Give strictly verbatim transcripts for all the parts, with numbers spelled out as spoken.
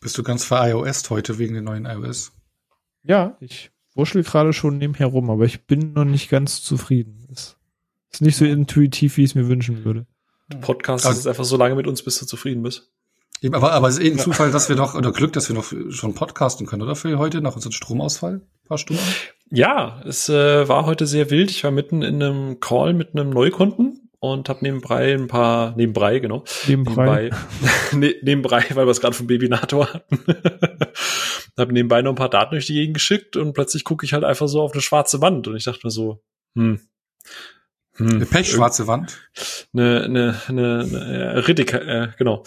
Bist du ganz ver-iOSed heute wegen den neuen iOS? Ja, ich wurschtel gerade schon nebenher rum, aber ich bin noch nicht ganz zufrieden. Es ist nicht so intuitiv, wie ich es mir wünschen würde. Du podcastest also, einfach so lange mit uns, bis du zufrieden bist. Eben, aber, aber es ist eh ein Zufall, dass wir noch, oder Glück, dass wir noch schon podcasten können, oder für heute, nach unserem Stromausfall, ein paar Stunden? Ja, es äh, war heute sehr wild. Ich war mitten in einem Call mit einem Neukunden und habe nebenbei ein paar, nebenbei, genau. Nebenbei. Nebenbei, nebenbei weil wir es gerade vom Babynator hatten. Habe nebenbei noch ein paar Daten durch die Gegend geschickt und plötzlich gucke ich halt einfach so auf eine schwarze Wand und ich dachte mir so, hm, Hm. Eine pechschwarze Wand? Eine, eine, eine, eine Riddick, äh, genau.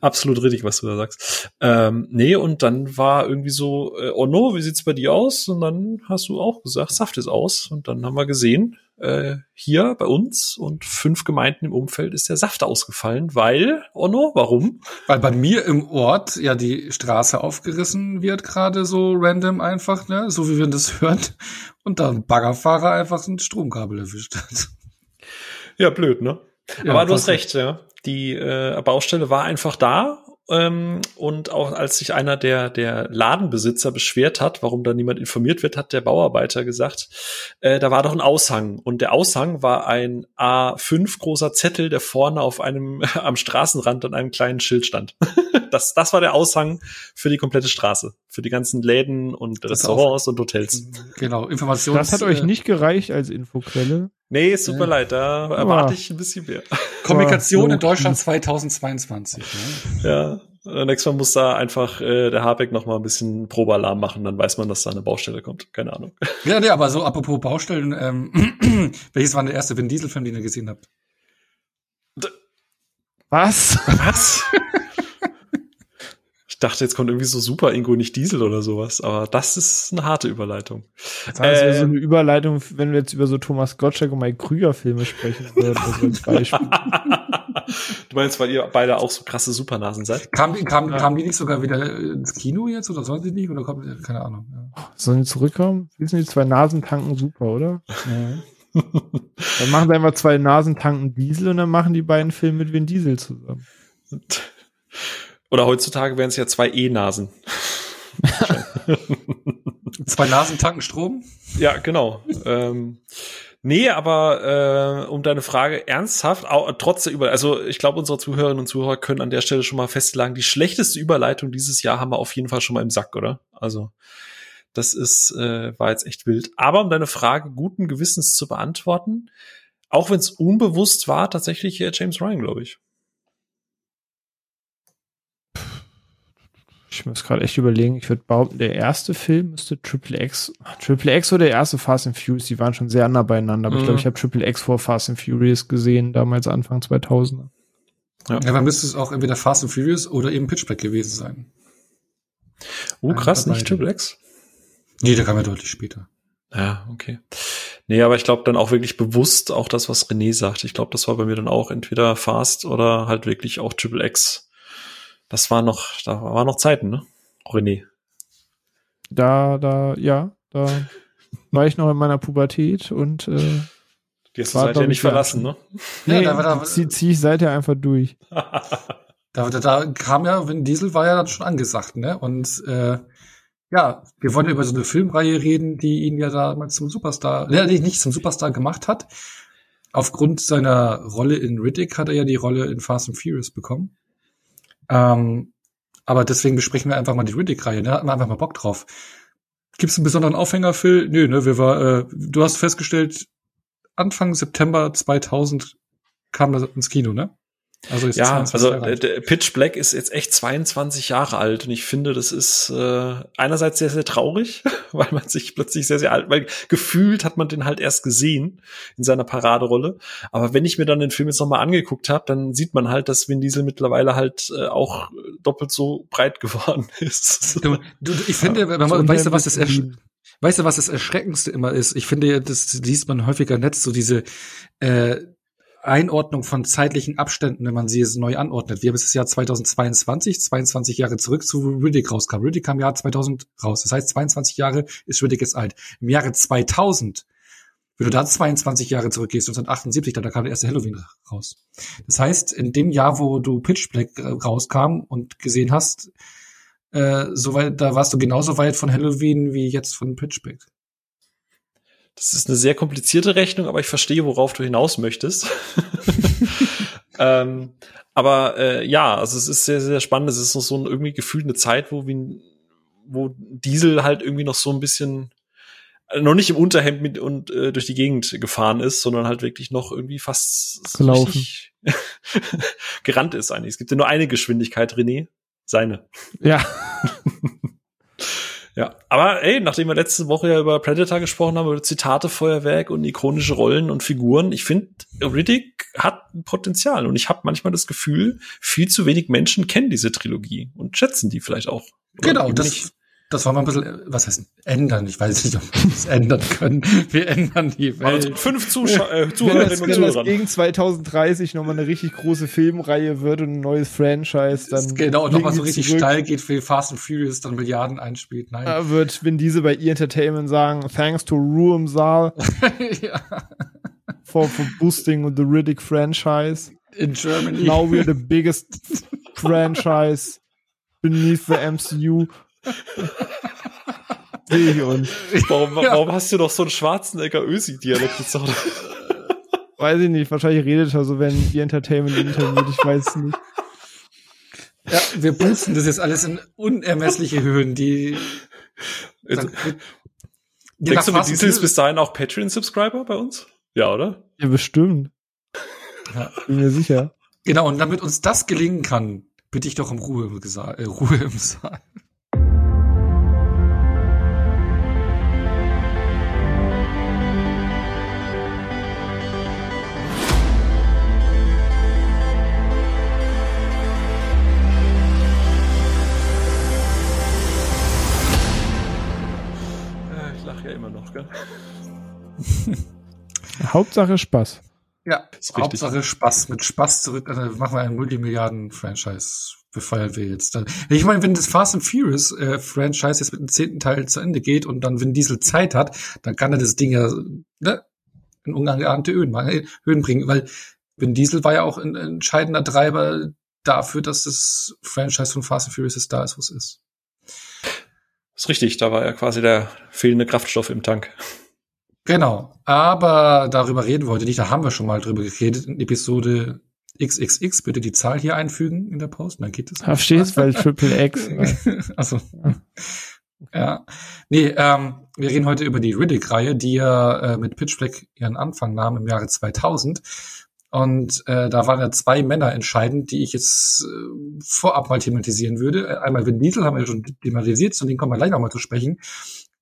Absolut Riddick, was du da sagst. Ähm, nee, und dann war irgendwie so, äh, oh no, wie sieht's bei dir aus? Und dann hast du auch gesagt, Saft ist aus. Und dann haben wir gesehen, äh, hier bei uns und fünf Gemeinden im Umfeld ist der Saft ausgefallen, weil, oh no, warum? Weil bei mir im Ort ja die Straße aufgerissen wird, gerade so random einfach, ne, so wie wir das hören. Und da ein Baggerfahrer einfach ein Stromkabel erwischt hat. Ja, blöd, ne? Ja, aber du hast recht, ja. Die äh, Baustelle war einfach da. Ähm, und auch als sich einer der, der Ladenbesitzer beschwert hat, warum da niemand informiert wird, hat der Bauarbeiter gesagt, äh, da war doch ein Aushang. Und der Aushang war ein A fünf großer Zettel, der vorne auf einem, am Straßenrand an einem kleinen Schild stand. das, das war der Aushang für die komplette Straße. Für die ganzen Läden und Restaurants und Hotels. Genau, Informationen. Das hat euch nicht gereicht als Infoquelle. Nee, es tut mir äh, leid, da erwarte ah, ich ein bisschen mehr. Kommunikation ah, in Deutschland zweitausendzweiundzwanzig. Ne? Ja, äh, nächstes Mal muss da einfach äh, der Habeck noch mal ein bisschen Probealarm machen, dann weiß man, dass da eine Baustelle kommt. Keine Ahnung. Ja, nee, aber so apropos Baustellen, ähm, welches war der erste Vin Diesel-Film, den ihr gesehen habt? D- Was? Was? Ich dachte, jetzt kommt irgendwie so Super Ingo, nicht Diesel oder sowas, aber das ist eine harte Überleitung. Das heißt, äh, so eine Überleitung, wenn wir jetzt über so Thomas Gottschalk und Mike Krüger-Filme sprechen würden, also als Beispiel. Du meinst, weil ihr beide auch so krasse Supernasen seid? Kam, kam, ja. Kamen die nicht sogar wieder ins Kino jetzt oder sonst nicht? Oder kommt, keine Ahnung. Ja. Sollen die zurückkommen? Die sind die zwei Nasentanken super, oder? Ja. Dann machen sie einmal zwei Nasentanken Diesel und dann machen die beiden Filme mit Vin Diesel zusammen. Oder heutzutage wären es ja zwei E-Nasen. Zwei Nasen tanken Strom? Ja, genau. ähm, nee, aber äh, um deine Frage ernsthaft, auch, trotz der Über- also ich glaube, unsere Zuhörerinnen und Zuhörer können an der Stelle schon mal festlegen, die schlechteste Überleitung dieses Jahr haben wir auf jeden Fall schon mal im Sack, oder? Also das ist äh, war jetzt echt wild. Aber um deine Frage guten Gewissens zu beantworten, auch wenn es unbewusst war, tatsächlich äh, James Ryan, glaube ich. Ich muss gerade echt überlegen, ich würde behaupten, der erste Film müsste Triple X, Triple X oder der erste Fast and Furious, die waren schon sehr nah beieinander, aber mhm. ich glaube, ich habe Triple X vor Fast and Furious gesehen, damals Anfang zweitausender. Ja, aber ja, müsste es auch entweder Fast and Furious oder eben Pitch Black gewesen sein. Oh, krass, nicht Triple X? Nee, der kam ja deutlich später. Ja, okay. Nee, aber ich glaube dann auch wirklich bewusst auch das, was René sagt. Ich glaube, das war bei mir dann auch entweder Fast oder halt wirklich auch Triple X. Das war noch, da waren noch Zeiten, ne? René. Da, da, ja, da war ich noch in meiner Pubertät und äh, die hast du seither nicht verlassen, ne? Nee, ja, da, da, zieh, zieh ich seither einfach durch. da, da, da kam ja, Vin Diesel war ja dann schon angesagt, ne? Und äh, ja, wir wollen ja über so eine Filmreihe reden, die ihn ja damals zum Superstar, ne, nicht zum Superstar gemacht hat. Aufgrund seiner Rolle in Riddick hat er ja die Rolle in Fast and Furious bekommen. Ähm, aber deswegen besprechen wir einfach mal die Riddick-Reihe, da hatten wir einfach mal Bock drauf. Gibt's einen besonderen Aufhänger, Phil? Nö, ne, wir war, äh, du hast festgestellt, Anfang September zweitausend kam das ins Kino, ne? Also ist ja, also der, der Pitch Black ist jetzt echt zweiundzwanzig Jahre alt und ich finde, das ist äh, einerseits sehr, sehr traurig, weil man sich plötzlich sehr, sehr alt, weil gefühlt hat man den halt erst gesehen in seiner Paraderolle, aber wenn ich mir dann den Film jetzt nochmal angeguckt habe, dann sieht man halt, dass Vin Diesel mittlerweile halt äh, auch doppelt so breit geworden ist. Du, du, ich finde, ja, man, so weißt du, was das ersch- weißt du, was das Erschreckendste immer ist? Ich finde, das liest man häufiger Netz, so diese äh, Einordnung von zeitlichen Abständen, wenn man sie jetzt neu anordnet. Wir haben es das Jahr zweitausendzweiundzwanzig, zweiundzwanzig Jahre zurück zu Riddick rauskam. Riddick kam im Jahr zweitausend raus. Das heißt, zweiundzwanzig Jahre ist Riddick jetzt alt. Im Jahre zweitausend, wenn du da zweiundzwanzig Jahre zurückgehst, neunzehnhundertachtundsiebzig, da kam der erste Halloween raus. Das heißt, in dem Jahr, wo du Pitch Black rauskam und gesehen hast, äh, so weit, da warst du genauso weit von Halloween wie jetzt von Pitch Black. Das ist eine sehr komplizierte Rechnung, aber ich verstehe, worauf du hinaus möchtest. ähm, aber äh, ja, also es ist sehr, sehr spannend. Es ist noch so ein irgendwie gefühlt eine Zeit, wo, wie, wo Diesel halt irgendwie noch so ein bisschen noch nicht im Unterhemd mit und äh, durch die Gegend gefahren ist, sondern halt wirklich noch irgendwie fast gelaufen, gerannt ist eigentlich. Es gibt ja nur eine Geschwindigkeit, René, seine. Ja. Ja, aber ey, nachdem wir letzte Woche ja über Predator gesprochen haben, über Zitatefeuerwerk und ikonische Rollen und Figuren, ich finde, Riddick hat ein Potenzial und ich habe manchmal das Gefühl, viel zu wenig Menschen kennen diese Trilogie und schätzen die vielleicht auch. Genau, das nicht. Das wollen wir ein bisschen, was heißt ändern? Ich weiß nicht, ob wir es ändern können. Wir ändern die Welt. Also fünf Zuschauer, äh, Zuhörerinnen und Zuhörer. Wenn das gegen zwanzig dreißig nochmal eine richtig große Filmreihe wird und ein neues Franchise, dann genau, und nochmal so richtig zurück. Steil geht für Fast and Furious, dann Milliarden einspielt. Nein. Da wird Vin Diesel bei E! Entertainment sagen, thanks to Ruhm Saal ja. for, for boosting the Riddick franchise. In Germany. Now we're the biggest franchise beneath the M C U. Warum, warum ja. hast du doch so einen Schwarzenegger-Ösi-Dialekt gesagt? Weiß ich nicht, wahrscheinlich redet er so, wenn die Entertainment interviewt, ich weiß es nicht. Ja, wir boosten das jetzt alles in unermessliche Höhen, die also, dann, denkst du, mit Diesel ist bis dahin auch Patreon-Subscriber bei uns? Ja, oder? Ja, bestimmt. Ja. Bin mir sicher. Genau, und damit uns das gelingen kann, bitte ich doch um Ruhe im, Gesa- äh, Ruhe im Saal. Hauptsache Spaß. Ja, Hauptsache Spaß. Mit Spaß zurück. Also machen wir ein Multimilliarden-Franchise. Befeuern wir jetzt dann. Ich meine, wenn das Fast and Furious äh, Franchise jetzt mit dem zehnten Teil zu Ende geht und dann, wenn Diesel Zeit hat, dann kann er das Ding ja ne, in ungeahnte Höhen, Höhen bringen. Weil Vin Diesel war ja auch ein entscheidender Treiber dafür, dass das Franchise von Fast and Furious jetzt da ist, wo es ist. Ist richtig. Da war ja quasi der fehlende Kraftstoff im Tank. Genau, aber darüber reden wir heute nicht, da haben wir schon mal drüber geredet in Episode X X X, bitte die Zahl hier einfügen in der Post, dann geht es. Verstehst, weil Triple X. Also ja. Nee, ähm, wir reden heute über die Riddick-Reihe, die ja äh, mit Pitch Black ihren Anfang nahm im Jahre zweitausend. Und äh, da waren ja zwei Männer entscheidend, die ich jetzt äh, vorab mal thematisieren würde. Einmal Vin Diesel haben wir schon thematisiert, zu denen kommen wir gleich nochmal zu sprechen.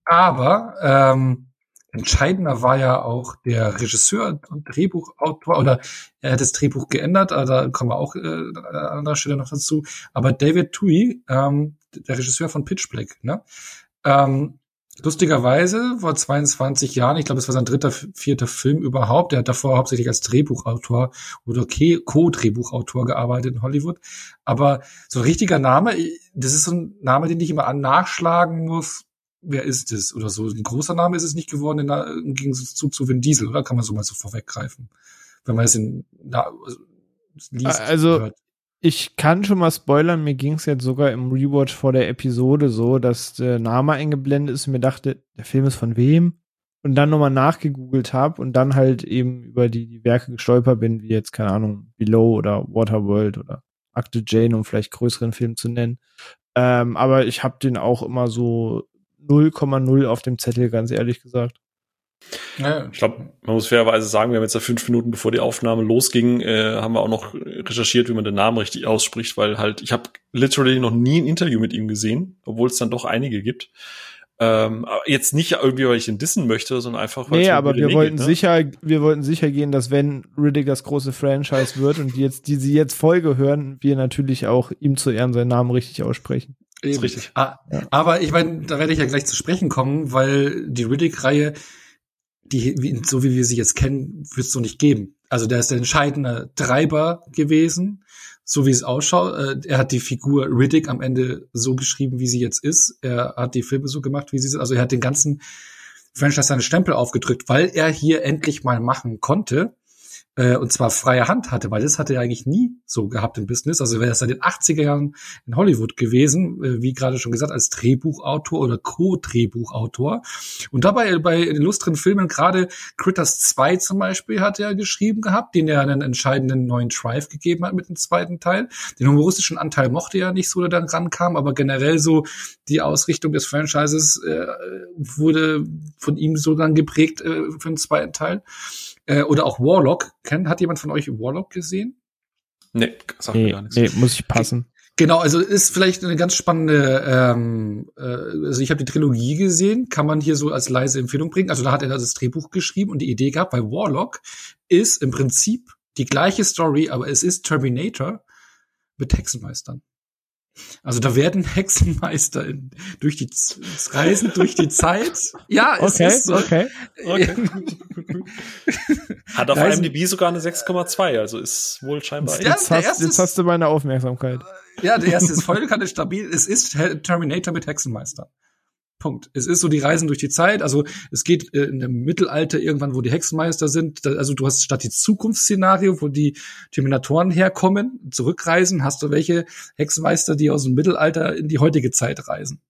Aber ähm, entscheidender war ja auch der Regisseur und Drehbuchautor, oder er hat das Drehbuch geändert, also da kommen wir auch äh, an anderer Stelle noch dazu, aber David Twohy, ähm, der Regisseur von Pitch Black, ne? Ähm, lustigerweise vor zweiundzwanzig Jahren, ich glaube, es war sein dritter, vierter Film überhaupt, der hat davor hauptsächlich als Drehbuchautor oder Co-Drehbuchautor gearbeitet in Hollywood, aber so ein richtiger Name, das ist so ein Name, den ich immer an nachschlagen muss, wer ist es oder so. Ein großer Name ist es nicht geworden in der, im Gegensatz zu, zu Vin Diesel, oder? Kann man so mal so vorweggreifen, wenn man es in na, liest. Also hört. Ich kann schon mal spoilern, mir ging es jetzt sogar im Rewatch vor der Episode so, dass der Name eingeblendet ist und mir dachte, der Film ist von wem? Und dann nochmal nachgegoogelt habe und dann halt eben über die, die Werke gestolpert bin, wie jetzt, keine Ahnung, Below oder Waterworld oder Akte Jane, um vielleicht größeren Film zu nennen. Ähm, aber ich habe den auch immer so null Komma null auf dem Zettel, ganz ehrlich gesagt. Ja. Ich glaube, man muss fairerweise sagen, wir haben jetzt ja fünf Minuten, bevor die Aufnahme losging, äh, haben wir auch noch recherchiert, wie man den Namen richtig ausspricht, weil halt, ich habe literally noch nie ein Interview mit ihm gesehen, obwohl es dann doch einige gibt. Ähm, jetzt nicht irgendwie, weil ich ihn dissen möchte, sondern einfach, weil nee, es um aber wir René wollten geht, ne? sicher, wir wollten sicher gehen, dass wenn Riddick das große Franchise wird und die jetzt, die sie jetzt Folge hören, wir natürlich auch ihm zu Ehren seinen Namen richtig aussprechen. Das ist richtig. Ah, ja. Aber ich meine, da werde ich ja gleich zu sprechen kommen, weil die Riddick-Reihe, die, so wie wir sie jetzt kennen, wird es so nicht geben. Also der ist der entscheidende Treiber gewesen, so wie es ausschaut. Er hat die Figur Riddick am Ende so geschrieben, wie sie jetzt ist. Er hat die Filme so gemacht, wie sie sind. Also er hat den ganzen Franchise seine Stempel aufgedrückt, weil er hier endlich mal machen konnte, äh, und zwar freie Hand hatte, weil das hatte er eigentlich nie so gehabt im Business. Also wäre das seit den achtziger Jahren in Hollywood gewesen, äh, wie gerade schon gesagt, als Drehbuchautor oder Co-Drehbuchautor. Und dabei bei illustren Filmen, gerade Critters zwei zum Beispiel, hat er geschrieben gehabt, den er einen entscheidenden neuen Drive gegeben hat mit dem zweiten Teil. Den humoristischen Anteil mochte er nicht so, der dann rankam, aber generell so die Ausrichtung des Franchises äh, wurde von ihm so dann geprägt äh, für den zweiten Teil. Äh, oder auch Warlock. Ken, hat jemand von euch Warlock gesehen? Nee, sagt nee, mir gar nichts. Nee, muss ich passen. Genau, also ist vielleicht eine ganz spannende, ähm, äh, also ich habe die Trilogie gesehen, kann man hier so als leise Empfehlung bringen. Also da hat er das Drehbuch geschrieben und die Idee gehabt, weil Warlock ist im Prinzip die gleiche Story, aber es ist Terminator mit Hexenmeistern. Also da werden Hexenmeister in, durch die Reisen durch die Zeit. Ja, es okay, ist so. Okay. Okay. Hat auf I M D B sogar eine sechs Komma zwei, also ist wohl scheinbar. Jetzt, jetzt, hast, jetzt hast du meine Aufmerksamkeit. Ja, der erste ist vollkante stabil. Es ist Terminator mit Hexenmeister. Punkt. Es ist so die Reisen durch die Zeit. Also es geht äh, in dem Mittelalter irgendwann, wo die Hexenmeister sind. Da, also du hast statt die Zukunftsszenario, wo die Terminatoren herkommen, zurückreisen, hast du welche Hexenmeister, die aus dem Mittelalter in die heutige Zeit reisen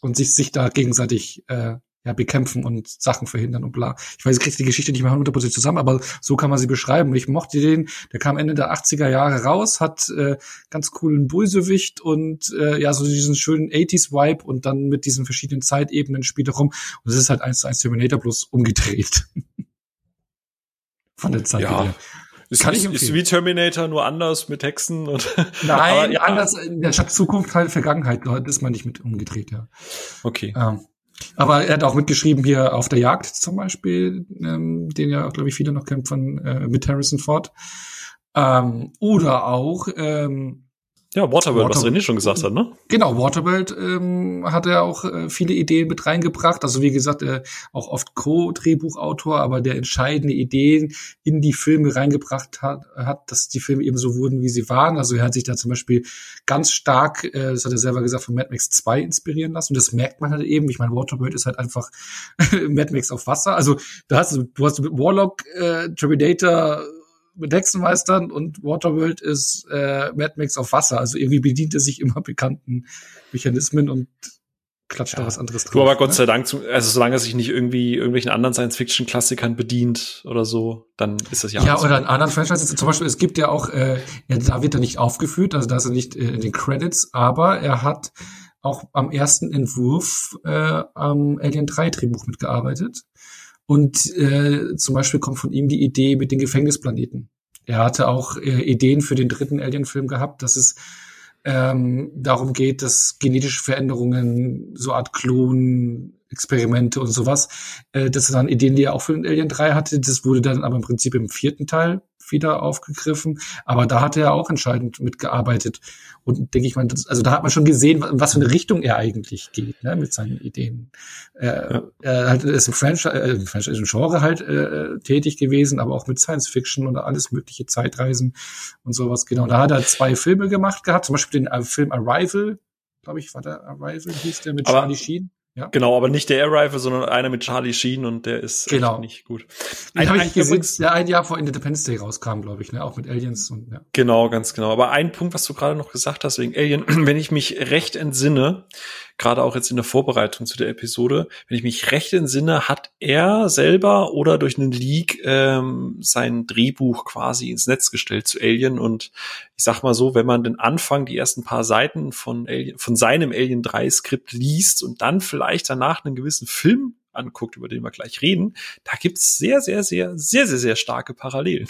und sich sich da gegenseitig äh, ja bekämpfen und Sachen verhindern und bla. Ich weiß, ich kriege die Geschichte nicht mehr hundert Prozent zusammen, aber so kann man sie beschreiben. Ich mochte den. Der kam Ende der achtziger Jahre raus, hat äh, ganz coolen Bösewicht und äh, ja, so diesen schönen achtziger-Vibe und dann mit diesen verschiedenen Zeitebenen spielt er rum. Und es ist halt eins zu eins Terminator bloß umgedreht. Von der Zeit ja. her. Ist, kann ich ist wie Terminator, nur anders mit Hexen. Und Nein, aber, ja. anders. Statt Zukunft halt Vergangenheit. Leute, ist man nicht mit umgedreht, ja. Okay. Ähm. Aber er hat auch mitgeschrieben hier auf der Jagd zum Beispiel, ähm, den ja, glaube ich, viele noch kennen von äh, mit Harrison Ford. Ähm, oder auch ähm, ja, Waterworld, Water- was René schon gesagt hat, ne? Genau, Waterworld ähm, hat er auch äh, viele Ideen mit reingebracht. Also wie gesagt, äh, auch oft Co-Drehbuchautor, aber der entscheidende Ideen in die Filme reingebracht hat, hat, dass die Filme eben so wurden, wie sie waren. Also er hat sich da zum Beispiel ganz stark, äh, das hat er selber gesagt, von Mad Max zwei inspirieren lassen. Und das merkt man halt eben. Ich meine, Waterworld ist halt einfach Mad Max auf Wasser. Also da hast du, du hast mit Warlock, äh, Terminator, mit Hexenmeistern und Waterworld ist äh, Mad Max auf Wasser. Also irgendwie bedient er sich immer bekannten Mechanismen und klatscht ja. da was anderes drauf. Du, aber Gott ne? sei Dank, also solange er sich nicht irgendwie irgendwelchen anderen Science-Fiction-Klassikern bedient oder so, dann ist das ja Ja, oder in anderen Franchises. Zum Beispiel, es gibt ja auch, äh, ja, da wird er nicht aufgeführt, also da ist er nicht äh, in den Credits, aber er hat auch am ersten Entwurf äh, am Alien drei Drehbuch mitgearbeitet. Und äh, zum Beispiel kommt von ihm die Idee mit den Gefängnisplaneten. Er hatte auch äh, Ideen für den dritten Alien-Film gehabt, dass es ähm, darum geht, dass genetische Veränderungen, so Art Klon-Experimente und sowas, äh, das waren Ideen, die er auch für den Alien drei hatte. Das wurde dann aber im Prinzip im vierten Teil wieder aufgegriffen. Aber da hat er auch entscheidend mitgearbeitet. Und denke ich mal, das, also da hat man schon gesehen, in was für eine Richtung er eigentlich geht, ne, mit seinen Ideen. Äh, ja. Er halt ist im Franchise, äh, im Franchise, im Genre halt äh, tätig gewesen, aber auch mit Science Fiction und alles mögliche Zeitreisen und sowas. Genau. Da hat er zwei Filme gemacht gehabt, zum Beispiel den äh, Film Arrival, glaube ich, war der Arrival, hieß der mit aber- Charlie Sheen. Ja. Genau, aber nicht der Arrival, sondern einer mit Charlie Sheen und der ist genau. echt nicht gut. Den habe ich gesehen, der ein Jahr vor Independence Day rauskam, glaube ich, ne, auch mit Aliens und ja. Genau, ganz genau. Aber ein Punkt, was du gerade noch gesagt hast wegen Alien, wenn ich mich recht entsinne, gerade auch jetzt in der Vorbereitung zu der Episode, wenn ich mich recht entsinne, hat er selber oder durch einen Leak ähm, sein Drehbuch quasi ins Netz gestellt zu Alien und ich sag mal so, wenn man den Anfang, die ersten paar Seiten von Alien, von seinem Alien drei Skript liest und dann vielleicht danach einen gewissen Film anguckt, über den wir gleich reden, da gibt's sehr, sehr, sehr, sehr, sehr, sehr starke Parallelen.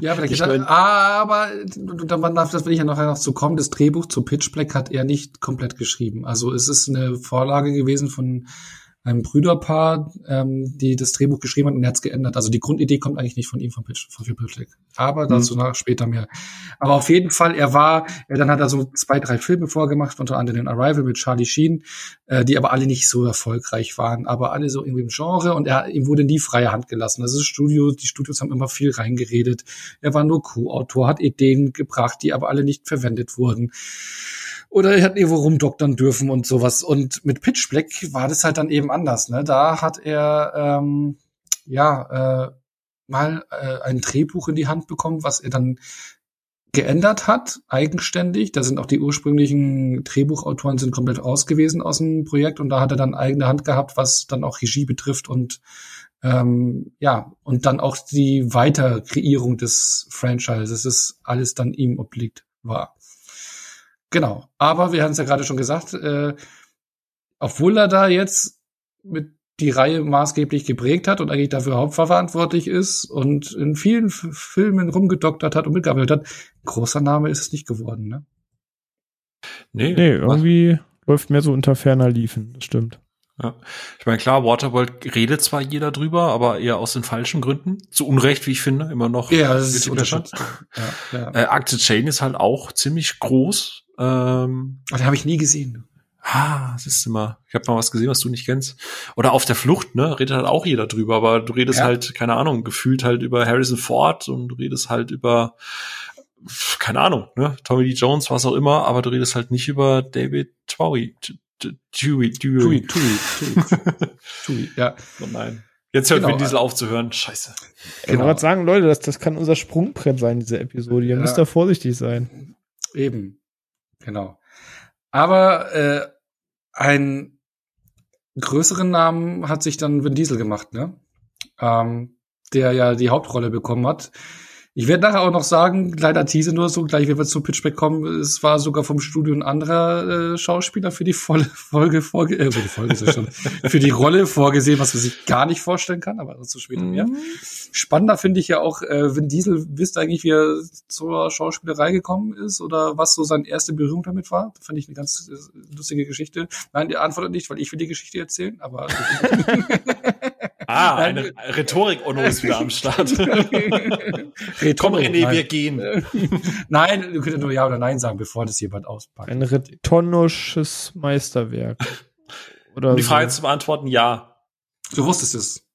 Ja, aber, gesagt, mein, aber das will ich ja nachher noch zu kommen, das Drehbuch zu Pitch Black hat er nicht komplett geschrieben. Also es ist eine Vorlage gewesen von einem Brüderpaar, ähm, die das Drehbuch geschrieben hat und er hat's geändert. Also die Grundidee kommt eigentlich nicht von ihm, von Pitch, von Pitch Black. Aber dazu mhm. später mehr. Aber auf jeden Fall, er war, er dann hat er so zwei, drei Filme vorgemacht, unter anderem den Arrival mit Charlie Sheen, äh, die aber alle nicht so erfolgreich waren, aber alle so irgendwie im Genre und er, ihm wurde nie freie Hand gelassen. Das ist Studio, die Studios haben immer viel reingeredet. Er war nur Co-Autor, hat Ideen gebracht, die aber alle nicht verwendet wurden. Oder er hat irgendwo rumdoktern dürfen und sowas. Und mit Pitch Black war das halt dann eben anders. Ne? Da hat er ähm, ja äh, mal äh, ein Drehbuch in die Hand bekommen, was er dann geändert hat, eigenständig. Da sind auch die ursprünglichen Drehbuchautoren sind komplett raus gewesen aus dem Projekt und da hat er dann eigene Hand gehabt, was dann auch Regie betrifft und ähm, ja, und dann auch die Weiterkreierung des Franchises, das alles dann ihm obliegt war. Genau, aber wir haben es ja gerade schon gesagt, äh, obwohl er da jetzt mit die Reihe maßgeblich geprägt hat und eigentlich dafür hauptverantwortlich ist und in vielen F- Filmen rumgedoktert hat und mitgearbeitet hat, großer Name ist es nicht geworden, ne? Nee, nee irgendwie läuft mehr so unter ferner Liefen, das stimmt. Ja. Ich meine, klar, Waterworld redet zwar jeder drüber, aber eher aus den falschen Gründen. Zu Unrecht, wie ich finde, immer noch. Ja, das ist unterschätzt. Ja, ja. Äh, Acte Chain ist halt auch ziemlich groß. Ähm, aber den habe ich nie gesehen. Ah, das ist immer, ich habe mal was gesehen, was du nicht kennst. Oder Auf der Flucht, ne, redet halt auch jeder drüber, aber du redest ja. halt, keine Ahnung, gefühlt halt über Harrison Ford und du redest halt über, keine Ahnung, ne, Tommy Lee Jones, was auch immer, aber du redest halt nicht über David Twohy. Twohy, Twohy, Twohy. Ja. Oh nein. Jetzt hört Vin Diesel aufzuhören. Scheiße. Ich wollte gerade sagen, Leute, das, das kann unser Sprungbrett sein, diese Episode. Ihr müsst da vorsichtig sein. Eben. Genau. Aber äh, einen größeren Namen hat sich dann Vin Diesel gemacht, ne? Ähm, der ja die Hauptrolle bekommen hat. Ich werde nachher auch noch sagen, leider teasen nur so, gleich wenn wir zu Pitch Black kommen, es war sogar vom Studio ein anderer äh, Schauspieler für die volle Folge vorge- äh, für die Folge ist ja schon, für die Rolle vorgesehen, was man sich gar nicht vorstellen kann, aber dazu später mehr. Mhm. Spannender finde ich ja auch, äh, Vin Diesel, wisst eigentlich, wie er zur Schauspielerei gekommen ist oder was so seine erste Berührung damit war? Finde ich eine ganz äh, lustige Geschichte. Nein, die antwortet nicht, weil ich will die Geschichte erzählen, aber ah, eine Rhetorik-Ono ist wieder am Start. Rhetorik, komm, René, nein. Wir gehen. Nein, du könntest nur Ja oder Nein sagen, bevor das jemand auspackt. Ein rhetorisches Meisterwerk. Oder um die Frage so zu beantworten, ja. Du wusstest es.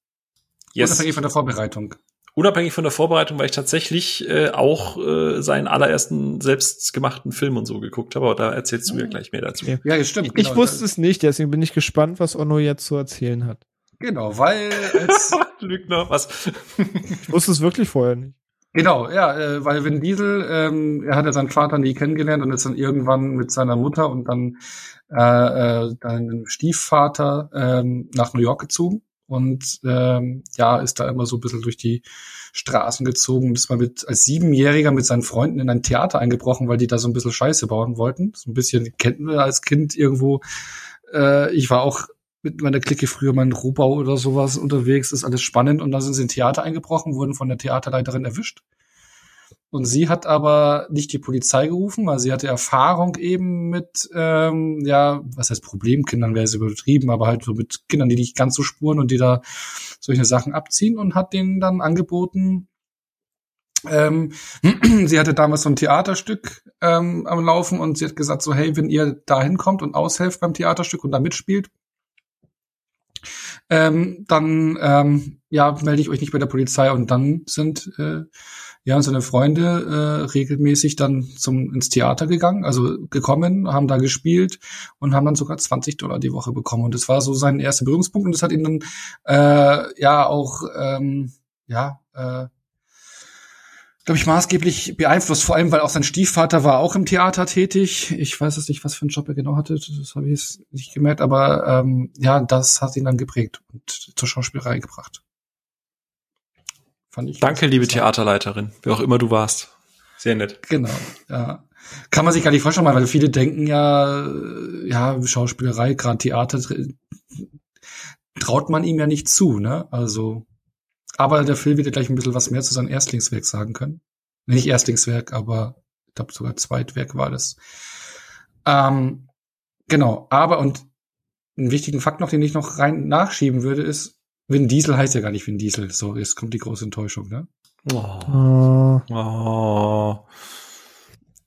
Yes. Unabhängig von der Vorbereitung. Unabhängig von der Vorbereitung, weil ich tatsächlich äh, auch äh, seinen allerersten selbstgemachten Film und so geguckt habe. Aber da erzählst du mir ja gleich mehr dazu. Ja, ja stimmt. Ich, genau, ich wusste es nicht, deswegen bin ich gespannt, was Ono jetzt zu erzählen hat. Genau, weil als Lügner, was? Ich wusste es wirklich vorher nicht. Genau, ja, äh, weil Vin Diesel, ähm, er hat ja seinen Vater nie kennengelernt und ist dann irgendwann mit seiner Mutter und dann äh, äh, seinem Stiefvater ähm, nach New York gezogen und ähm, ja, ist da immer so ein bisschen durch die Straßen gezogen und ist mal mit, als Siebenjähriger mit seinen Freunden in ein Theater eingebrochen, weil die da so ein bisschen Scheiße bauen wollten. So ein bisschen kennen wir als Kind irgendwo. Äh, ich war auch mit meiner Clique früher mal in Rohbau oder sowas unterwegs, ist alles spannend. Und dann sind sie in Theater eingebrochen, wurden von der Theaterleiterin erwischt. Und sie hat aber nicht die Polizei gerufen, weil sie hatte Erfahrung eben mit, ähm, ja, was heißt Problemkindern, wäre es übertrieben, aber halt so mit Kindern, die nicht ganz so spuren und die da solche Sachen abziehen und hat denen dann angeboten, ähm, sie hatte damals so ein Theaterstück ähm, am Laufen und sie hat gesagt so, hey, wenn ihr da hinkommt und aushelft beim Theaterstück und da mitspielt, Ähm, dann ähm, ja, melde ich euch nicht bei der Polizei und dann sind äh, ja und seine Freunde äh, regelmäßig dann zum ins Theater gegangen, also gekommen, haben da gespielt und haben dann sogar zwanzig Dollar die Woche bekommen und das war so sein erster Berührungspunkt und das hat ihn dann äh, ja auch ähm, ja äh, glaube ich, maßgeblich beeinflusst, vor allem, weil auch sein Stiefvater war auch im Theater tätig. Ich weiß es nicht, was für einen Job er genau hatte, das habe ich jetzt nicht gemerkt, aber ähm, ja, das hat ihn dann geprägt und zur Schauspielerei gebracht. Fand ich. Danke, liebe Theaterleiterin, wer auch immer du warst. Sehr nett. Genau, ja. Kann man sich gar nicht vorstellen, weil viele denken ja, ja, Schauspielerei, gerade Theater, traut man ihm ja nicht zu, ne? Also aber der Phil wird ja gleich ein bisschen was mehr zu seinem Erstlingswerk sagen können. Nicht Erstlingswerk, aber ich glaube sogar Zweitwerk war das. Ähm, genau, aber und einen wichtigen Fakt noch, den ich noch rein nachschieben würde, ist, Vin Diesel heißt ja gar nicht Vin Diesel. So, jetzt kommt die große Enttäuschung, ne? Oh. Oh.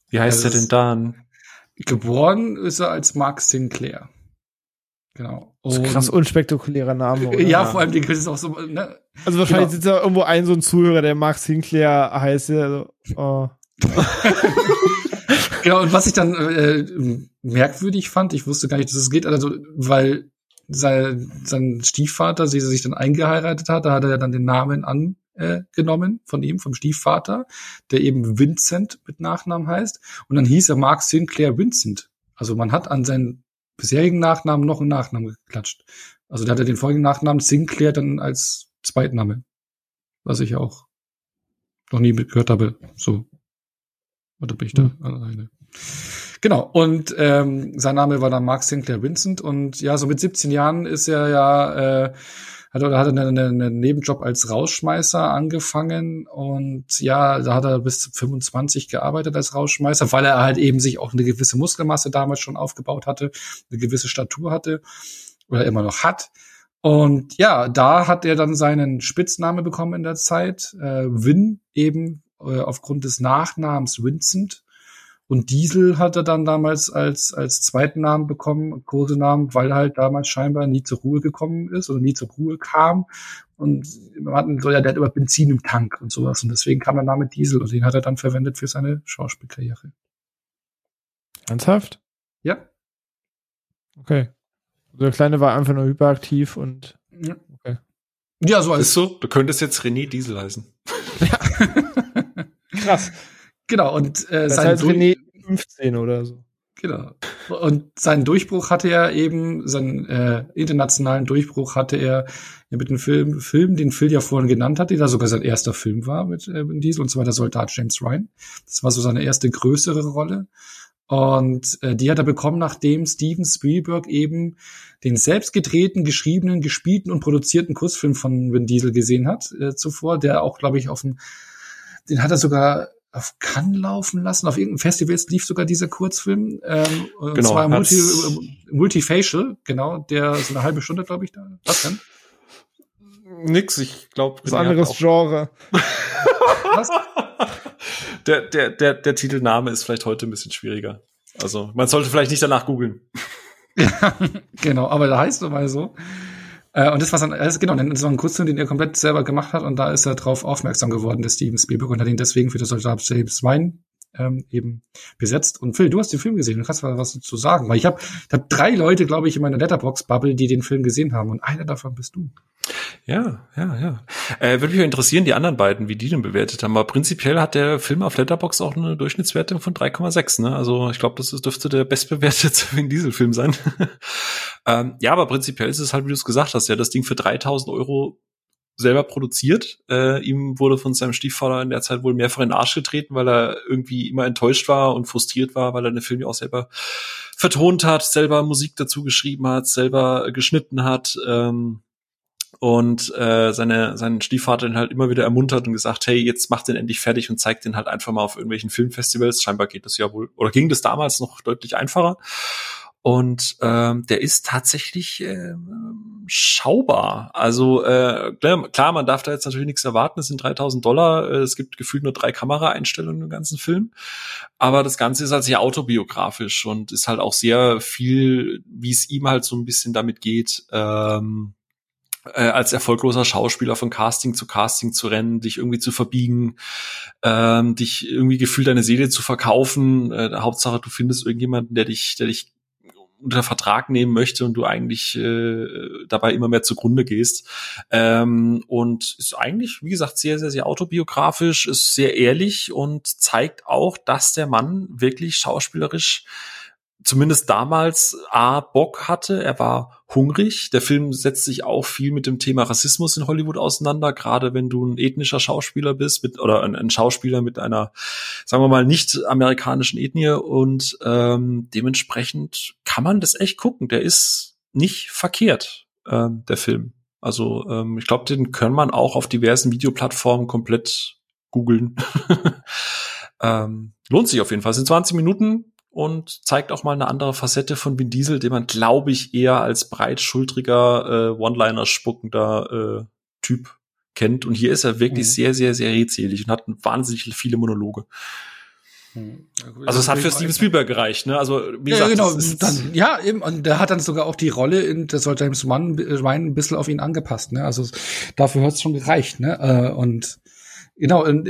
Wie heißt er denn dann? Geboren ist er als Mark Sinclair. Genau. Das ist ein krass unspektakulärer Name, oder? Ja, vor allem, den ist auch so, ne? Also wahrscheinlich genau. Sitzt da irgendwo ein so ein Zuhörer, der Mark Sinclair heißt, also, oh. Genau, und was ich dann äh, merkwürdig fand, ich wusste gar nicht, dass es geht, also, weil sein, sein Stiefvater, den er sich dann eingeheiratet hat, da hat er ja dann den Namen an äh, genommen von ihm, vom Stiefvater, der eben Vincent mit Nachnamen heißt. Und dann hieß er Mark Sinclair Vincent. Also man hat an seinen bisherigen Nachnamen noch einen Nachnamen geklatscht. Also da hat er den folgenden Nachnamen Sinclair dann als Zweitname. Was ich auch noch nie gehört habe. So. Oder bin ich da alleine? Genau, und ähm, sein Name war dann Mark Sinclair Vincent. Und ja, so mit siebzehn Jahren ist er ja, äh, hat er hat einen, einen Nebenjob als Rausschmeißer angefangen. Und ja, da hat er bis zu fünfundzwanzig gearbeitet als Rausschmeißer, weil er halt eben sich auch eine gewisse Muskelmasse damals schon aufgebaut hatte, eine gewisse Statur hatte oder immer noch hat. Und ja, da hat er dann seinen Spitznamen bekommen in der Zeit, äh, Vin eben, äh, aufgrund des Nachnamens Vincent. Und Diesel hat er dann damals als als zweiten Namen bekommen, Kosenamen, weil er halt damals scheinbar nie zur Ruhe gekommen ist oder nie zur Ruhe kam. Und man hat so, ja, der hat immer Benzin im Tank und sowas. Und deswegen kam der Name Diesel und den hat er dann verwendet für seine Schauspielkarriere. Ernsthaft? Ja. Okay. Der Kleine war einfach nur hyperaktiv und ja, okay. Ja, so als so. Du könntest jetzt René Diesel heißen. Ja. Krass. Genau, und äh, das sein heißt Durch- René fünfzehn oder so. Genau. Und seinen Durchbruch hatte er eben, seinen äh, internationalen Durchbruch hatte er ja mit dem Film, Film, den Phil ja vorhin genannt hatte, der sogar sein erster Film war mit äh, Vin Diesel, und zwar der Soldat James Ryan. Das war so seine erste größere Rolle. Und äh, die hat er bekommen, nachdem Steven Spielberg eben den selbst gedrehten, geschriebenen, gespielten und produzierten Kurzfilm von Vin Diesel gesehen hat äh, zuvor, der auch, glaube ich, auf dem, den hat er sogar auf Cannes laufen lassen. Auf irgendeinem Festival lief sogar dieser Kurzfilm. Ähm, und genau, zwar Multi, Multifacial, genau, der so eine halbe Stunde, glaube ich, da. Was denn? Nix, ich glaube. Das anderes Genre. Was? Der, der, der, der Titelname ist vielleicht heute ein bisschen schwieriger. Also man sollte vielleicht nicht danach googeln. Ja, genau, aber da heißt es mal so. Und das war dann, also genau, das war ein Kurzfilm, den er komplett selber gemacht hat, und da ist er drauf aufmerksam geworden, der Steven Spielberg, und hat ihn deswegen für das Soldat James Ryan ähm, eben besetzt. Und Phil, du hast den Film gesehen, du kannst mal was dazu sagen, weil ich habe ich hab drei Leute, glaube ich, in meiner Letterboxd-Bubble, die den Film gesehen haben, und einer davon bist du. Ja, ja, ja. Äh, würde mich interessieren, die anderen beiden, wie die den bewertet haben, aber prinzipiell hat der Film auf Letterboxd auch eine Durchschnittswertung von drei Komma sechs, ne? Also ich glaube, das ist, dürfte der bestbewertete Vin Diesel-Film sein. ähm, ja, aber prinzipiell ist es halt, wie du es gesagt hast, ja, das Ding für dreitausend Euro selber produziert. Äh, ihm wurde von seinem Stiefvater in der Zeit wohl mehrfach in den Arsch getreten, weil er irgendwie immer enttäuscht war und frustriert war, weil er den Film ja auch selber vertont hat, selber Musik dazu geschrieben hat, selber geschnitten hat, ähm, und äh, seine seinen Stiefvater ihn halt immer wieder ermuntert und gesagt, hey, jetzt mach den endlich fertig und zeig den halt einfach mal auf irgendwelchen Filmfestivals. Scheinbar geht das ja wohl, oder ging das damals noch deutlich einfacher. Und ähm, der ist tatsächlich äh, schaubar. Also äh, klar, man darf da jetzt natürlich nichts erwarten. Es sind dreitausend Dollar. Es gibt gefühlt nur drei Kameraeinstellungen im ganzen Film. Aber das Ganze ist halt sehr autobiografisch und ist halt auch sehr viel, wie es ihm halt so ein bisschen damit geht, ähm, Äh, als erfolgloser Schauspieler von Casting zu Casting zu rennen, dich irgendwie zu verbiegen, ähm, dich irgendwie gefühlt deine Seele zu verkaufen. Äh, Hauptsache, du findest irgendjemanden, der dich, der dich unter Vertrag nehmen möchte und du eigentlich äh, dabei immer mehr zugrunde gehst. Ähm, und ist eigentlich, wie gesagt, sehr, sehr, sehr autobiografisch, ist sehr ehrlich und zeigt auch, dass der Mann wirklich schauspielerisch zumindest damals A, Bock hatte, er war hungrig. Der Film setzt sich auch viel mit dem Thema Rassismus in Hollywood auseinander, gerade wenn du ein ethnischer Schauspieler bist mit, oder ein, ein Schauspieler mit einer, sagen wir mal, nicht amerikanischen Ethnie. Und ähm, dementsprechend kann man das echt gucken. Der ist nicht verkehrt, ähm, der Film. Also ähm, ich glaube, den kann man auch auf diversen Videoplattformen komplett googeln. ähm, lohnt sich auf jeden Fall. Es sind zwanzig Minuten. Und zeigt auch mal eine andere Facette von Vin Diesel, den man, glaube ich, eher als breitschultriger, äh, One-Liner spuckender äh, Typ kennt. Und hier ist er wirklich mhm. sehr, sehr, sehr redselig und hat wahnsinnig viele Monologe. Mhm. Ja, gut, also es hat für Steven Spielberg gereicht, ne? Also wie gesagt, ja, genau. das ist dann, ja, eben, und der hat dann sogar auch die Rolle in der Soldat James Ryan ein bisschen auf ihn angepasst, ne? Also dafür hat's schon gereicht, ne? Und genau, und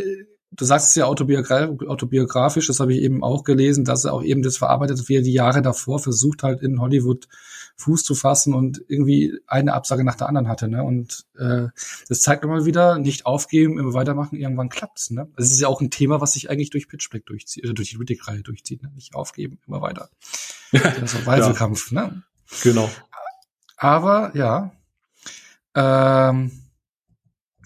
du sagst es ja autobiografisch, autobiografisch, das habe ich eben auch gelesen, dass er auch eben das verarbeitet hat, wie er die Jahre davor versucht halt in Hollywood Fuß zu fassen und irgendwie eine Absage nach der anderen hatte, ne? Und äh, das zeigt immer wieder, nicht aufgeben, immer weitermachen, irgendwann klappt's, ne? Das ist ja auch ein Thema, was sich eigentlich durch Pitch Black durchzieht, also durch die Riddick-Reihe durchzieht, ne? Nicht aufgeben, immer weiter. Das ist ein Weifelkampf, ja. Ne? Genau. Aber, ja, ähm,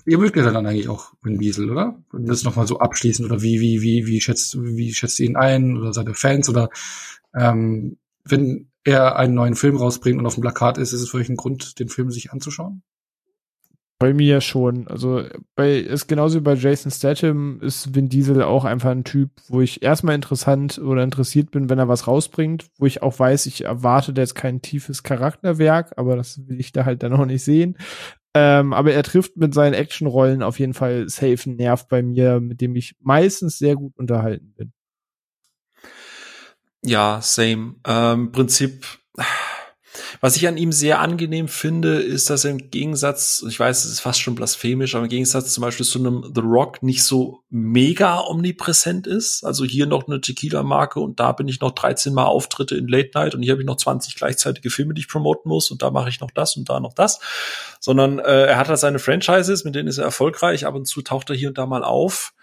ihr mögt ja dann eigentlich auch Vin Diesel, oder? Und das nochmal so abschließend, oder wie, wie, wie, wie schätzt, wie schätzt ihr ihn ein, oder seine Fans, oder, ähm, wenn er einen neuen Film rausbringt und auf dem Plakat ist, ist es für euch ein Grund, den Film sich anzuschauen? Bei mir schon. Also, bei, ist genauso wie bei Jason Statham, ist Vin Diesel auch einfach ein Typ, wo ich erstmal interessant oder interessiert bin, wenn er was rausbringt, wo ich auch weiß, ich erwarte da jetzt kein tiefes Charakterwerk, aber das will ich da halt dann auch nicht sehen. Ähm, aber er trifft mit seinen Actionrollen auf jeden Fall safe einen Nerv bei mir, mit dem ich meistens sehr gut unterhalten bin. Ja, same. Ähm, Prinzip, was ich an ihm sehr angenehm finde, ist, dass er im Gegensatz, ich weiß, es ist fast schon blasphemisch, aber im Gegensatz zum Beispiel zu einem The Rock nicht so mega omnipräsent ist. Also hier noch eine Tequila-Marke und da bin ich noch dreizehn Mal Auftritte in Late Night und hier habe ich noch zwanzig gleichzeitige Filme, die ich promoten muss und da mache ich noch das und da noch das. Sondern äh, er hat da seine Franchises, mit denen ist er erfolgreich, ab und zu taucht er hier und da mal auf.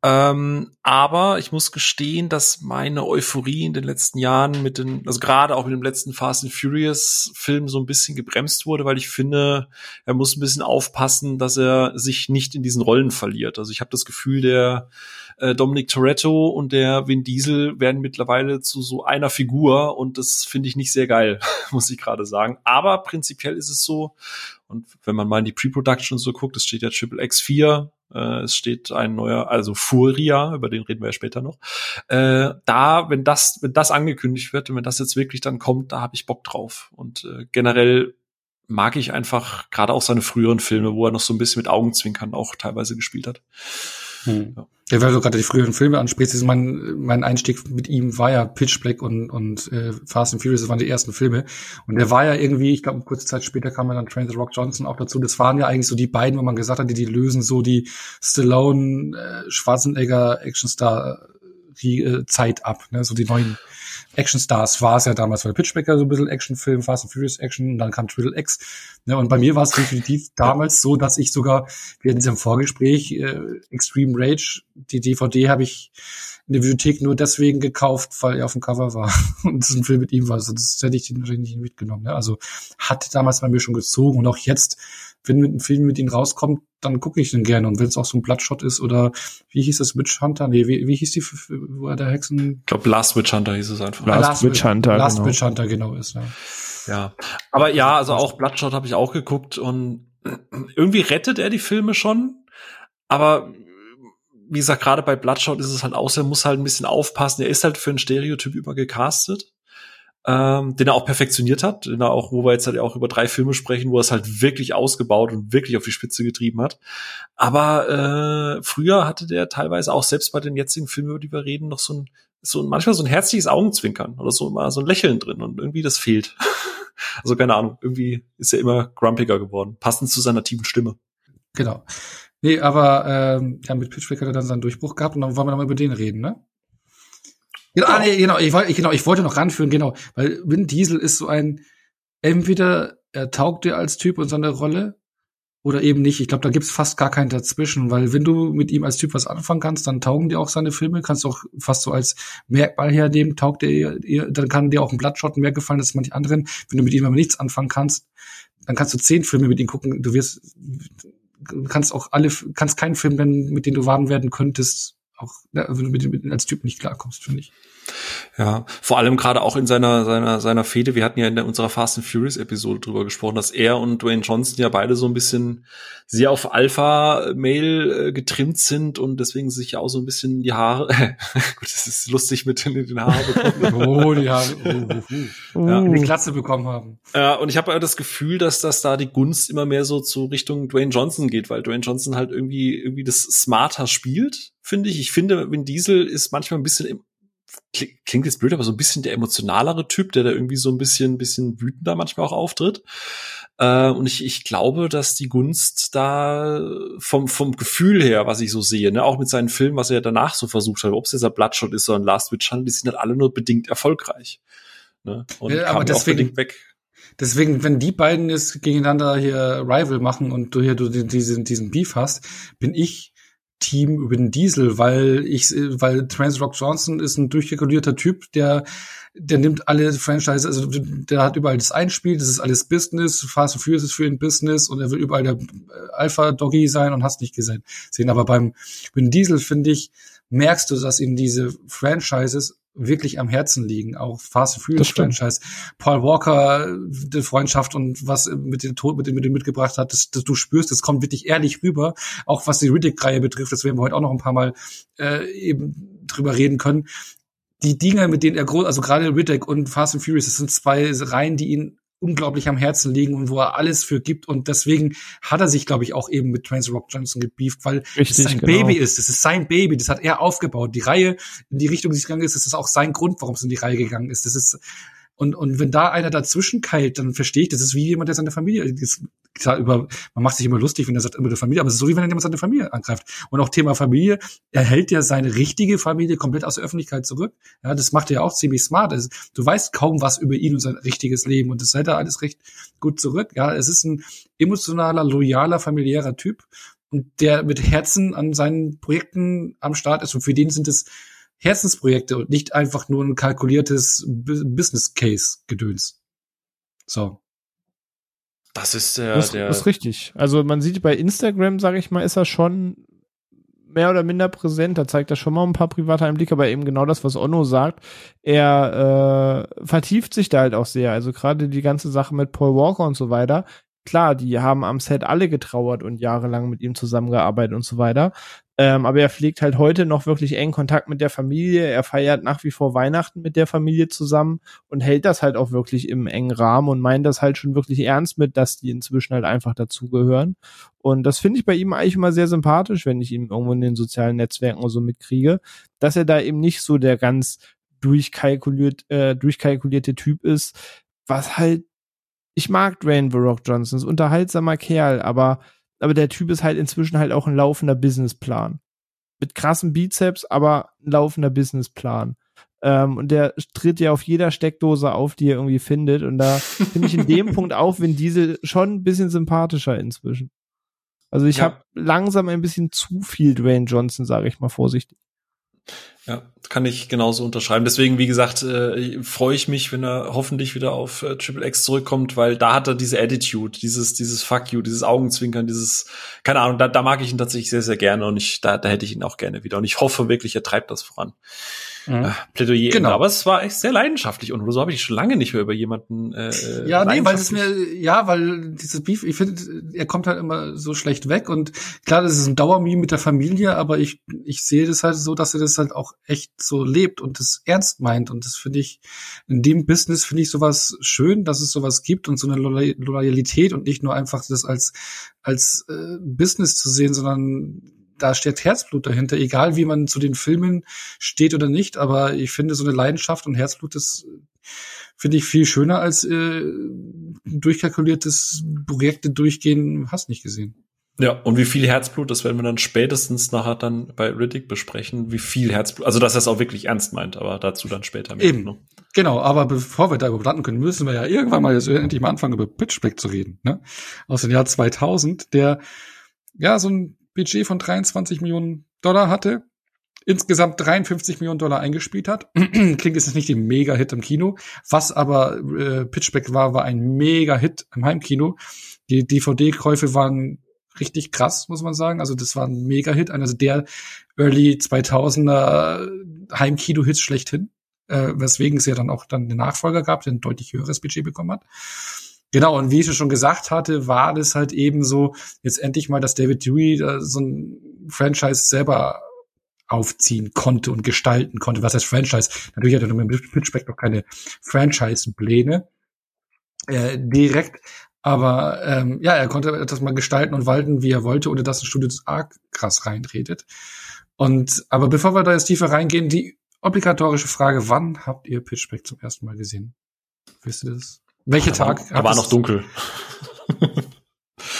Ähm, aber ich muss gestehen, dass meine Euphorie in den letzten Jahren mit den, also gerade auch mit dem letzten Fast and Furious Film so ein bisschen gebremst wurde, weil ich finde, er muss ein bisschen aufpassen, dass er sich nicht in diesen Rollen verliert. Also ich habe das Gefühl, der äh, Dominic Toretto und der Vin Diesel werden mittlerweile zu so einer Figur und das finde ich nicht sehr geil, muss ich gerade sagen. Aber prinzipiell ist es so, und wenn man mal in die Pre-Production so guckt, es steht ja Triple X vier, äh, es steht ein neuer, also Furya, über den reden wir ja später noch. Äh, da, wenn das, wenn das angekündigt wird und wenn das jetzt wirklich dann kommt, da habe ich Bock drauf. Und äh, generell mag ich einfach gerade auch seine früheren Filme, wo er noch so ein bisschen mit Augenzwinkern auch teilweise gespielt hat. Hm. Ja. Ja, weil du gerade die früheren Filme ansprichst, ist mein, mein Einstieg mit ihm war ja Pitch Black und, und äh, Fast and Furious, das waren die ersten Filme. Und er war ja irgendwie, ich glaube, kurze Zeit später kam ja dann Dwayne The Rock Johnson auch dazu. Das waren ja eigentlich so die beiden, wo man gesagt hat, die, die lösen so die Stallone-Schwarzenegger-Actionstar-Zeit äh, ab, ne? So die neuen Actionstars war es ja damals, weil Pitch Black so ein bisschen Actionfilm, Fast and Furious Action, und dann kam Triple X. Ne? Und bei mir war es definitiv damals so, dass ich sogar, wir hatten es im Vorgespräch, äh, Extreme Rage, die D V D habe ich in der Bibliothek nur deswegen gekauft, weil er auf dem Cover war und das ein Film mit ihm war. Also das hätte ich wahrscheinlich nicht mitgenommen. Ne? Also hat damals bei mir schon gezogen. Und auch jetzt, wenn ein Film mit ihm rauskommt, dann gucke ich den gerne. Und wenn es auch so ein Bloodshot ist oder wie hieß das, Witch Hunter? Nee, wie, wie hieß die, wo er der Hexen? Ich glaube, Last Witch Hunter hieß es einfach. Last, Last Witch Hunter, Last genau. Witch Hunter, genau ist, ja. Ja, aber ja, also auch Bloodshot habe ich auch geguckt und irgendwie rettet er die Filme schon, aber wie gesagt, gerade bei Bloodshot ist es halt auch so, er muss halt ein bisschen aufpassen. Er ist halt für einen Stereotyp übergecastet. Ähm, den er auch perfektioniert hat, den er auch, wo wir jetzt halt auch über drei Filme sprechen, wo er es halt wirklich ausgebaut und wirklich auf die Spitze getrieben hat. Aber äh, früher hatte der teilweise auch selbst bei den jetzigen Filmen, über die wir reden, noch so ein, so ein manchmal so ein herzliches Augenzwinkern oder so mal so ein Lächeln drin und irgendwie das fehlt. Also keine Ahnung, irgendwie ist er immer grumpiger geworden, passend zu seiner tiefen Stimme. Genau. Nee, aber ähm, ja, mit Pitch Black hat er dann seinen Durchbruch gehabt und dann wollen wir nochmal über den reden, ne? Genau, ah, nee, genau, ich, ich, genau, ich wollte noch ranführen, genau, weil Vin Diesel ist so ein, entweder er taugt dir als Typ und seine Rolle oder eben nicht. Ich glaube, da gibt's fast gar keinen dazwischen, weil wenn du mit ihm als Typ was anfangen kannst, dann taugen dir auch seine Filme, kannst du auch fast so als Merkmal hernehmen, taugt dir, dann kann dir auch ein Bloodshot mehr gefallen als manche anderen. Wenn du mit ihm aber nichts anfangen kannst, dann kannst du zehn Filme mit ihm gucken, du wirst, kannst auch alle, kannst keinen Film, mit dem du warm werden könntest, auch ne, wenn du mit, mit als Typ nicht klarkommst, finde ich. Ja, vor allem gerade auch in seiner seiner seiner Fehde, wir hatten ja in der, unserer Fast and Furious Episode drüber gesprochen, dass er und Dwayne Johnson ja beide so ein bisschen sehr auf Alpha-Male äh, getrimmt sind und deswegen sich ja auch so ein bisschen die Haare gut, das ist lustig mit in den Haaren bekommen. Oh, die Haare. Oh, oh. Ja. In die Klasse bekommen haben. Ja, und ich habe ja das Gefühl, dass das da die Gunst immer mehr so zu Richtung Dwayne Johnson geht, weil Dwayne Johnson halt irgendwie irgendwie das smarter spielt, finde ich. Ich finde, Vin Diesel ist manchmal ein bisschen im klingt jetzt blöd, aber so ein bisschen der emotionalere Typ, der da irgendwie so ein bisschen, bisschen wütender manchmal auch auftritt. Äh, und ich, ich glaube, dass die Gunst da vom, vom Gefühl her, was ich so sehe, ne, auch mit seinen Filmen, was er danach so versucht hat, ob es jetzt ein Bloodshot ist oder ein Last Witch Hunt, die sind halt alle nur bedingt erfolgreich. Ne? Und ja, aber deswegen, auch bedingt weg. Deswegen, wenn die beiden jetzt gegeneinander hier Rival machen und du hier du diesen, diesen Beef hast, bin ich Team über den Diesel, weil ich, weil Trans Rock Johnson ist ein durchkalkulierter Typ, der, der nimmt alle Franchise, also der hat überall das Einspiel, das ist alles Business, Fast and Furious ist für ihn Business und er will überall der Alpha-Doggy sein und hast nicht gesehen. Aber beim Vin Diesel, finde ich, merkst du, dass ihm diese Franchises wirklich am Herzen liegen, auch Fast and Furious Franchise. Paul Walker, die Freundschaft und was mit dem Tod, mit dem, mit dem mitgebracht hat, das, das du spürst, das kommt wirklich ehrlich rüber, auch was die Riddick-Reihe betrifft, das werden wir heute auch noch ein paar Mal äh, eben drüber reden können. Die Dinger, mit denen er groß, also gerade Riddick und Fast and Furious, das sind zwei Reihen, die ihn unglaublich am Herzen liegen und wo er alles für gibt und deswegen hat er sich, glaube ich, auch eben mit Trains Rock Johnson gebieft, weil es sein genau. Baby ist, es ist sein Baby, das hat er aufgebaut, die Reihe, in die Richtung, die es gegangen ist, das ist auch sein Grund, warum es in die Reihe gegangen ist, das ist und und wenn da einer dazwischen keilt, dann verstehe ich, das ist wie jemand, der seine Familie ist, klar, über, man macht sich immer lustig, wenn er sagt, über die Familie, aber es ist so, wie wenn jemand seine Familie angreift und auch Thema Familie, er hält ja seine richtige Familie komplett aus der Öffentlichkeit zurück, ja, das macht er ja auch ziemlich smart, also, du weißt kaum was über ihn und sein richtiges Leben und das hält er alles recht gut zurück, ja, es ist ein emotionaler, loyaler, familiärer Typ und der mit Herzen an seinen Projekten am Start ist und für den sind es Herzensprojekte und nicht einfach nur ein kalkuliertes B- Business-Case-Gedöns. So. Das ist der, das, der... Das ist richtig. Also man sieht bei Instagram, sage ich mal, ist er schon mehr oder minder präsent. Da zeigt er schon mal ein paar private Einblicke, aber eben genau das, was Onno sagt. Er äh, vertieft sich da halt auch sehr. Also gerade die ganze Sache mit Paul Walker und so weiter. Klar, die haben am Set alle getrauert und jahrelang mit ihm zusammengearbeitet und so weiter. Ähm, aber er pflegt halt heute noch wirklich engen Kontakt mit der Familie. Er feiert nach wie vor Weihnachten mit der Familie zusammen und hält das halt auch wirklich im engen Rahmen und meint das halt schon wirklich ernst mit, dass die inzwischen halt einfach dazugehören. Und das finde ich bei ihm eigentlich immer sehr sympathisch, wenn ich ihn irgendwo in den sozialen Netzwerken so mitkriege, dass er da eben nicht so der ganz durchkalkuliert, äh, durchkalkulierte Typ ist, was halt, ich mag Dwayne The Rock Johnson, ist ein unterhaltsamer Kerl, aber aber der Typ ist halt inzwischen halt auch ein laufender Businessplan. Mit krassen Bizeps, aber ein laufender Businessplan. Ähm, und der tritt ja auf jeder Steckdose auf, die er irgendwie findet. Und da finde ich in dem Punkt auch Vin Diesel schon ein bisschen sympathischer inzwischen. Also ich ja. habe langsam ein bisschen zu viel Dwayne Johnson, sage ich mal vorsichtig. Ja, kann ich genauso unterschreiben. Deswegen, wie gesagt, äh, freue ich mich, wenn er hoffentlich wieder auf äh, Triple X zurückkommt, weil da hat er diese Attitude, dieses dieses Fuck you, dieses Augenzwinkern, dieses, keine Ahnung, da, da mag ich ihn tatsächlich sehr, sehr gerne und ich da, da hätte ich ihn auch gerne wieder. Und ich hoffe wirklich, er treibt das voran. Mhm. Äh, Plädoyer. Genau. Aber es war echt sehr leidenschaftlich und so habe ich schon lange nicht mehr über jemanden äh, Ja, nee, weil es mir, ja, weil dieses Beef, ich finde, er kommt halt immer so schlecht weg und klar, das ist ein Dauermeme mit der Familie, aber ich ich sehe das halt so, dass er das halt auch echt so lebt und das ernst meint und das finde ich, in dem Business finde ich sowas schön, dass es sowas gibt und so eine Loy- Loyalität und nicht nur einfach das als als äh, Business zu sehen, sondern da steht Herzblut dahinter, egal wie man zu den Filmen steht oder nicht, aber ich finde so eine Leidenschaft und Herzblut, das finde ich viel schöner als äh, durchkalkuliertes Projekte durchgehen, hast nicht gesehen. Ja, und wie viel Herzblut, das werden wir dann spätestens nachher dann bei Riddick besprechen, wie viel Herzblut, also dass er es auch wirklich ernst meint, aber dazu dann später mehr. Eben, ne? Genau, aber bevor wir da überlanden können, müssen wir ja irgendwann mal jetzt endlich mal anfangen, über Pitch Black zu reden, ne? Aus dem Jahr zweitausend, der ja so ein Budget von dreiundzwanzig Millionen Dollar hatte, insgesamt dreiundfünfzig Millionen Dollar eingespielt hat. Klingt jetzt nicht ein Mega-Hit im Kino, was aber äh, Pitch Black war, war ein Mega-Hit im Heimkino. Die D V D-Käufe waren richtig krass, muss man sagen. Also das war ein Mega-Hit, also der Early zweitausender Heimkino-Hit schlechthin, äh, weswegen es ja dann auch dann den Nachfolger gab, der ein deutlich höheres Budget bekommen hat. Genau, und wie ich es schon gesagt hatte, war das halt eben so, jetzt endlich mal, dass David Twohy äh, so ein Franchise selber aufziehen konnte und gestalten konnte. Was heißt Franchise? Natürlich hat er mit Pitch Black noch keine Franchise-Pläne äh, direkt, aber ähm, ja, er konnte das mal gestalten und walten, wie er wollte, ohne dass ein Studio das arg krass reintretet. Und aber bevor wir da jetzt tiefer reingehen, die obligatorische Frage, wann habt ihr Pitch Black zum ersten Mal gesehen? Wisst ihr das? Welcher Tag? Da war noch dunkel.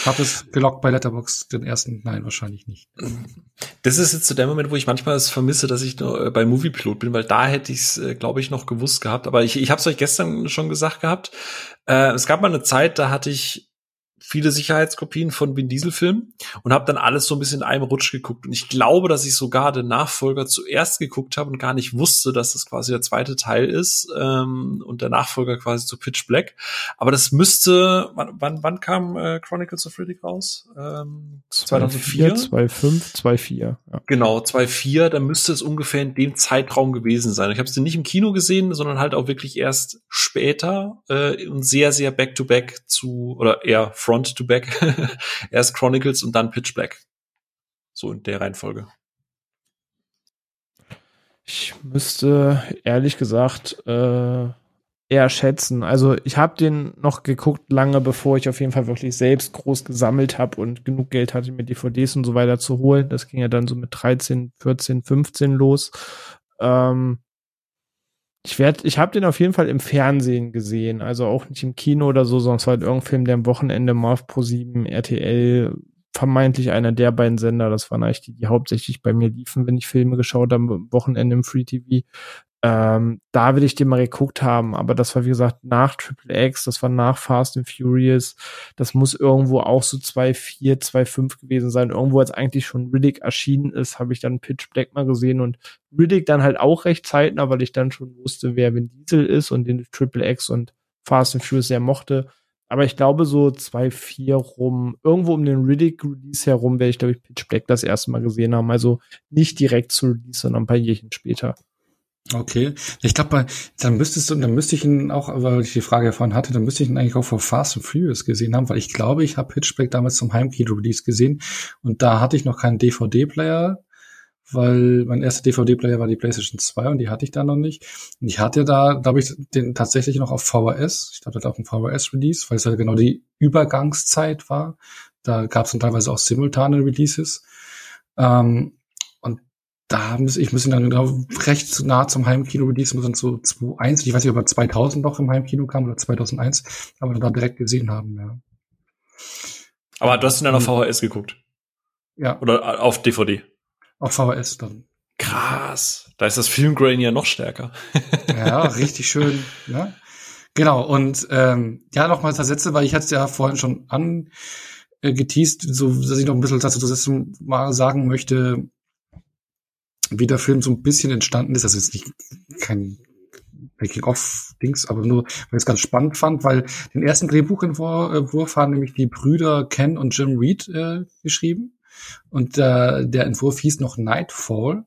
Hat es gelockt bei Letterboxd den ersten? Nein, wahrscheinlich nicht. Das ist jetzt so der Moment, wo ich manchmal es vermisse, dass ich nur bei Moviepilot bin, weil da hätte ich es, glaube ich, noch gewusst gehabt. Aber ich, ich habe es euch gestern schon gesagt gehabt. Äh, es gab mal eine Zeit, da hatte ich viele Sicherheitskopien von Vin Diesel-Filmen und habe dann alles so ein bisschen in einem Rutsch geguckt. Und ich glaube, dass ich sogar den Nachfolger zuerst geguckt habe und gar nicht wusste, dass das quasi der zweite Teil ist, ähm, und der Nachfolger quasi zu Pitch Black. Aber das müsste, wann, wann, wann kam äh, Chronicles of Riddick raus? Ähm, zweitausendvier? zweitausendfünf, zweitausendvier. Ja. Genau, zweitausendvier, dann müsste es ungefähr in dem Zeitraum gewesen sein. Ich habe es nicht im Kino gesehen, sondern halt auch wirklich erst später äh, und sehr, sehr back-to-back zu, oder eher Front to Back. Erst Chronicles und dann Pitch Black. So in der Reihenfolge. Ich müsste ehrlich gesagt äh, eher schätzen. Also ich habe den noch geguckt lange, bevor ich auf jeden Fall wirklich selbst groß gesammelt habe und genug Geld hatte, mir D V Ds und so weiter zu holen. Das ging ja dann so mit dreizehn, vierzehn, fünfzehn los. Ähm, Ich werde, ich habe den auf jeden Fall im Fernsehen gesehen, also auch nicht im Kino oder so, sonst war halt irgendein Film, der am Wochenende mal auf ProSieben, R T L, vermeintlich einer der beiden Sender, das waren eigentlich die, die hauptsächlich bei mir liefen, wenn ich Filme geschaut habe, am Wochenende im Free-T V. Ähm, da will ich den mal geguckt haben, aber das war, wie gesagt, nach Triple X, das war nach Fast and Furious, das muss irgendwo auch so zweitausendvier, zweitausendfünf gewesen sein, irgendwo als eigentlich schon Riddick erschienen ist, habe ich dann Pitch Black mal gesehen und Riddick dann halt auch recht zeitnah, weil ich dann schon wusste, wer Vin Diesel ist und den Triple X und Fast and Furious sehr mochte, aber ich glaube so zweitausendvier rum, irgendwo um den Riddick-Release herum werde ich, glaube ich, Pitch Black das erste Mal gesehen haben, also nicht direkt zu Release, sondern ein paar Jährchen später. Okay, ich glaube, dann müsstest du, dann müsste ich ihn auch, weil ich die Frage ja vorhin hatte, dann müsste ich ihn eigentlich auch vor Fast and Furious gesehen haben, weil ich glaube, ich habe Pitch Black damals zum Heimkino-Release gesehen und da hatte ich noch keinen D V D-Player, weil mein erster D V D-Player war die PlayStation zwei und die hatte ich da noch nicht. Und ich hatte da, glaube ich, den tatsächlich noch auf V H S, ich glaube, da hat auch ein V H S-Release, weil es halt genau die Übergangszeit war. Da gab es dann teilweise auch simultane Releases. Ähm, Da muss ich muss ihn dann genau recht nah zum Heimkino release, muss dann so zweitausendeins, ich weiß nicht, ob er zweitausend noch im Heimkino kam oder zweitausendeins, aber da direkt gesehen haben, ja. Aber du hast ihn dann auf V H S geguckt? Ja. Oder auf D V D? Auf V H S dann. Krass, da ist das Filmgrain ja noch stärker. Ja, richtig schön, ja. Genau, und ähm, ja, nochmal ein paar Sätze, weil ich hatte es ja vorhin schon angeteased, so dass ich noch ein bisschen dazu das mal sagen möchte, wie der Film so ein bisschen entstanden ist, also jetzt nicht kein Making-of-Dings, aber nur, weil ich es ganz spannend fand, weil den ersten Drehbuchentwurf haben nämlich die Brüder Ken und Jim Reed äh, geschrieben und äh, der Entwurf hieß noch Nightfall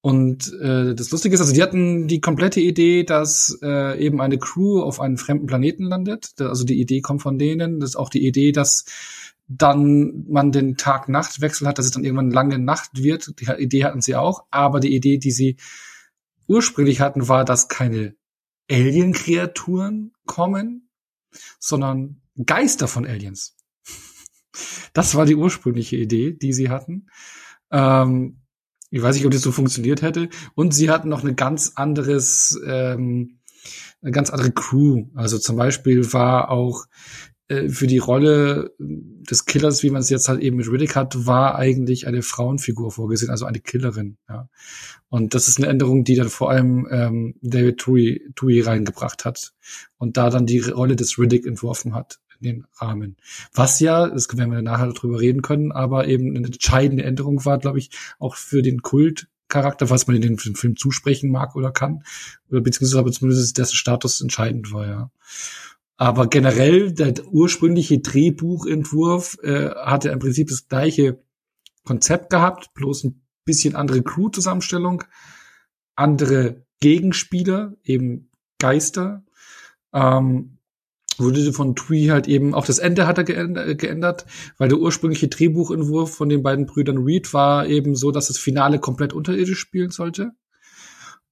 und äh, das Lustige ist, also die hatten die komplette Idee, dass äh, eben eine Crew auf einem fremden Planeten landet, also die Idee kommt von denen, das ist auch die Idee, dass dann man den Tag-Nacht-Wechsel hat, dass es dann irgendwann lange Nacht wird. Die Idee hatten sie auch, aber die Idee, die sie ursprünglich hatten, war, dass keine Alien-Kreaturen kommen, sondern Geister von Aliens. Das war die ursprüngliche Idee, die sie hatten. Ähm, ich weiß nicht, ob das so funktioniert hätte. Und sie hatten noch eine ganz anderes, ähm, eine ganz andere Crew. Also zum Beispiel war auch für die Rolle des Killers, wie man es jetzt halt eben mit Riddick hat, war eigentlich eine Frauenfigur vorgesehen, also eine Killerin. Ja. Und das ist eine Änderung, die dann vor allem ähm, David Twohy, Twohy reingebracht hat und da dann die Rolle des Riddick entworfen hat in den Rahmen. Was ja, das werden wir nachher drüber reden können, aber eben eine entscheidende Änderung war, glaube ich, auch für den Kultcharakter, falls man den Film zusprechen mag oder kann, oder beziehungsweise aber zumindest dessen Status entscheidend war, ja. Aber generell, der ursprüngliche Drehbuchentwurf äh, hatte im Prinzip das gleiche Konzept gehabt, bloß ein bisschen andere Crew-Zusammenstellung, andere Gegenspieler, eben Geister. Ähm, wurde von Twohy halt eben, auch das Ende hat er geändert, weil der ursprüngliche Drehbuchentwurf von den beiden Brüdern Reed war eben so, dass das Finale komplett unterirdisch spielen sollte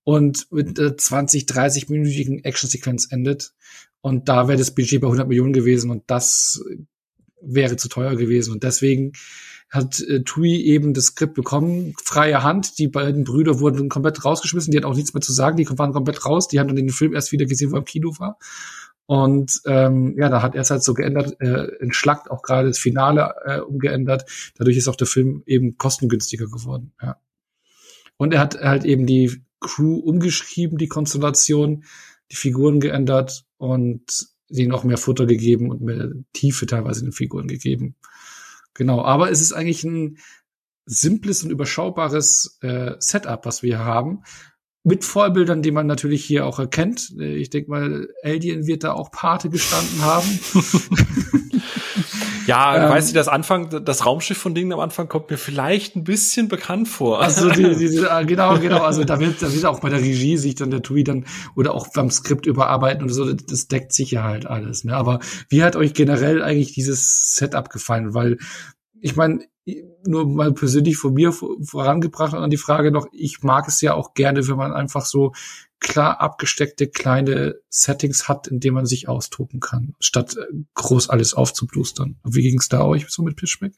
und mit äh, zwanzig-, dreißig-minütigen Actionsequenz endet. Und da wäre das Budget bei hundert Millionen gewesen und das wäre zu teuer gewesen. Und deswegen hat äh, Twohy eben das Skript bekommen, freie Hand. Die beiden Brüder wurden komplett rausgeschmissen, die hatten auch nichts mehr zu sagen, die waren komplett raus. Die haben dann den Film erst wieder gesehen, wo er im Kino war. Und ähm, ja, da hat er es halt so geändert, äh, in Schlacht auch gerade das Finale äh, umgeändert. Dadurch ist auch der Film eben kostengünstiger geworden. Ja. Und er hat halt eben die Crew umgeschrieben, die Konstellation, die Figuren geändert und ihnen auch mehr Futter gegeben und mehr Tiefe teilweise den Figuren gegeben. Genau, aber es ist eigentlich ein simples und überschaubares äh, Setup, was wir hier haben. Mit Vorbildern, die man natürlich hier auch erkennt. Ich denke mal, Alien wird da auch Pate gestanden haben. Ja, ähm, weißt du, das Anfang, das Raumschiff von denen am Anfang kommt mir vielleicht ein bisschen bekannt vor. Also die, die, die, genau, genau. Also da wird, da wird auch bei der Regie sich dann der Twohy dann oder auch beim Skript überarbeiten und so. Das deckt sich ja halt alles. Ne? Aber wie hat euch generell eigentlich dieses Setup gefallen? Weil ich meine, nur mal persönlich von mir vorangebracht an die Frage noch, ich mag es ja auch gerne, wenn man einfach so klar abgesteckte kleine Settings hat, in denen man sich austoben kann, statt groß alles aufzublustern. Wie ging es da euch so mit Pitch Black?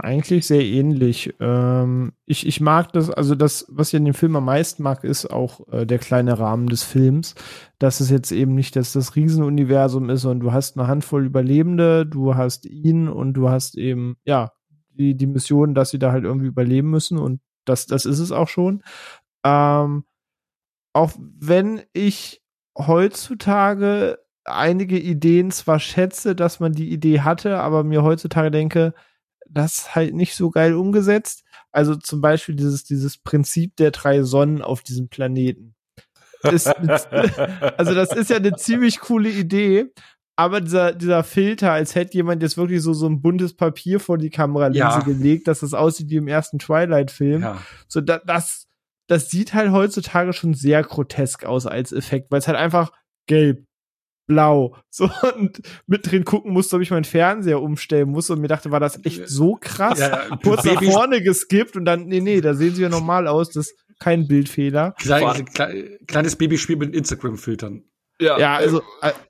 Eigentlich sehr ähnlich. Ähm, ich, ich mag das, also das, was ich in dem Film am meisten mag, ist auch äh, der kleine Rahmen des Films. Dass es jetzt eben nicht, dass das Riesenuniversum ist und du hast eine Handvoll Überlebende, du hast ihn und du hast eben, ja, die, die Mission, dass sie da halt irgendwie überleben müssen und das, das ist es auch schon. Ähm, auch wenn ich heutzutage einige Ideen zwar schätze, dass man die Idee hatte, aber mir heutzutage denke, das halt nicht so geil umgesetzt. Also zum Beispiel dieses, dieses Prinzip der drei Sonnen auf diesem Planeten. Ist, also das ist ja eine ziemlich coole Idee, aber dieser, dieser Filter, als hätte jemand jetzt wirklich so, so ein buntes Papier vor die Kameralinse ja. gelegt, dass das aussieht wie im ersten Twilight-Film. Ja. So, da, das, das sieht halt heutzutage schon sehr grotesk aus als Effekt, weil es halt einfach gelb, blau. So, und mit drin gucken musste, ob ich meinen Fernseher umstellen muss und mir dachte, war das echt so krass? Ja, ja, kurz nach vorne geskippt und dann, nee, nee, da sehen sie ja normal aus, das ist kein Bildfehler. Kleine, kle- kleines Babyspiel mit Instagram-Filtern. Ja, ja, also,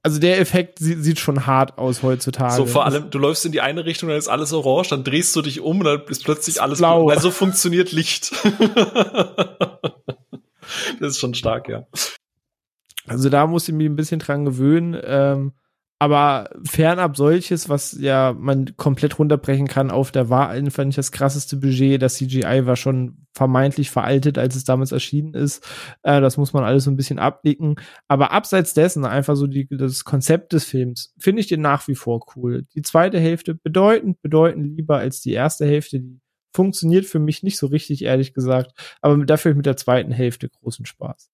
also der Effekt sieht, sieht schon hart aus heutzutage. So, vor allem, du läufst in die eine Richtung, dann ist alles orange, dann drehst du dich um und dann ist plötzlich alles blau. Weil so funktioniert Licht. Das ist schon stark, ja. Also da muss ich mich ein bisschen dran gewöhnen, ähm, aber fernab solches, was ja man komplett runterbrechen kann auf, da war einfach nicht das krasseste Budget, das C G I war schon vermeintlich veraltet, als es damals erschienen ist, äh, das muss man alles so ein bisschen abnicken, aber abseits dessen einfach so die, das Konzept des Films, finde ich den nach wie vor cool. Die zweite Hälfte bedeutend, bedeutend lieber als die erste Hälfte, die funktioniert für mich nicht so richtig, ehrlich gesagt, aber dafür mit der zweiten Hälfte großen Spaß.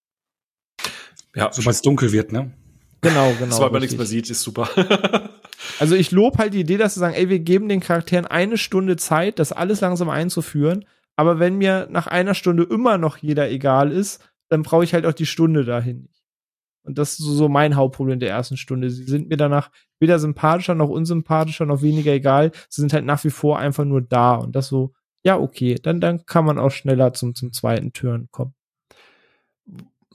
Ja, sobald es dunkel wird, ne? Genau, genau. Sobald man nichts mehr sieht, ist super. Also ich lobe halt die Idee, dass sie sagen, ey, wir geben den Charakteren eine Stunde Zeit, das alles langsam einzuführen, aber wenn mir nach einer Stunde immer noch jeder egal ist, dann brauche ich halt auch die Stunde dahin nicht. Und das ist so mein Hauptproblem der ersten Stunde. Sie sind mir danach weder sympathischer, noch unsympathischer, noch weniger egal. Sie sind halt nach wie vor einfach nur da und das so, ja, okay, dann, dann kann man auch schneller zum, zum zweiten Turn kommen.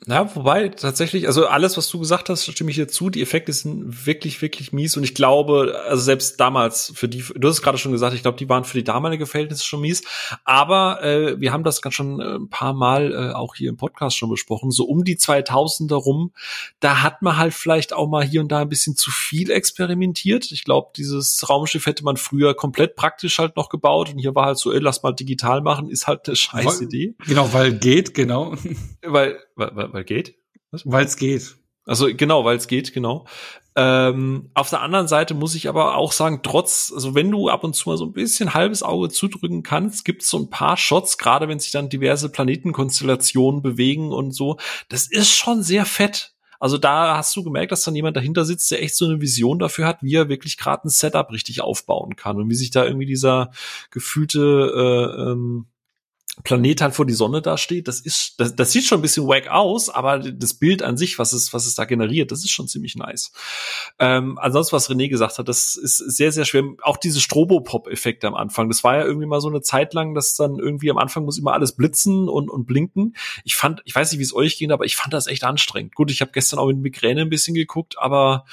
Ja, wobei tatsächlich, also alles, was du gesagt hast, stimme ich dir zu. Die Effekte sind wirklich, wirklich mies. Und ich glaube, also selbst damals, für die, du hast es gerade schon gesagt, ich glaube, die waren für die damaligen Verhältnisse schon mies. Aber äh, wir haben das ganz schon ein paar Mal äh, auch hier im Podcast schon besprochen. So um die zweitausender rum, da hat man halt vielleicht auch mal hier und da ein bisschen zu viel experimentiert. Ich glaube, dieses Raumschiff hätte man früher komplett praktisch halt noch gebaut. Und hier war halt so, ey, lass mal digital machen, ist halt eine scheiß Idee. Genau, weil geht, genau. Weil, weil Weil geht? Weil es geht. Also genau, weil es geht, genau. Ähm, auf der anderen Seite muss ich aber auch sagen, trotz, also wenn du ab und zu mal so ein bisschen halbes Auge zudrücken kannst, gibt es so ein paar Shots, gerade wenn sich dann diverse Planetenkonstellationen bewegen und so, das ist schon sehr fett. Also da hast du gemerkt, dass dann jemand dahinter sitzt, der echt so eine Vision dafür hat, wie er wirklich gerade ein Setup richtig aufbauen kann und wie sich da irgendwie dieser gefühlte äh, ähm, Planet halt vor die Sonne da steht, das ist, das, das sieht schon ein bisschen wack aus, aber das Bild an sich, was es, was es da generiert, das ist schon ziemlich nice. Ähm, ansonsten, was René gesagt hat, das ist sehr, sehr schwer. Auch diese Strobopop-Effekte am Anfang, das war ja irgendwie mal so eine Zeit lang, dass dann irgendwie am Anfang muss immer alles blitzen und, und blinken. Ich fand, ich weiß nicht, wie es euch ging, aber ich fand das echt anstrengend. Gut, ich habe gestern auch mit Migräne ein bisschen geguckt, aber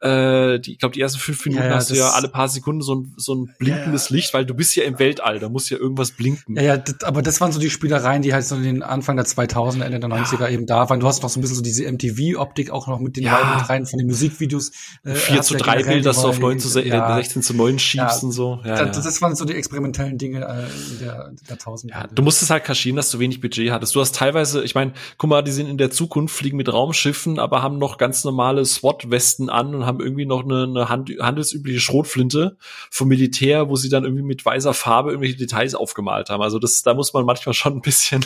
Äh, die, ich glaube, die ersten fünf Minuten ja, ja, hast du ja alle paar Sekunden so ein, so ein blinkendes ja, ja. Licht, weil du bist ja im Weltall, da muss ja irgendwas blinken. Ja, ja das, aber das waren so die Spielereien, die halt so in den Anfang der zweitausender, Ende der neunziger ja. eben da waren. Du hast noch so ein bisschen so diese M T V-Optik auch noch mit den ja. Reihen mit rein von den Musikvideos. Äh, vier zu drei ja Bild, dass du auf neun zu sechzehn zu neun schiebst ja, und so. Ja, da, ja. Das waren so die experimentellen Dinge äh, der, der Tausender. Ja, du musstest halt kaschieren, dass du wenig Budget hattest. Du hast teilweise, ich meine, guck mal, die sind in der Zukunft, fliegen mit Raumschiffen, aber haben noch ganz normale SWAT-Westen an und haben irgendwie noch eine, eine hand, handelsübliche Schrotflinte vom Militär, wo sie dann irgendwie mit weißer Farbe irgendwelche Details aufgemalt haben. Also das, da muss man manchmal schon ein bisschen,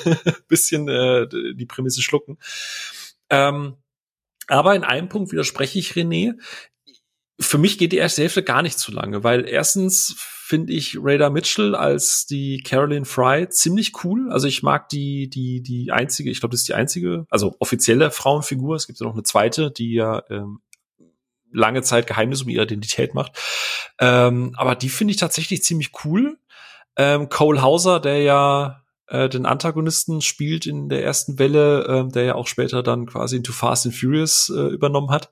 bisschen äh, die Prämisse schlucken. Ähm, aber in einem Punkt widerspreche ich René. Für mich geht die erste Hälfte gar nicht zu lange, weil erstens finde ich Radha Mitchell als die Carolyn Fry ziemlich cool. Also ich mag die die die einzige, ich glaube, das ist die einzige, also offizielle Frauenfigur. Es gibt ja noch eine zweite, die ja ähm, lange Zeit Geheimnis um ihre Identität macht. Ähm, aber die finde ich tatsächlich ziemlich cool. Ähm, Cole Hauser, der ja äh, den Antagonisten spielt in der ersten Welle, ähm, der ja auch später dann quasi in Too Fast and Furious äh, übernommen hat.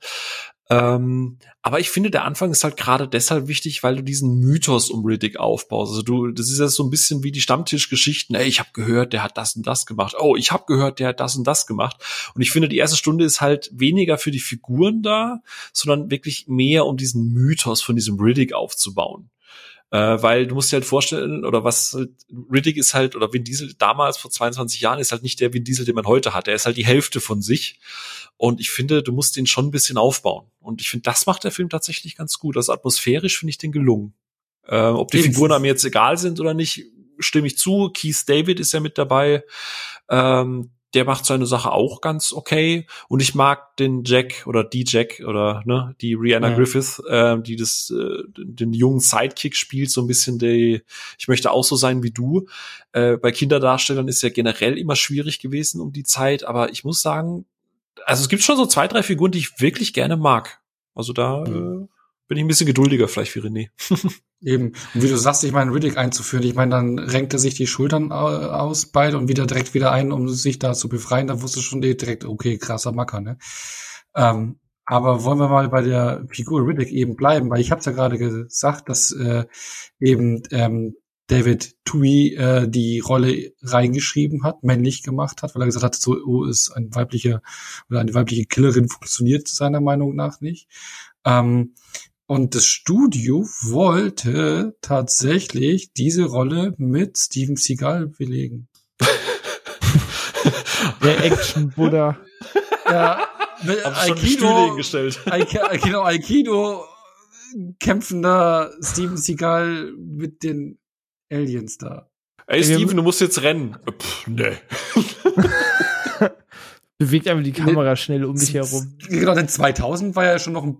Ähm, aber ich finde, der Anfang ist halt gerade deshalb wichtig, weil du diesen Mythos um Riddick aufbaust. Also du, das ist ja so ein bisschen wie die Stammtischgeschichten. Ey, ich habe gehört, der hat das und das gemacht. Oh, ich habe gehört, der hat das und das gemacht. Und ich finde, die erste Stunde ist halt weniger für die Figuren da, sondern wirklich mehr, um diesen Mythos von diesem Riddick aufzubauen. Äh, weil du musst dir halt vorstellen, oder was halt, Riddick ist halt, oder Vin Diesel damals vor zweiundzwanzig Jahren ist halt nicht der Vin Diesel, den man heute hat. Er ist halt die Hälfte von sich. Und ich finde, du musst den schon ein bisschen aufbauen. Und ich finde, das macht der Film tatsächlich ganz gut. Also atmosphärisch finde ich den gelungen. Äh, ob die Eben. Figuren einem jetzt egal sind oder nicht, stimme ich zu. Keith David ist ja mit dabei. Ähm, der macht seine Sache auch ganz okay. Und ich mag den Jack oder die Jack oder ne die Rihanna ja. Griffith, äh, die das äh, den jungen Sidekick spielt, so ein bisschen die, ich möchte auch so sein wie du. Äh, bei Kinderdarstellern ist ja generell immer schwierig gewesen um die Zeit. Aber ich muss sagen, also es gibt schon so zwei, drei Figuren, die ich wirklich gerne mag. Also da äh, bin ich ein bisschen geduldiger vielleicht für René. Eben. Und wie du sagst, ich meine, Riddick einzuführen, ich meine, dann renkt er sich die Schultern aus beide und wieder direkt wieder ein, um sich da zu befreien. Da wusste schon direkt, okay, krasser Macker, ne? Ähm, aber wollen wir mal bei der Figur Riddick eben bleiben, weil ich habe es ja gerade gesagt, dass äh, eben ähm, David Twohy äh, die Rolle reingeschrieben hat, männlich gemacht hat, weil er gesagt hat, so oh, ist ein weiblicher oder eine weibliche Killerin funktioniert seiner Meinung nach nicht. Ähm, und das Studio wollte tatsächlich diese Rolle mit Steven Seagal belegen. Der Action-Buddha. Ja, mit Aikido, Aikido, Aikido kämpfender Steven Seagal mit den Aliens da. Ey, Steven, du musst jetzt rennen. Pff, ne. Bewegt einfach die Kamera ne, schnell um dich herum. Genau, denn zweitausend war ja schon noch ein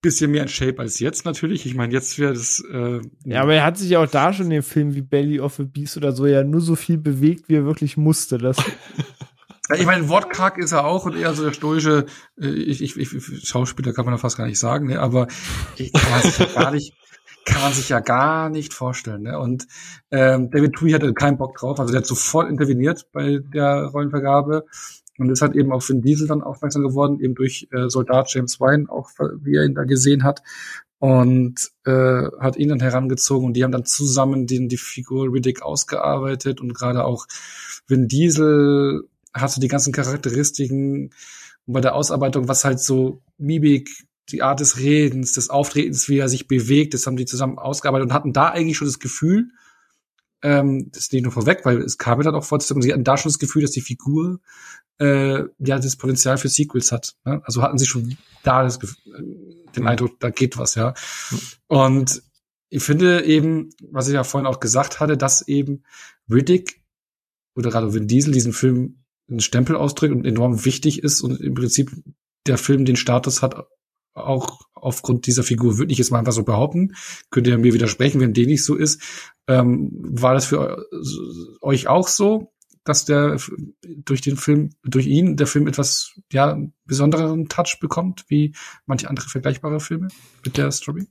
bisschen mehr in Shape als jetzt natürlich. Ich meine, jetzt wäre das äh, ja, aber er hat sich ja auch da schon in den Filmen wie Belly of a Beast oder so ja nur so viel bewegt, wie er wirklich musste. Das ja, ich meine, wortkarg ist er auch und eher so der stoische äh, ich, ich, ich, Schauspieler kann man da fast gar nicht sagen, ne? Aber ich kann es ja gar nicht Kann man sich ja gar nicht vorstellen, ne? Und ähm, David Twohy hatte keinen Bock drauf, also der hat sofort interveniert bei der Rollenvergabe und ist halt eben auf Vin Diesel dann aufmerksam geworden, eben durch äh, Soldat James Wine, auch wie er ihn da gesehen hat, und äh, hat ihn dann herangezogen und die haben dann zusammen den die Figur Riddick ausgearbeitet und gerade auch Vin Diesel hatte die ganzen Charakteristiken und bei der Ausarbeitung, was halt so Mimik, die Art des Redens, des Auftretens, wie er sich bewegt, das haben die zusammen ausgearbeitet und hatten da eigentlich schon das Gefühl, ähm, das liegt nur vorweg, weil es kam ja dann auch vorzustellen, sie hatten da schon das Gefühl, dass die Figur äh, ja das Potenzial für Sequels hat. Ne? Also hatten sie schon da das Gefühl, den Eindruck, da geht was, ja. Und ich finde eben, was ich ja vorhin auch gesagt hatte, dass eben Riddick oder gerade Vin Diesel diesen Film einen Stempel ausdrückt und enorm wichtig ist und im Prinzip der Film den Status hat, auch aufgrund dieser Figur, würde ich jetzt mal einfach so behaupten, könnt ihr mir widersprechen, wenn dem nicht so ist. Ähm, war das für euch auch so, dass der durch den Film, durch ihn, der Film etwas, ja, besonderen Touch bekommt, wie manche andere vergleichbare Filme mit der Story?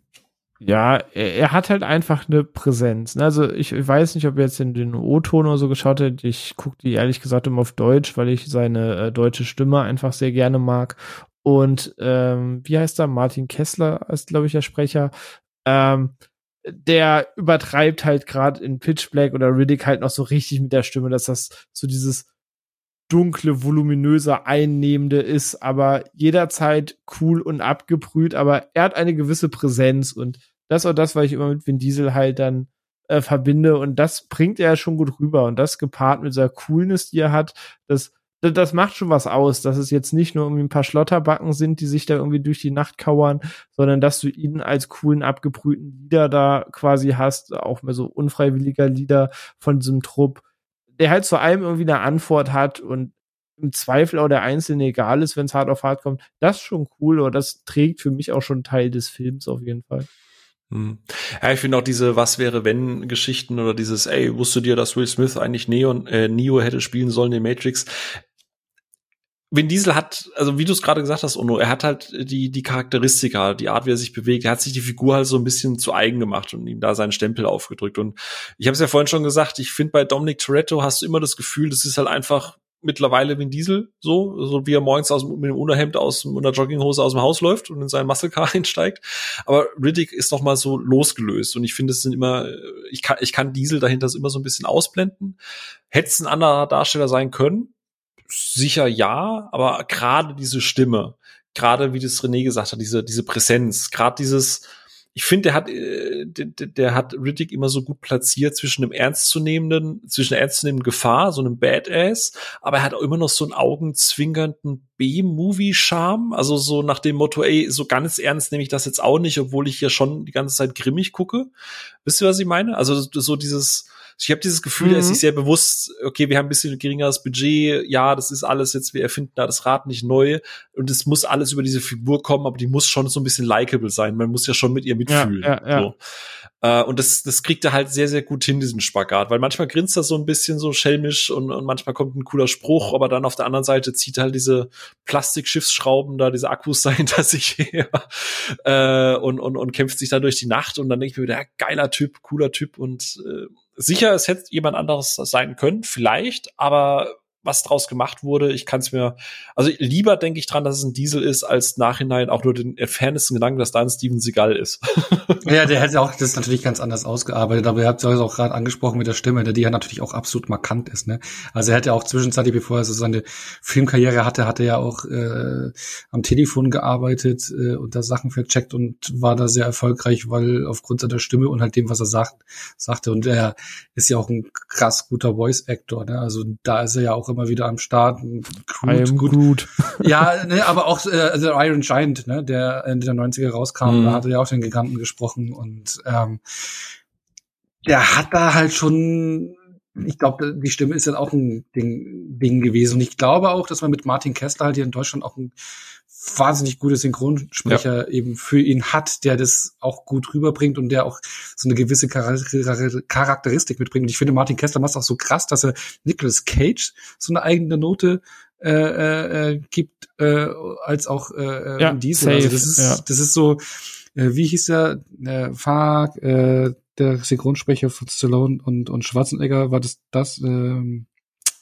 Ja, er, er hat halt einfach eine Präsenz. Also ich, ich weiß nicht, ob ihr jetzt in den O-Ton oder so geschaut habt. Ich gucke die ehrlich gesagt immer auf Deutsch, weil ich seine äh, deutsche Stimme einfach sehr gerne mag. und ähm, wie heißt er? Martin Kessler ist, glaube ich, der Sprecher. Ähm, der übertreibt halt gerade in Pitch Black oder Riddick halt noch so richtig mit der Stimme, dass das so dieses dunkle, voluminöse, einnehmende ist, aber jederzeit cool und abgebrüht, aber er hat eine gewisse Präsenz und das war das, was ich immer mit Vin Diesel halt dann äh, verbinde und das bringt er schon gut rüber und das gepaart mit dieser Coolness, die er hat, das das macht schon was aus, dass es jetzt nicht nur irgendwie ein paar Schlotterbacken sind, die sich da irgendwie durch die Nacht kauern, sondern dass du ihn als coolen, abgebrühten Leader da quasi hast, auch mehr so unfreiwilliger Leader von diesem Trupp, der halt zu allem irgendwie eine Antwort hat und im Zweifel auch der Einzelne egal ist, wenn es hart auf hart kommt. Das ist schon cool und das trägt für mich auch schon Teil des Films auf jeden Fall. Hm. Ja, ich finde auch diese Was-wäre-wenn-Geschichten oder dieses, ey, wusstet ihr, dass Will Smith eigentlich Neon, äh, Neo hätte spielen sollen in Matrix? Vin Diesel hat, also wie du es gerade gesagt hast, Ono, er hat halt die die Charakteristika, die Art, wie er sich bewegt, er hat sich die Figur halt so ein bisschen zu eigen gemacht und ihm da seinen Stempel aufgedrückt. Und ich habe es ja vorhin schon gesagt, ich finde, bei Dominic Toretto hast du immer das Gefühl, das ist halt einfach mittlerweile Vin Diesel, so, so wie er morgens aus, mit einem Unterhemd aus einer Jogginghose aus dem Haus läuft und in seinen Muscle Car einsteigt. Aber Riddick ist noch mal so losgelöst und ich finde, es sind immer, ich kann ich kann Diesel dahinter immer so ein bisschen ausblenden. Hätte es ein anderer Darsteller sein können? Sicher ja, aber gerade diese Stimme, gerade wie das René gesagt hat, diese diese Präsenz, gerade dieses, ich finde, der hat äh, der, der hat Riddick immer so gut platziert zwischen einem ernstzunehmenden, zwischen einer ernstzunehmenden Gefahr, so einem Badass, aber er hat auch immer noch so einen augenzwinkernden B-Movie-Charme, also so nach dem Motto, ey, so ganz ernst nehme ich das jetzt auch nicht, obwohl ich hier schon die ganze Zeit grimmig gucke. Wisst ihr, was ich meine? Also so dieses Ich habe dieses Gefühl, mhm. er ist sich sehr bewusst, okay, wir haben ein bisschen geringeres Budget, ja, das ist alles jetzt, wir erfinden da das Rad nicht neu und es muss alles über diese Figur kommen, aber die muss schon so ein bisschen likeable sein, man muss ja schon mit ihr mitfühlen. Ja, ja, ja. So. Äh, und das, das kriegt er halt sehr, sehr gut hin, diesen Spagat, weil manchmal grinst er so ein bisschen so schelmisch und, und manchmal kommt ein cooler Spruch, aber dann auf der anderen Seite zieht halt diese Plastikschiffsschrauben da, diese Akkus dahinter sich her äh, und, und, und kämpft sich da durch die Nacht und dann denke ich mir wieder, ja, geiler Typ, cooler Typ und äh, sicher, es hätte jemand anderes sein können, vielleicht, aber was draus gemacht wurde, ich kann es mir, also lieber denke ich dran, dass es ein Diesel ist, als nachhinein auch nur den entferntesten Gedanken, dass da ein Steven Seagal ist. Ja, der hätte auch das natürlich ganz anders ausgearbeitet, aber ihr habt es ja auch gerade angesprochen mit der Stimme, der die ja natürlich auch absolut markant ist, ne? Also er hätte auch zwischenzeitlich, bevor er so seine Filmkarriere hatte, hat er ja auch äh, am Telefon gearbeitet äh, und da Sachen vercheckt und war da sehr erfolgreich, weil aufgrund seiner Stimme und halt dem, was er sagt, sagte. Und er ist ja auch ein krass guter Voice-Actor, ne? Also da ist er ja auch immer wieder am Start. Groot, gut. Groot. Ja, ne, aber auch äh, The Iron Giant, ne, der Ende der neunziger rauskam, mm. da hat er ja auch den Giganten gesprochen und ähm, der hat da halt schon, ich glaube, die Stimme ist dann auch ein Ding, Ding gewesen und ich glaube auch, dass man mit Martin Kessler halt hier in Deutschland auch ein wahnsinnig gutes Synchronsprecher ja. eben für ihn hat, der das auch gut rüberbringt und der auch so eine gewisse Charakteristik mitbringt. Und ich finde, Martin Kessler macht es auch so krass, dass er Nicolas Cage so eine eigene Note äh, äh, gibt, äh, als auch äh, ja, Diesel. Also das ist, ja. das ist so, äh, wie hieß der, äh, Fark, äh, der Synchronsprecher von Stallone und, und Schwarzenegger, war das das, ähm,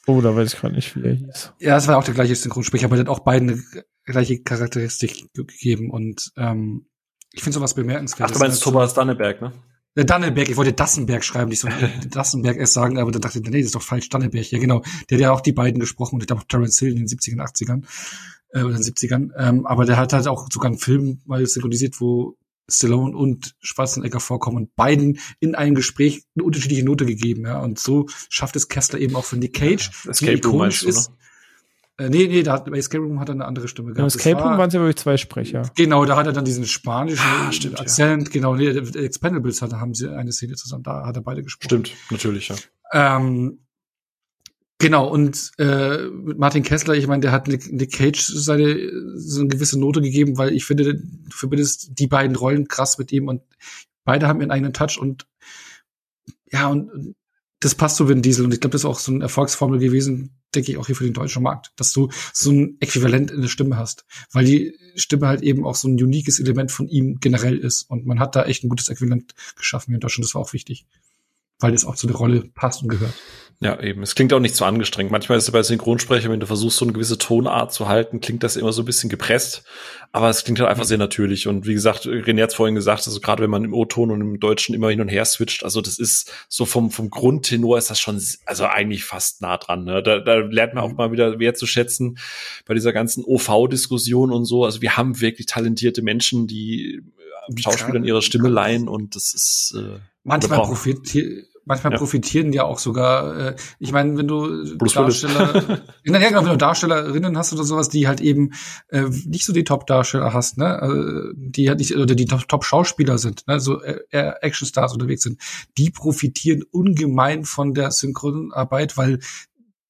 Oh, da weiß ich gerade nicht, wie er hieß. Ja, es war auch der gleiche Synchronsprecher, aber der hat auch beiden gleiche Charakteristik gegeben und ähm, ich finde sowas bemerkenswert. Ach, du meinst Thomas Danneberg, ne? Der Danneberg, ich wollte Dassenberg schreiben, nicht so Dassenberg erst sagen, aber dann dachte ich, nee, das ist doch falsch, Danneberg. Ja, genau, der hat ja auch die beiden gesprochen und ich glaube Terence Hill in den siebzigern, achtzigern äh, oder in den siebzigern, ähm, aber der hat halt auch sogar einen Film mal synchronisiert, wo Stallone und Schwarzenegger vorkommen und beiden in einem Gespräch eine unterschiedliche Note gegeben, ja, und so schafft es Kessler eben auch für Nick Cage, ja, die ikonisch ist. Äh, nee, nee, da hat, bei Escape Room hat er eine andere Stimme gehabt. Im Escape Room war, waren es ja wirklich zwei Sprecher. Genau, da hat er dann diesen spanischen ah, stimmt, Akzent, ja. Genau, nee, Expendables hat, haben sie eine Szene zusammen, da hat er beide gesprochen. Stimmt, natürlich, ja. Ähm, Genau, und äh, Martin Kessler, ich meine, der hat Nick, Nick Cage seine so eine gewisse Note gegeben, weil ich finde, du verbindest die beiden Rollen krass mit ihm und beide haben ihren eigenen Touch und ja, und das passt zu Vin Diesel und ich glaube, das ist auch so eine Erfolgsformel gewesen, denke ich, auch hier für den deutschen Markt, dass du so ein Äquivalent in der Stimme hast, weil die Stimme halt eben auch so ein uniques Element von ihm generell ist und man hat da echt ein gutes Äquivalent geschaffen hier in Deutschland, das war auch wichtig, weil das auch zu der Rolle passt und gehört. Ja, eben. Es klingt auch nicht so angestrengt. Manchmal ist es bei Synchronsprechern, wenn du versuchst, so eine gewisse Tonart zu halten, klingt das immer so ein bisschen gepresst. Aber es klingt halt einfach sehr natürlich. Und wie gesagt, René hat es vorhin gesagt, also gerade wenn man im O-Ton und im Deutschen immer hin und her switcht, also das ist so vom, vom Grundtenor ist das schon, also eigentlich fast nah dran. Ne? Da, da lernt man auch mal wieder wert zu schätzen bei dieser ganzen O V-Diskussion und so. Also wir haben wirklich talentierte Menschen, die Schauspielern ihre Stimme leihen und das ist äh, manchmal profitiert. Manchmal ja. profitieren ja auch sogar, äh, ich meine, wenn du Plus Darsteller, na, ja, genau, wenn du Darstellerinnen hast oder sowas, die halt eben äh, nicht so die Top-Darsteller hast, ne, also, die halt nicht, oder die Top-Schauspieler sind, ne, so äh, Action-Stars unterwegs sind, die profitieren ungemein von der Synchronarbeit, weil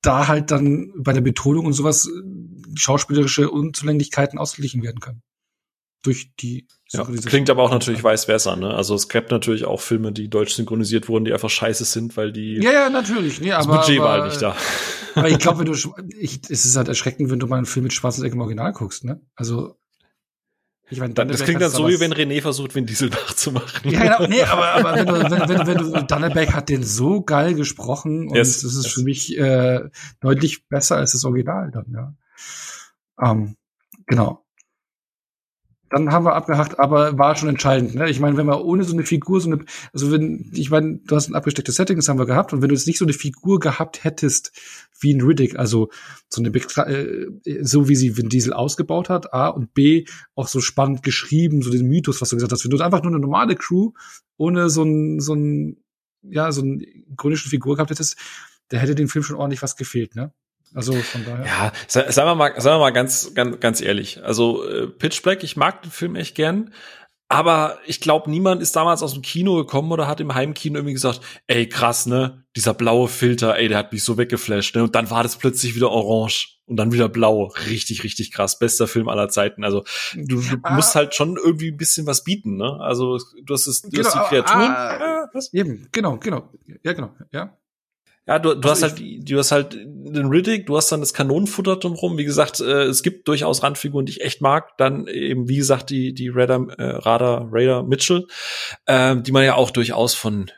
da halt dann bei der Betonung und sowas schauspielerische Unzulänglichkeiten ausgeglichen werden können. Durch die ja, klingt aber auch natürlich vice versa, ne? Also es gab natürlich auch Filme, die deutsch synchronisiert wurden, die einfach scheiße sind, weil die ja, ja, natürlich, nee, das aber, Budget war halt nicht da. Aber ich glaube, wenn du ich, es ist halt erschreckend, wenn du mal einen Film mit schwarzen Ecken im Original guckst, ne? Also ich mein, das klingt dann so, wie wenn René versucht, Vin Diesel nachzumachen. Ja, genau, nee, aber, aber wenn du, wenn, wenn, wenn du, Dunnebeck hat den so geil gesprochen und yes, das ist yes. für mich äh, deutlich besser als das Original dann, ja. Um, genau. Dann haben wir abgehakt, aber war schon entscheidend. Ne? Ich meine, wenn man ohne so eine Figur, so eine, also wenn, ich meine, du hast ein abgestecktes Setting, das haben wir gehabt, und wenn du jetzt nicht so eine Figur gehabt hättest wie ein Riddick, also so eine, äh, so wie sie Vin Diesel ausgebaut hat, A und B auch so spannend geschrieben, so den Mythos, was du gesagt hast, wenn du einfach nur eine normale Crew ohne so einen, so einen, ja, so einen ikonischen Figur gehabt hättest, der hätte dem Film schon ordentlich was gefehlt, ne? Also von daher. Ja, sagen wir mal, sagen wir mal ganz, ganz, ganz ehrlich. Also äh, Pitch Black, ich mag den Film echt gern, aber ich glaube, niemand ist damals aus dem Kino gekommen oder hat im Heimkino irgendwie gesagt, ey krass, ne, dieser blaue Filter, ey, der hat mich so weggeflasht, ne, und dann war das plötzlich wieder orange und dann wieder blau, richtig, richtig krass, bester Film aller Zeiten. Also du, du ah. musst halt schon irgendwie ein bisschen was bieten, ne? Also du hast, es, du genau, hast die Kreaturen. Ah, ja, was? Eben, genau, genau, ja, genau, ja. Ja, du, du also hast halt, du hast halt den Riddick, du hast dann das Kanonenfutter drumherum. Wie gesagt, äh, es gibt durchaus Randfiguren, die ich echt mag. Dann eben, wie gesagt, die die Radar, äh, Radar, Radar Mitchell, äh, die man ja auch durchaus von,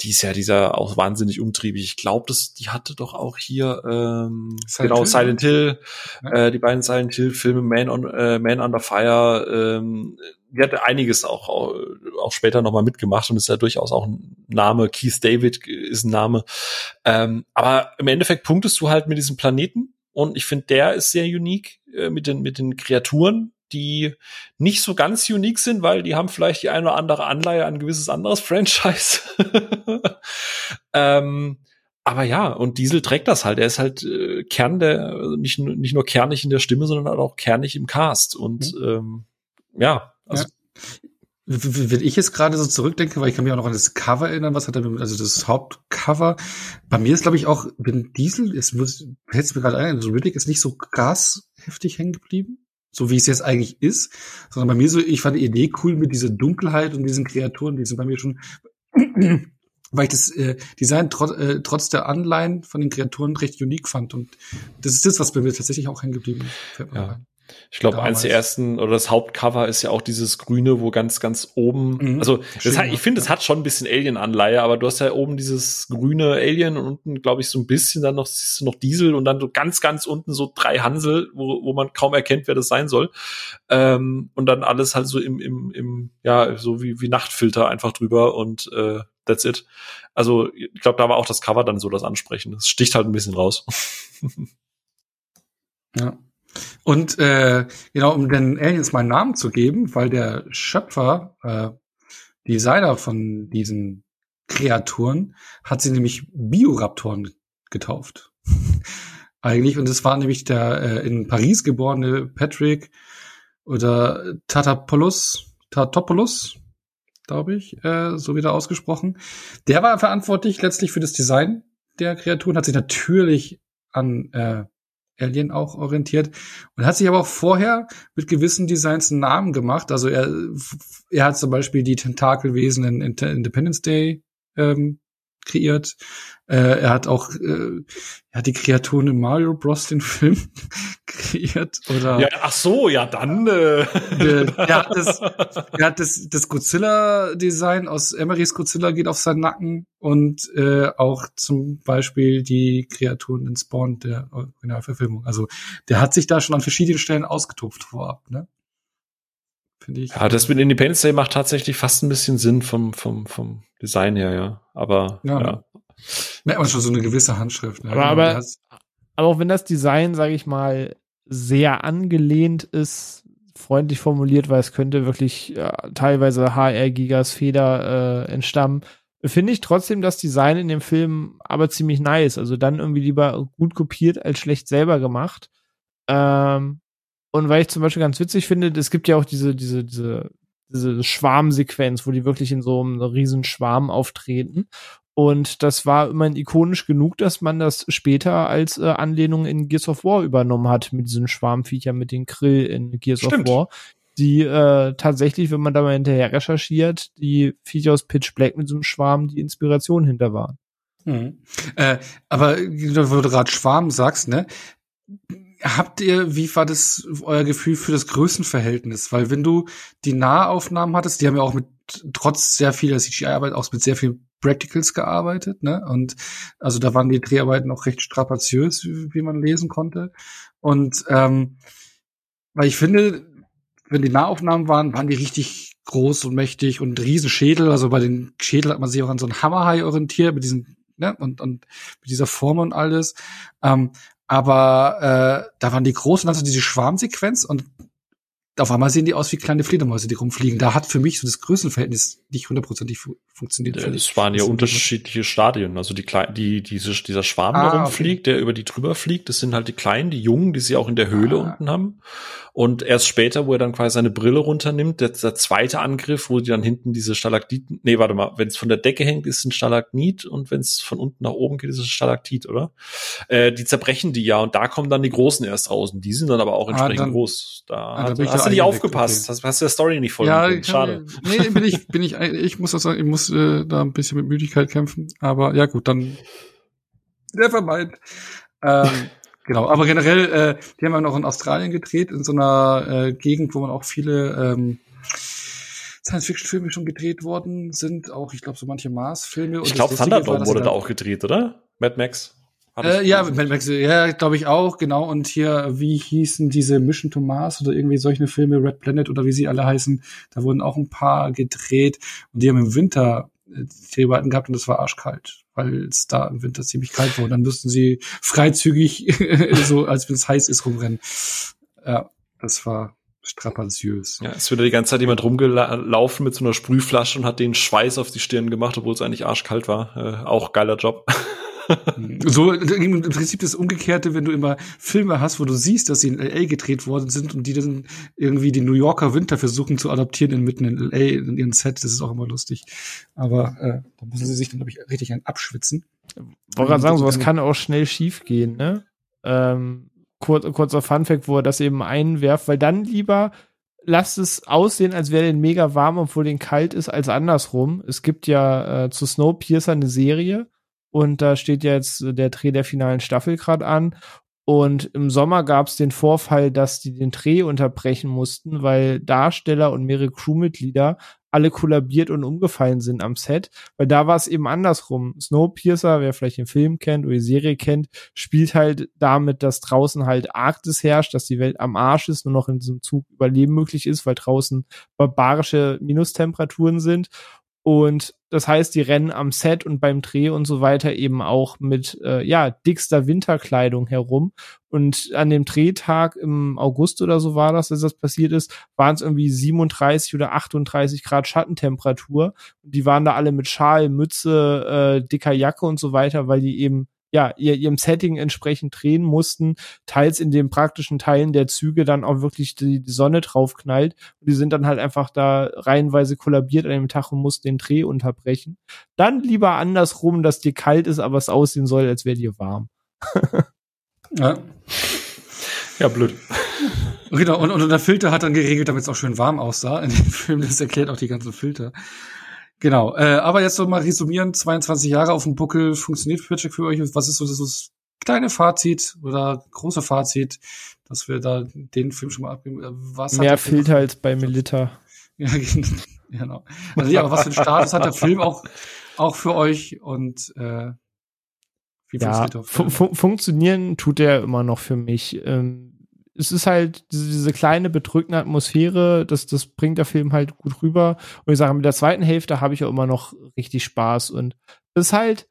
die ist ja dieser auch wahnsinnig umtriebig. Ich glaube, das, die hatte doch auch hier ähm, Silent genau Hill. Silent Hill, ja. äh, die beiden Silent Hill Filme, Man on äh, Man Under Fire. Ähm, die hat einiges auch auch, auch später nochmal mitgemacht und ist ja durchaus auch ein Name. Keith David ist ein Name. Ähm, aber im Endeffekt punktest du halt mit diesem Planeten und ich finde, der ist sehr unique äh, mit den mit den Kreaturen, die nicht so ganz unique sind, weil die haben vielleicht die eine oder andere Anleihe an ein gewisses anderes Franchise. ähm, aber ja, und Diesel trägt das halt. Er ist halt äh, Kern der, also nicht, nicht nur kernig in der Stimme, sondern halt auch kernig im Cast. Und mhm. ähm, ja, Also, ja. Wenn ich jetzt gerade so zurückdenke, weil ich kann mich auch noch an das Cover erinnern, was hat er mit, also das Hauptcover. Bei mir ist, glaube ich, auch, wenn Diesel, es hält es mir gerade ein, also Riddick ist nicht so krass heftig hängen geblieben, so wie es jetzt eigentlich ist, sondern bei mir so, ich fand die Idee cool mit dieser Dunkelheit und diesen Kreaturen, die sind bei mir schon, weil ich das äh, Design trot, äh, trotz der Anleihen von den Kreaturen recht unique fand und das ist das, was bei mir tatsächlich auch hängen geblieben ist. Ja. Ich glaube, eins der ersten oder das Hauptcover ist ja auch dieses Grüne, wo ganz, ganz oben, mhm, also das hat, ich finde, es hat schon ein bisschen Alien-Anleihe, aber du hast ja oben dieses grüne Alien und unten, glaube ich, so ein bisschen, dann noch siehst du noch Diesel und dann so ganz, ganz unten so drei Hansel, wo, wo man kaum erkennt, wer das sein soll. Ähm, und dann alles halt so im, im, im, ja, so wie, wie Nachtfilter einfach drüber und äh, that's it. Also ich glaube, da war auch das Cover dann so das Ansprechen. Das sticht halt ein bisschen raus. Ja. Und äh, genau, um den Aliens mal einen Namen zu geben, weil der Schöpfer, äh, Designer von diesen Kreaturen, hat sie nämlich Bioraptoren getauft. Eigentlich, und das war nämlich der äh, in Paris geborene Patrick oder Tatopoulos, Tatopoulos, glaube ich, äh, so wieder ausgesprochen. Der war verantwortlich letztlich für das Design der Kreaturen, hat sich natürlich an äh, Alien auch orientiert und hat sich aber auch vorher mit gewissen Designs einen Namen gemacht. Also er, er hat zum Beispiel die Tentakelwesen in Independence Day ähm, kreiert. Äh, er hat auch äh, er hat die Kreaturen in Mario Bros. Den Film kreiert. Oder ja, ach so, ja dann. Äh. Der, er hat das, er hat das, das Godzilla-Design aus Emmerichs Godzilla geht auf seinen Nacken und äh, auch zum Beispiel die Kreaturen in Spawn der Originalverfilmung. Also der hat sich da schon an verschiedenen Stellen ausgetobt vorab, ne? Finde ich. Ja, das mit Independence Day macht tatsächlich fast ein bisschen Sinn vom, vom, vom Design her, ja. Aber, ja. ja. Merkt man schon so eine gewisse Handschrift. Ne? Aber, aber, aber auch wenn das Design, sage ich mal, sehr angelehnt ist, freundlich formuliert, weil es könnte wirklich ja, teilweise H R Gigas Feder äh, entstammen, finde ich trotzdem das Design in dem Film aber ziemlich nice. Also dann irgendwie lieber gut kopiert als schlecht selber gemacht. Ähm, Und weil ich zum Beispiel ganz witzig finde, es gibt ja auch diese, diese, diese, diese Schwarmsequenz, wo die wirklich in so einem riesen Schwarm auftreten. Und das war immerhin ikonisch genug, dass man das später als äh, Anlehnung in Gears of War übernommen hat, mit diesen Schwarmviechern, mit den Krill in Gears Stimmt. of War. Die äh, tatsächlich, wenn man da mal hinterher recherchiert, die Viecher aus Pitch Black mit so einem Schwarm die Inspiration hinter waren. Hm. Äh, aber wo du gerade Schwarm sagst, ne? Habt ihr, wie war das euer Gefühl für das Größenverhältnis? Weil wenn du die Nahaufnahmen hattest, die haben ja auch mit trotz sehr vieler C G I-Arbeit auch mit sehr vielen Practicals gearbeitet, ne? Und also da waren die Dreharbeiten auch recht strapaziös, wie, wie man lesen konnte. Und ähm, weil ich finde, wenn die Nahaufnahmen waren, waren die richtig groß und mächtig und Riesenschädel. Also bei den Schädel hat man sich auch an so einen Hammerhai orientiert mit diesem ne? und, und mit dieser Form und alles. Ähm, Aber äh, da waren die großen, also diese Schwarmsequenz und auf einmal sehen die aus wie kleine Fledermäuse, die rumfliegen. Da hat für mich so das Größenverhältnis nicht hundertprozentig fu- funktioniert. Ja, das waren ja unterschiedliche Stadien. Also die Kle- die diese, dieser Schwarm, ah, der rumfliegt, okay. der über die drüber fliegt, das sind halt die Kleinen, die Jungen, die sie auch in der Höhle ah. unten haben. Und erst später, wo er dann quasi seine Brille runternimmt, der, der zweite Angriff, wo die dann hinten diese Stalaktiten, nee, warte mal, wenn es von der Decke hängt, ist ein Stalagnit und wenn es von unten nach oben geht, ist es ein Stalaktit, oder? Äh, die zerbrechen die ja und da kommen dann die Großen erst raus. Und die sind dann aber auch entsprechend ah, dann, groß. Da ah, hat, hast du nicht aufgepasst, okay. hast, hast du der Story nicht voll ja, kann, schade. Nee, bin ich, bin ich, ich muss auch sagen, ich muss äh, da ein bisschen mit Müdigkeit kämpfen, aber ja gut, dann nevermind. Ähm, genau, aber generell, äh, die haben wir noch in Australien gedreht, in so einer äh, Gegend, wo man auch viele ähm, Science-Fiction-Filme schon gedreht worden sind, auch ich glaube so manche Mars-Filme. Ich glaube Thunderdome wurde da auch gedreht, oder? Mad Max? Äh, ja, Mad Max, ja, glaube ich auch, genau. Und hier, wie hießen diese Mission to Mars oder irgendwie solche Filme, Red Planet oder wie sie alle heißen, da wurden auch ein paar gedreht und die haben im Winter die Dreharbeiten gehabt und das war arschkalt, weil es da im Winter ziemlich kalt war. Und dann müssten sie freizügig, so als wenn es heiß ist, rumrennen. Ja, das war strapaziös. Ja, es wird ja die ganze Zeit jemand rumgelaufen mit so einer Sprühflasche und hat den Schweiß auf die Stirn gemacht, obwohl es eigentlich arschkalt war. Äh, auch geiler Job. So, im Prinzip das Umgekehrte, wenn du immer Filme hast, wo du siehst, dass sie in L A gedreht worden sind und die dann irgendwie den New Yorker Winter versuchen zu adaptieren inmitten in L A in ihren Set, das ist auch immer lustig. Aber äh, da müssen sie sich dann, glaube ich, richtig ein abschwitzen. Ich wollte gerade sagen, sowas kann auch schnell schief gehen, ne? Ähm, kur- kurzer Funfact, wo er das eben einwerft, weil dann lieber lasst es aussehen, als wäre den mega warm, obwohl den kalt ist, als andersrum. Es gibt ja äh, zu Snowpiercer eine Serie, und da steht ja jetzt der Dreh der finalen Staffel gerade an. Und im Sommer gab es den Vorfall, dass die den Dreh unterbrechen mussten, weil Darsteller und mehrere Crewmitglieder alle kollabiert und umgefallen sind am Set. Weil da war es eben andersrum. Snowpiercer, wer vielleicht den Film kennt oder die Serie kennt, spielt halt damit, dass draußen halt Arktis herrscht, dass die Welt am Arsch ist, nur noch in diesem Zug Überleben möglich ist, weil draußen barbarische Minustemperaturen sind. Und das heißt, die rennen am Set und beim Dreh und so weiter eben auch mit äh, ja dickster Winterkleidung herum. Und an dem Drehtag im August oder so war das, dass das passiert ist, waren es irgendwie siebenunddreißig oder achtunddreißig Grad Schattentemperatur. Die waren da alle mit Schal, Mütze, äh, dicker Jacke und so weiter, weil die eben ja ihr, ihrem Setting entsprechend drehen mussten, teils in den praktischen Teilen der Züge dann auch wirklich die, die Sonne draufknallt. Und die sind dann halt einfach da reihenweise kollabiert an dem Tag und mussten den Dreh unterbrechen. Dann lieber andersrum, dass dir kalt ist, aber es aussehen soll, als wäre dir warm. Ja. Ja, blöd. Genau, und, und der Filter hat dann geregelt, damit es auch schön warm aussah. In dem Film, das erklärt auch die ganzen Filter. Genau, äh, aber jetzt so mal resümieren, zweiundzwanzig Jahre auf dem Buckel, funktioniert Riddick für euch? Was ist so das, das kleine Fazit oder große Fazit, dass wir da den Film schon mal abgeben? Was Mehr fehlt halt bei Melitta. Ja, genau. Also ja, aber was für einen Status hat der Film auch auch für euch und äh, wie ja, funktioniert fun- fun- Funktionieren tut er immer noch für mich. Ähm, es ist halt diese, diese kleine, bedrückende Atmosphäre, das, das bringt der Film halt gut rüber. Und ich sage, mit der zweiten Hälfte habe ich ja immer noch richtig Spaß. Und das ist halt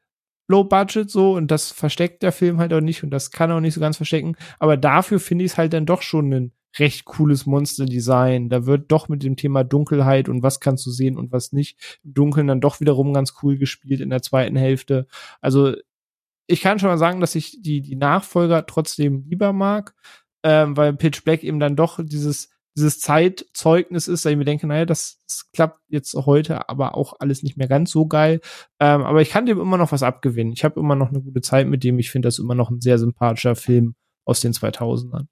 low budget so und das versteckt der Film halt auch nicht und das kann er auch nicht so ganz verstecken. Aber dafür finde ich es halt dann doch schon ein recht cooles Monster-Design. Da wird doch mit dem Thema Dunkelheit und was kannst du sehen und was nicht im Dunkeln dann doch wiederum ganz cool gespielt in der zweiten Hälfte. Also ich kann schon mal sagen, dass ich die die Nachfolger trotzdem lieber mag, ähm, weil Pitch Black eben dann doch dieses dieses Zeitzeugnis ist, da ich mir denke, naja, das, das klappt jetzt heute aber auch alles nicht mehr ganz so geil. Ähm, aber ich kann dem immer noch was abgewinnen. Ich habe immer noch eine gute Zeit mit dem. Ich finde das immer noch ein sehr sympathischer Film aus den zweitausendern.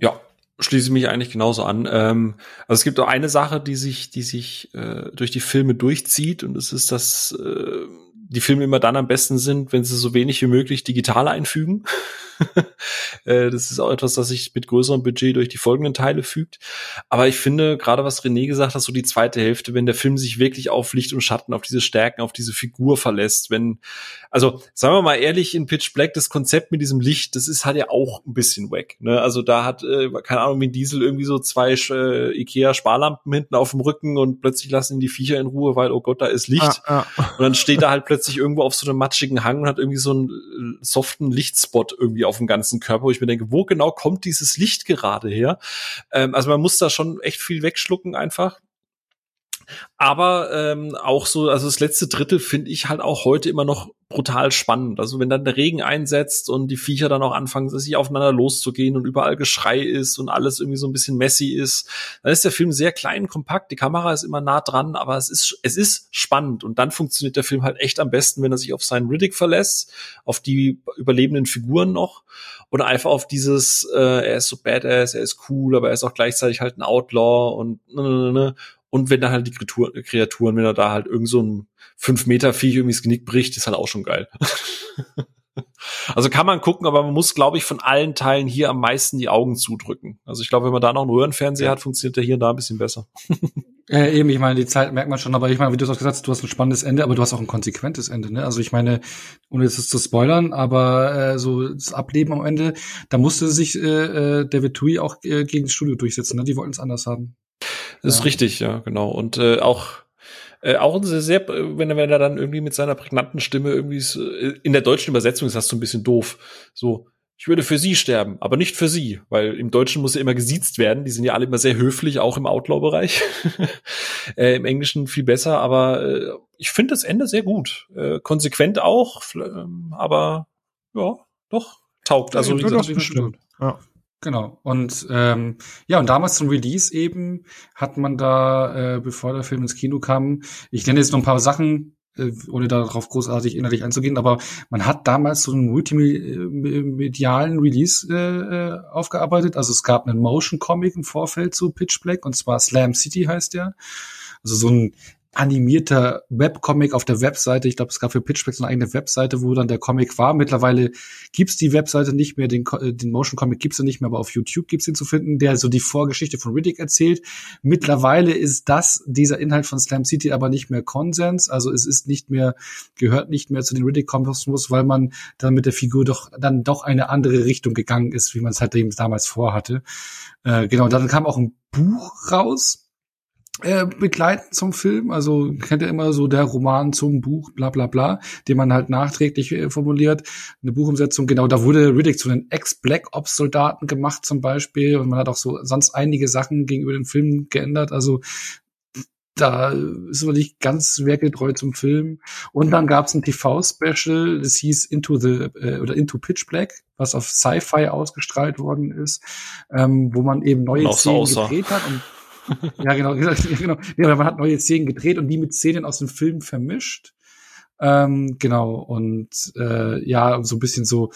Ja, schließe ich mich eigentlich genauso an. Ähm, also es gibt auch eine Sache, die sich, die sich äh, durch die Filme durchzieht, und es ist, dass äh, die Filme immer dann am besten sind, wenn sie so wenig wie möglich digital einfügen. äh, das ist auch etwas, das sich mit größerem Budget durch die folgenden Teile fügt. Aber ich finde, gerade was René gesagt hat, so die zweite Hälfte, wenn der Film sich wirklich auf Licht und Schatten, auf diese Stärken, auf diese Figur verlässt, wenn, also sagen wir mal ehrlich, in Pitch Black, das Konzept mit diesem Licht, das ist halt ja auch ein bisschen wack. Ne? Also da hat, äh, keine Ahnung, Vin Diesel irgendwie so zwei äh, Ikea-Sparlampen hinten auf dem Rücken und plötzlich lassen ihn die Viecher in Ruhe, weil, oh Gott, da ist Licht. Ah, ah. Und dann steht da halt plötzlich sich irgendwo auf so einem matschigen Hang und hat irgendwie so einen soften Lichtspot irgendwie auf dem ganzen Körper, wo ich mir denke, wo genau kommt dieses Licht gerade her? Ähm, also man muss da schon echt viel wegschlucken einfach. Aber ähm, auch so, also das letzte Drittel finde ich halt auch heute immer noch brutal spannend. Also wenn dann der Regen einsetzt und die Viecher dann auch anfangen, sich aufeinander loszugehen und überall Geschrei ist und alles irgendwie so ein bisschen messy ist, dann ist der Film sehr klein, kompakt, die Kamera ist immer nah dran, aber es ist es ist spannend. Und dann funktioniert der Film halt echt am besten, wenn er sich auf seinen Riddick verlässt, auf die überlebenden Figuren noch oder einfach auf dieses, äh, er ist so badass, er ist cool, aber er ist auch gleichzeitig halt ein Outlaw und ne, ne, ne. Und wenn dann halt die Kreaturen, wenn er da halt irgend so ein fünf Meter Viech irgendwie das Genick bricht, ist halt auch schon geil. Also kann man gucken, aber man muss, glaube ich, von allen Teilen hier am meisten die Augen zudrücken. Also ich glaube, wenn man da noch einen Röhrenfernseher hat, funktioniert der hier und da ein bisschen besser. Äh, eben, ich meine, die Zeit merkt man schon, aber ich meine, wie du es auch gesagt hast, du hast ein spannendes Ende, aber du hast auch ein konsequentes Ende, ne? Also ich meine, ohne jetzt zu spoilern, aber äh, so das Ableben am Ende, da musste sich äh, David Twohy auch äh, gegen das Studio durchsetzen, ne? Die wollten es anders haben. Das ist ja richtig, ja, genau. Und äh, auch äh, auch sehr, sehr, wenn er wenn er dann irgendwie mit seiner prägnanten Stimme irgendwie ist, äh, in der deutschen Übersetzung ist das so ein bisschen doof. So, ich würde für sie sterben, aber nicht für sie, weil im Deutschen muss ja immer gesiezt werden. Die sind ja alle immer sehr höflich, auch im Outlaw-Bereich. äh, im Englischen viel besser, aber äh, ich finde das Ende sehr gut, äh, konsequent auch, ähm, aber ja, doch taugt. Also wie gesagt, bestimmt. Ja. Genau. Und ähm, ja, und damals zum Release eben hat man da, äh, bevor der Film ins Kino kam, ich nenne jetzt noch ein paar Sachen, äh, ohne darauf großartig inhaltlich einzugehen, aber man hat damals so einen multimedialen Release äh, aufgearbeitet. Also es gab einen Motion-Comic im Vorfeld zu Pitch Black, und zwar Slam City heißt der. Also so ein animierter Webcomic auf der Webseite. Ich glaube, es gab für Pitch Black so eine eigene Webseite, wo dann der Comic war. Mittlerweile gibt's die Webseite nicht mehr, den, den Motion Comic gibt's ja nicht mehr, aber auf YouTube gibt's ihn zu finden, der so die Vorgeschichte von Riddick erzählt. Mittlerweile ist das, dieser Inhalt von Slam City aber nicht mehr Konsens. Also es ist nicht mehr, gehört nicht mehr zu den Riddick-Kosmos, weil man dann mit der Figur doch, dann doch eine andere Richtung gegangen ist, wie man es halt eben damals vorhatte. Äh, genau. Dann kam auch ein Buch raus, Äh, begleiten zum Film, also kennt ihr immer so der Roman zum Buch, bla bla bla, den man halt nachträglich äh, formuliert, eine Buchumsetzung, genau, da wurde Riddick zu den Ex-Black-Ops-Soldaten gemacht zum Beispiel, und man hat auch so sonst einige Sachen gegenüber dem Film geändert, also da ist man nicht ganz werketreu zum Film. Und dann gab es ein T V-Special, das hieß Into the äh, oder Into Pitch Black, was auf Sci-Fi ausgestrahlt worden ist, ähm, wo man eben neue Szenen gedreht hat und ja, genau, genau. Ja, man hat neue Szenen gedreht und die mit Szenen aus dem Film vermischt. Ähm, genau, und äh, ja, um so ein bisschen so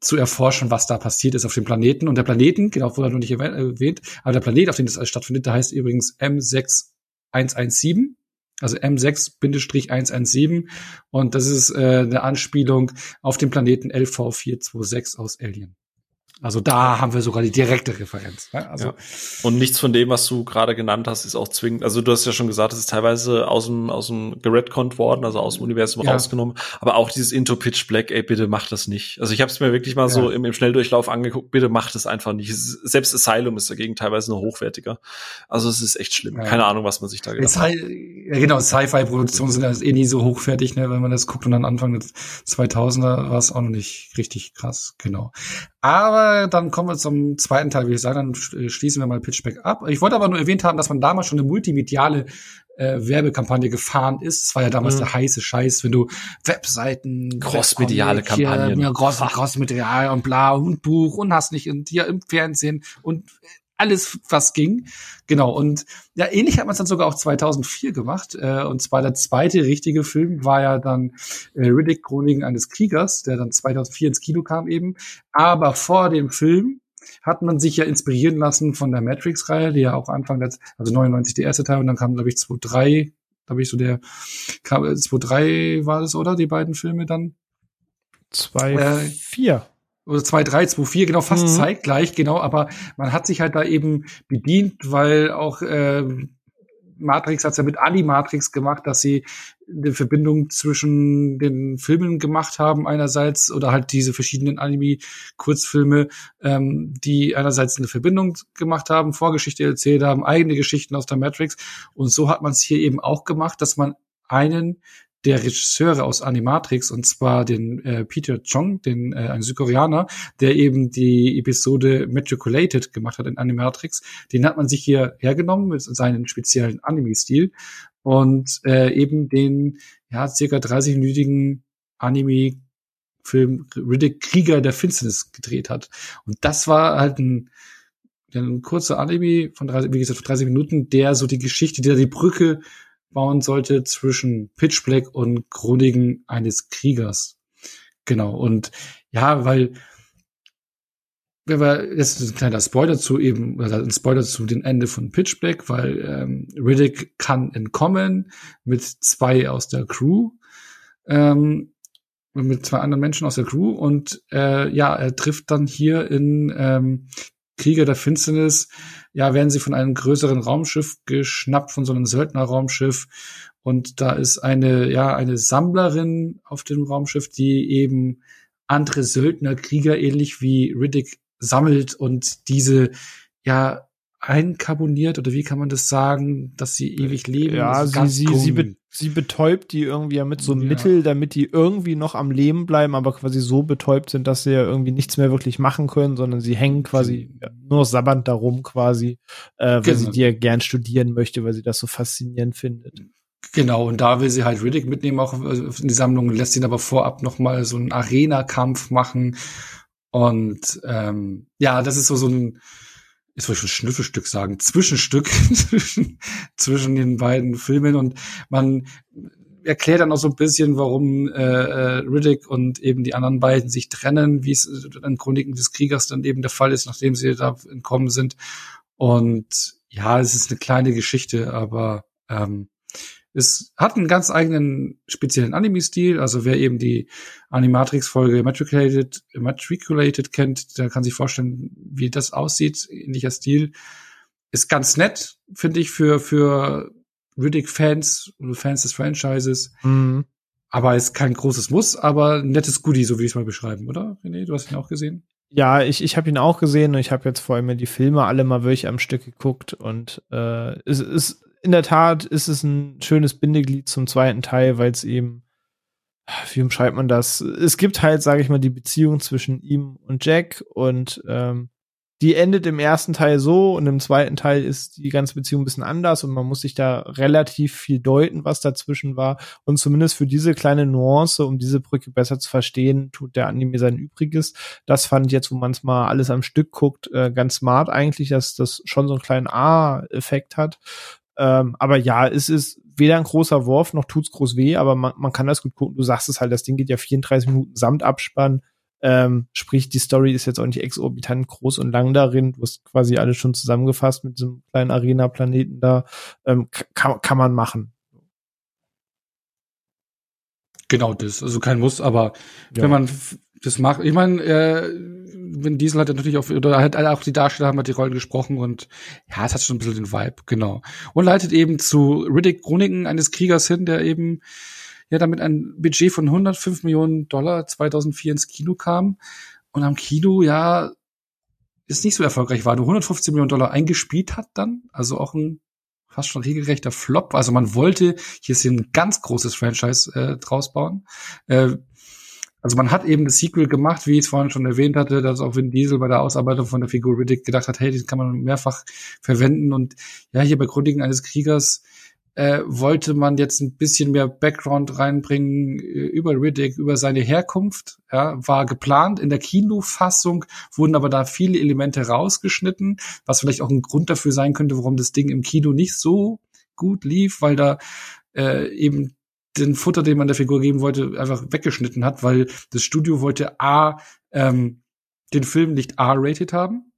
zu erforschen, was da passiert ist auf dem Planeten. Und der Planeten, genau, wurde noch nicht erwähnt, aber der Planet, auf dem das alles stattfindet, der heißt übrigens M sechs eins eins sieben. Also M sechs eins eins sieben. Und das ist äh, eine Anspielung auf den Planeten L V vier zwei sechs aus Alien. Also da haben wir sogar die direkte Referenz. Ne? Also ja. Und nichts von dem, was du gerade genannt hast, ist auch zwingend. Also du hast ja schon gesagt, es ist teilweise aus dem, aus dem geredconnt worden, also aus dem Universum ja. rausgenommen. Aber auch dieses Into Pitch Black, ey, bitte macht das nicht. Also ich habe es mir wirklich mal ja. so im, im Schnelldurchlauf angeguckt, bitte macht das einfach nicht. Selbst Asylum ist dagegen teilweise noch hochwertiger. Also es ist echt schlimm. Ja. Keine Ahnung, was man sich da gedacht hat. Ja genau, Sci-Fi-Produktionen sind ja eh nie so hochwertig, ne? Wenn man das guckt und dann Anfang des zweitausender war es auch noch nicht richtig krass. Genau. Aber dann kommen wir zum zweiten Teil, würde ich sagen, dann schließen wir mal Pitch Black ab. Ich wollte aber nur erwähnt haben, dass man damals schon eine multimediale äh, Werbekampagne gefahren ist. Es war ja damals mhm. der heiße Scheiß, wenn du Webseiten, crossmediale Kampagnen, ja, cross, crossmedial und bla und Buch und hast nicht und hier im Fernsehen und alles, was ging. Genau, und ja, ähnlich hat man es dann sogar auch zweitausendvier gemacht. Äh, und zwar der zweite richtige Film war ja dann äh, Riddick, Chroniken eines Kriegers, der dann zweitausendvier ins Kino kam eben. Aber vor dem Film hat man sich ja inspirieren lassen von der Matrix-Reihe, die ja auch Anfang, der, also neunundneunzig der erste Teil, und dann kam, glaube ich, zweitausenddrei, glaube ich, so der, kam, zweitausenddrei war das, oder? Die beiden Filme dann? zweitausendvier. Äh, Oder zwei drei, zwei vier, genau, fast mhm. zeitgleich, genau, aber man hat sich halt da eben bedient, weil auch äh, Matrix hat's ja mit Animatrix gemacht, dass sie eine Verbindung zwischen den Filmen gemacht haben einerseits oder halt diese verschiedenen Anime-Kurzfilme, ähm, die einerseits eine Verbindung gemacht haben, Vorgeschichte erzählt haben, eigene Geschichten aus der Matrix, und so hat man es hier eben auch gemacht, dass man einen der Regisseure aus Animatrix, und zwar den äh, Peter Chong, den äh, ein Südkoreaner, der eben die Episode Matriculated gemacht hat in Animatrix, den hat man sich hier hergenommen mit seinem speziellen Anime-Stil und äh, eben den ja circa dreißig-minütigen Anime-Film Riddick Krieger der Finsternis gedreht hat. Und das war halt ein ein kurzer Anime von dreißig, wie gesagt, von dreißig Minuten, der so die Geschichte, der die Brücke bauen sollte zwischen Pitch Black und Chroniken eines Kriegers. Genau, und ja, weil wenn wir, jetzt ein kleiner Spoiler zu eben, oder ein Spoiler zu dem Ende von Pitch Black, weil ähm, Riddick kann entkommen mit zwei aus der Crew, ähm, mit zwei anderen Menschen aus der Crew, und äh, ja, er trifft dann hier in ähm, Krieger der Finsternis, ja, werden sie von einem größeren Raumschiff geschnappt, von so einem Söldnerraumschiff. Und da ist eine, ja, eine Sammlerin auf dem Raumschiff, die eben andere Söldner, Krieger ähnlich wie Riddick sammelt und diese, ja, einkarboniert, oder wie kann man das sagen, dass sie ewig leben? Ja, also sie, sie, sie, be- sie betäubt die irgendwie ja mit so einem ja. Mittel, damit die irgendwie noch am Leben bleiben, aber quasi so betäubt sind, dass sie ja irgendwie nichts mehr wirklich machen können, sondern sie hängen quasi ja, nur sabbernd darum quasi, äh, weil genau. sie die ja gern studieren möchte, weil sie das so faszinierend findet. Genau, und da will sie halt Riddick mitnehmen, auch in die Sammlung, lässt ihn aber vorab noch mal so einen Arena-Kampf machen. Und ähm, ja, das ist so, so ein Jetzt wollte ich schon Schnüffelstück sagen, Zwischenstück zwischen, zwischen den beiden Filmen, und man erklärt dann auch so ein bisschen, warum äh, Riddick und eben die anderen beiden sich trennen, wie es in Chroniken des Kriegers dann eben der Fall ist, nachdem sie da entkommen sind. Und ja, es ist eine kleine Geschichte, aber ähm, es hat einen ganz eigenen speziellen Anime-Stil. Also wer eben die Animatrix-Folge Matriculated, Matriculated kennt, der kann sich vorstellen, wie das aussieht. Ähnlicher Stil. Ist ganz nett, finde ich, für für Riddick-Fans oder Fans des Franchises. Mhm. Aber ist kein großes Muss, aber ein nettes Goodie, so will ich es mal beschreiben, oder, René? Du hast ihn auch gesehen? Ja, ich, ich habe ihn auch gesehen, und ich habe jetzt vor allem die Filme alle mal wirklich am Stück geguckt, und äh, es ist in der Tat ist es ein schönes Bindeglied zum zweiten Teil, weil es eben, wie umschreibt man das? Es gibt halt, sage ich mal, die Beziehung zwischen ihm und Jack, und ähm, die endet im ersten Teil so, und im zweiten Teil ist die ganze Beziehung ein bisschen anders, und man muss sich da relativ viel deuten, was dazwischen war, und zumindest für diese kleine Nuance, um diese Brücke besser zu verstehen, tut der Anime sein Übriges. Das fand ich jetzt, wo man es mal alles am Stück guckt, äh, ganz smart eigentlich, dass das schon so einen kleinen A-Effekt hat. Ähm, aber ja, es ist weder ein großer Wurf, noch tut's groß weh, aber man, man kann das gut gucken. Du sagst es halt, das Ding geht ja vierunddreißig Minuten samt Abspann. Ähm, sprich, die Story ist jetzt auch nicht exorbitant groß und lang darin. Du hast quasi alles schon zusammengefasst mit diesem kleinen Arena-Planeten da. Ähm, kann, kann man machen. Genau das, also kein Muss, aber ja. Wenn man das macht, ich meine, äh, Vin Diesel hat ja natürlich auch, oder halt auch die Darsteller haben halt die Rollen gesprochen und ja, es hat schon ein bisschen den Vibe, genau. Und leitet eben zu Riddick Chroniken eines Kriegers hin, der eben ja damit ein Budget von hundertfünf Millionen Dollar zweitausendvier ins Kino kam und am Kino ja ist nicht so erfolgreich war, nur hundertfünfzehn Millionen Dollar eingespielt hat dann, also auch ein fast schon regelrechter Flop. Also man wollte, hier ist hier ein ganz großes Franchise äh, draus bauen. Äh, also man hat eben das Sequel gemacht, wie ich es vorhin schon erwähnt hatte, dass auch Vin Diesel bei der Ausarbeitung von der Figur Riddick gedacht hat, hey, den kann man mehrfach verwenden. Und ja, hier bei Chroniken eines Kriegers äh, wollte man jetzt ein bisschen mehr Background reinbringen äh, über Riddick, über seine Herkunft. Ja, war geplant in der Kinofassung, wurden aber da viele Elemente rausgeschnitten, was vielleicht auch ein Grund dafür sein könnte, warum das Ding im Kino nicht so gut lief, weil da äh, eben den Futter, den man der Figur geben wollte, einfach weggeschnitten hat, weil das Studio wollte A, ähm, den Film nicht R-rated haben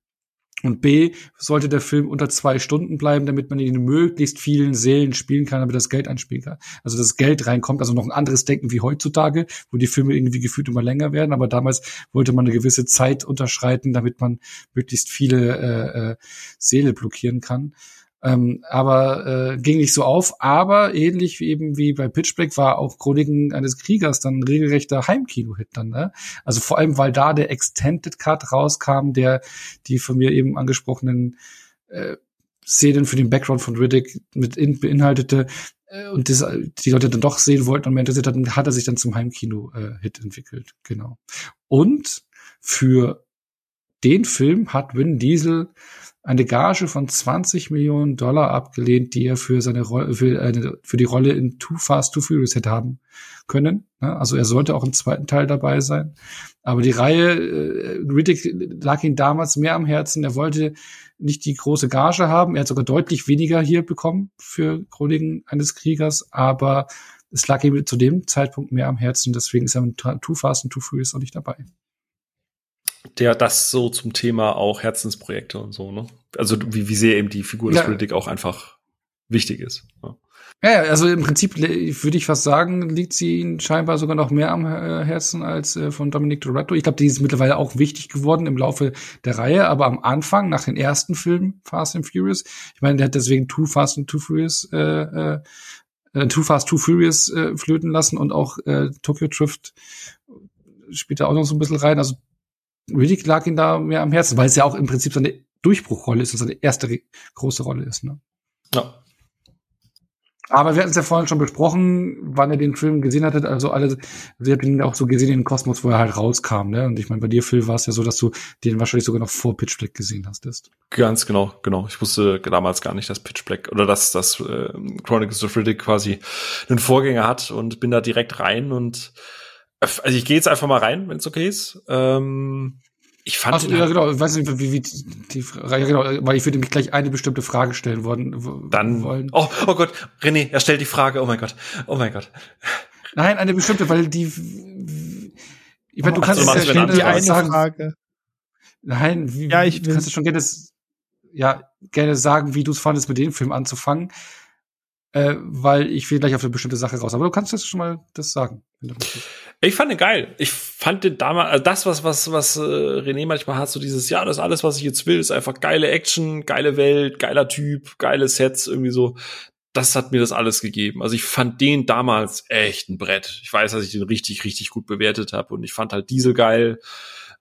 und B, sollte der Film unter zwei Stunden bleiben, damit man ihn möglichst vielen Seelen spielen kann, damit das Geld einspielen kann. Also das Geld reinkommt, also noch ein anderes Denken wie heutzutage, wo die Filme irgendwie gefühlt immer länger werden, aber damals wollte man eine gewisse Zeit unterschreiten, damit man möglichst viele äh, äh, Seele blockieren kann. Ähm, aber äh, ging nicht so auf, aber ähnlich wie eben wie bei Pitch Black war auch Chroniken eines Kriegers dann ein regelrechter Heimkino-Hit dann, ne? Also vor allem, weil da der Extended Cut rauskam, der die von mir eben angesprochenen äh, Szenen für den Background von Riddick mit in, beinhaltete äh, und das, die Leute dann doch sehen wollten und mehr interessiert hatten, hat er sich dann zum Heimkino-Hit äh, entwickelt, genau. Und für den Film hat Vin Diesel eine Gage von zwanzig Millionen Dollar abgelehnt, die er für seine Rolle, für, äh, für die Rolle in Too Fast, Too Furious hätte haben können. Ne? Also er sollte auch im zweiten Teil dabei sein. Aber die Reihe, äh, Riddick lag ihm damals mehr am Herzen. Er wollte nicht die große Gage haben. Er hat sogar deutlich weniger hier bekommen für Chroniken eines Kriegers. Aber es lag ihm zu dem Zeitpunkt mehr am Herzen. Deswegen ist er mit Too Fast und Too Furious auch nicht dabei. Der das so zum Thema auch Herzensprojekte und so, ne? Also wie, wie sehr eben die Figur des ja. Riddick auch einfach wichtig ist. Ja. ja, also im Prinzip würde ich fast sagen, liegt sie ihnen scheinbar sogar noch mehr am Herzen als äh, von Dominic Toretto. Ich glaube, die ist mittlerweile auch wichtig geworden im Laufe der Reihe, aber am Anfang, nach den ersten Filmen Fast and Furious, ich meine, der hat deswegen Too Fast and Too Furious äh, äh, Too Fast, Too Furious äh, flöten lassen und auch äh, Tokyo Drift spielt da auch noch so ein bisschen rein, also Riddick lag ihn da mehr am Herzen, weil es ja auch im Prinzip seine Durchbruchrolle ist und seine erste große Rolle ist. Ne? Ja. Aber wir hatten es ja vorhin schon besprochen, wann ihr den Film gesehen hattet. Also alle, also ihr habt ihn auch so gesehen in den Kosmos, wo er halt rauskam. Ne? Und ich meine, bei dir, Phil, war es ja so, dass du den wahrscheinlich sogar noch vor Pitch Black gesehen hast. Ganz genau, genau. Ich wusste damals gar nicht, dass Pitch Black oder dass das äh, Chronicles of Riddick quasi einen Vorgänger hat und bin da direkt rein und also ich gehe jetzt einfach mal rein, wenn es okay ist. Ähm, ich fand Ach, ja genau, ich weiß nicht, wie, wie die Frage, ja, genau, weil ich würde mich gleich eine bestimmte Frage stellen wollen. Dann wollen. Oh, oh Gott, René, er stellt die Frage. Oh mein Gott, oh mein Gott. Nein, eine bestimmte, weil die. Ich meine, du kannst also, es ja gerne die eine sagen. Frage. Nein, wie, ja, ich du kannst es schon gerne, ja, gerne sagen, wie du es fandest, mit dem Film anzufangen. Äh, weil ich will gleich auf eine bestimmte Sache raus. Aber du kannst jetzt schon mal das sagen. Ich fand den geil. Ich fand den damals, also das, was, was, was äh, René manchmal hat, so dieses, ja, das alles, was ich jetzt will, ist einfach geile Action, geile Welt, geiler Typ, geile Sets, irgendwie so. Das hat mir das alles gegeben. Also ich fand den damals echt ein Brett. Ich weiß, dass ich den richtig, richtig gut bewertet habe. Und ich fand halt Diesel geil.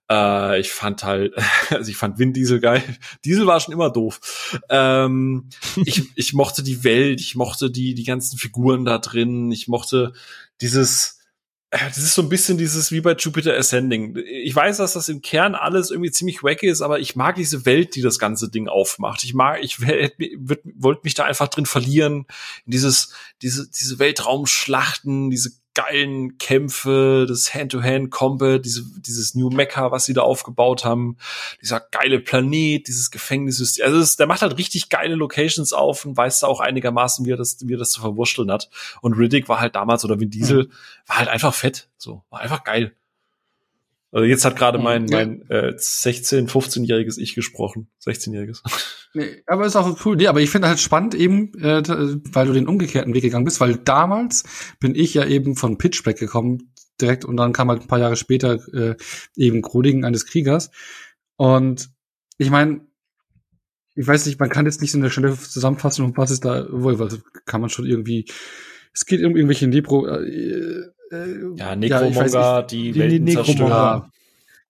Äh, ich fand halt, also ich fand Vin Diesel geil. Diesel war schon immer doof. Ähm, ich, ich mochte die Welt, ich mochte die, die ganzen Figuren da drin, ich mochte dieses, äh, das ist so ein bisschen dieses, wie bei Jupiter Ascending. Ich weiß, dass das im Kern alles irgendwie ziemlich wacky ist, aber ich mag diese Welt, die das ganze Ding aufmacht. Ich mag, ich wollte mich da einfach drin verlieren, in dieses, diese, diese Weltraumschlachten, diese geilen Kämpfe, das Hand-to-Hand-Combat, diese, dieses New Mecca, was sie da aufgebaut haben, dieser geile Planet, dieses Gefängnis. Also es, der macht halt richtig geile Locations auf und weiß da auch einigermaßen, wie er das, wie er das zu verwurschteln hat. Und Riddick war halt damals, oder Vin Diesel, mhm. war halt einfach fett. So, war einfach geil. Also jetzt hat gerade mein, mein äh, sechzehn-, fünfzehnjähriges Ich gesprochen. sechzehnjähriges. Nee, aber ist auch cool. Nee, aber ich finde halt spannend eben, äh, weil du den umgekehrten Weg gegangen bist, weil damals bin ich ja eben von Pitch Black gekommen direkt und dann kam halt ein paar Jahre später äh, eben Chroniken eines Kriegers. Und ich meine, ich weiß nicht, man kann jetzt nicht so eine schnelle Zusammenfassung, um was ist da, wohl, was kann man schon irgendwie, es geht um irgendwelche Nebro, äh, ja, Necromonger, ja, die, die Welten zerstören.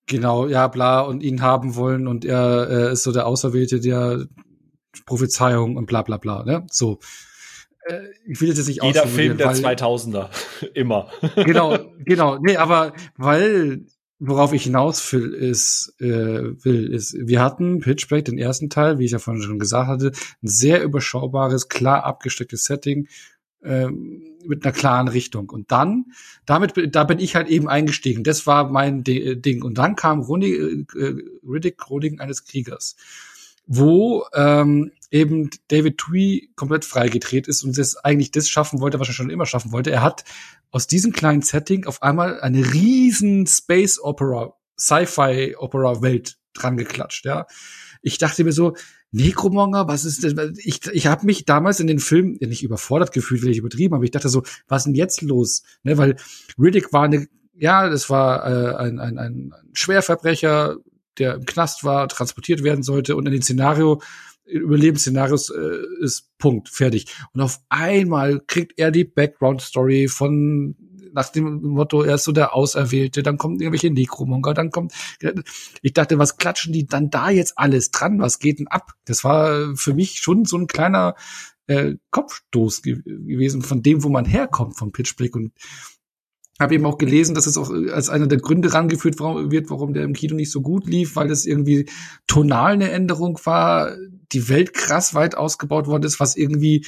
Genau, ja, bla, und ihn haben wollen und er äh, ist so der Auserwählte der Prophezeiung und bla, bla, bla, ne? So. Äh, ich will das jetzt nicht ausprobieren. Jeder Film der weil, zweitausender. Immer. Genau, genau. Nee, aber weil, worauf ich hinaus will, ist, äh, will, ist, wir hatten Pitch Black, den ersten Teil, wie ich ja vorhin schon gesagt hatte, ein sehr überschaubares, klar abgestecktes Setting, mit einer klaren Richtung. Und dann, damit, da bin ich halt eben eingestiegen. Das war mein De- Ding. Und dann kam Riddick, Riddick, Chroniken eines Kriegers, wo ähm, eben David Twohy komplett freigedreht ist und das eigentlich das schaffen wollte, was er schon immer schaffen wollte. Er hat aus diesem kleinen Setting auf einmal eine riesen Space-Opera, Sci-Fi-Opera-Welt dran geklatscht. Ja. Ich dachte mir so, Necromonger, was ist denn? Ich, ich habe mich damals in den Film nicht überfordert gefühlt, weil ich übertrieben habe. Ich dachte so, was ist denn jetzt los? Ne, weil Riddick war eine, ja, das war äh, ein, ein, ein Schwerverbrecher, der im Knast war, transportiert werden sollte und in den Szenario, Überlebensszenarios äh, ist Punkt, fertig. Und auf einmal kriegt er die Background-Story von, nach dem Motto, er ist so der Auserwählte, dann kommen irgendwelche Necromonger, dann kommt, ich dachte, was klatschen die dann da jetzt alles dran, was geht denn ab? Das war für mich schon so ein kleiner äh, Kopfstoß ge- gewesen von dem, wo man herkommt, von Pitch Black, und habe eben auch gelesen, dass es auch als einer der Gründe rangeführt wird, warum der im Kino nicht so gut lief, weil es irgendwie tonal eine Änderung war, die Welt krass weit ausgebaut worden ist, was irgendwie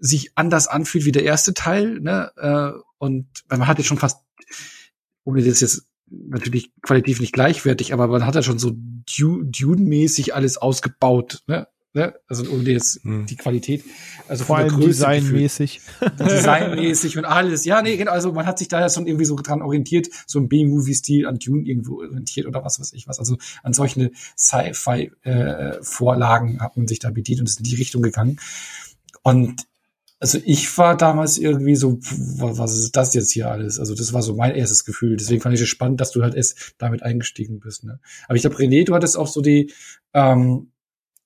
sich anders anfühlt wie der erste Teil, ne, äh, und man hat ja schon fast, ohne das jetzt natürlich qualitativ nicht gleichwertig, aber man hat ja schon so du- Dune-mäßig alles ausgebaut, ne? Ne? Also ohne jetzt hm. die Qualität. Also vor allem designmäßig. Designmäßig und alles. Ja, nee, genau, also man hat sich da ja schon irgendwie so dran orientiert, so ein B-Movie-Stil an Dune irgendwo orientiert oder was weiß ich was. Also an solche Sci-Fi-Vorlagen äh, hat man sich da bedient und ist in die Richtung gegangen. Und also ich war damals irgendwie so, was ist das jetzt hier alles? Also das war so mein erstes Gefühl. Deswegen fand ich es spannend, dass du halt erst damit eingestiegen bist. Ne? Aber ich glaube, René, du hattest auch so die ähm,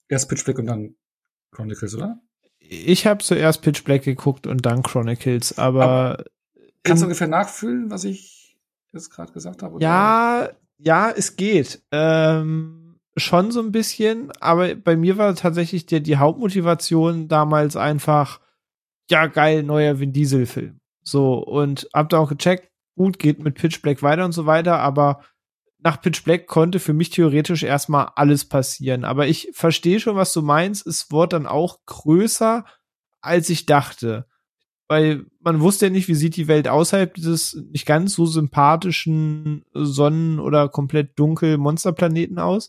erst Pitch Black und dann Chronicles, oder? Ich habe zuerst Pitch Black geguckt und dann Chronicles, aber, aber kannst du ungefähr nachfühlen, was ich jetzt gerade gesagt habe? Oder? Ja, ja, es geht. Ähm Schon so ein bisschen, aber bei mir war tatsächlich die, die Hauptmotivation damals einfach, ja geil, neuer Vin Diesel-Film. So, und hab da auch gecheckt, gut, geht mit Pitch Black weiter und so weiter, aber nach Pitch Black konnte für mich theoretisch erstmal alles passieren. Aber ich verstehe schon, was du meinst, es wurde dann auch größer, als ich dachte. Weil man wusste ja nicht, wie sieht die Welt außerhalb dieses nicht ganz so sympathischen Sonnen- oder komplett dunkel Monsterplaneten aus.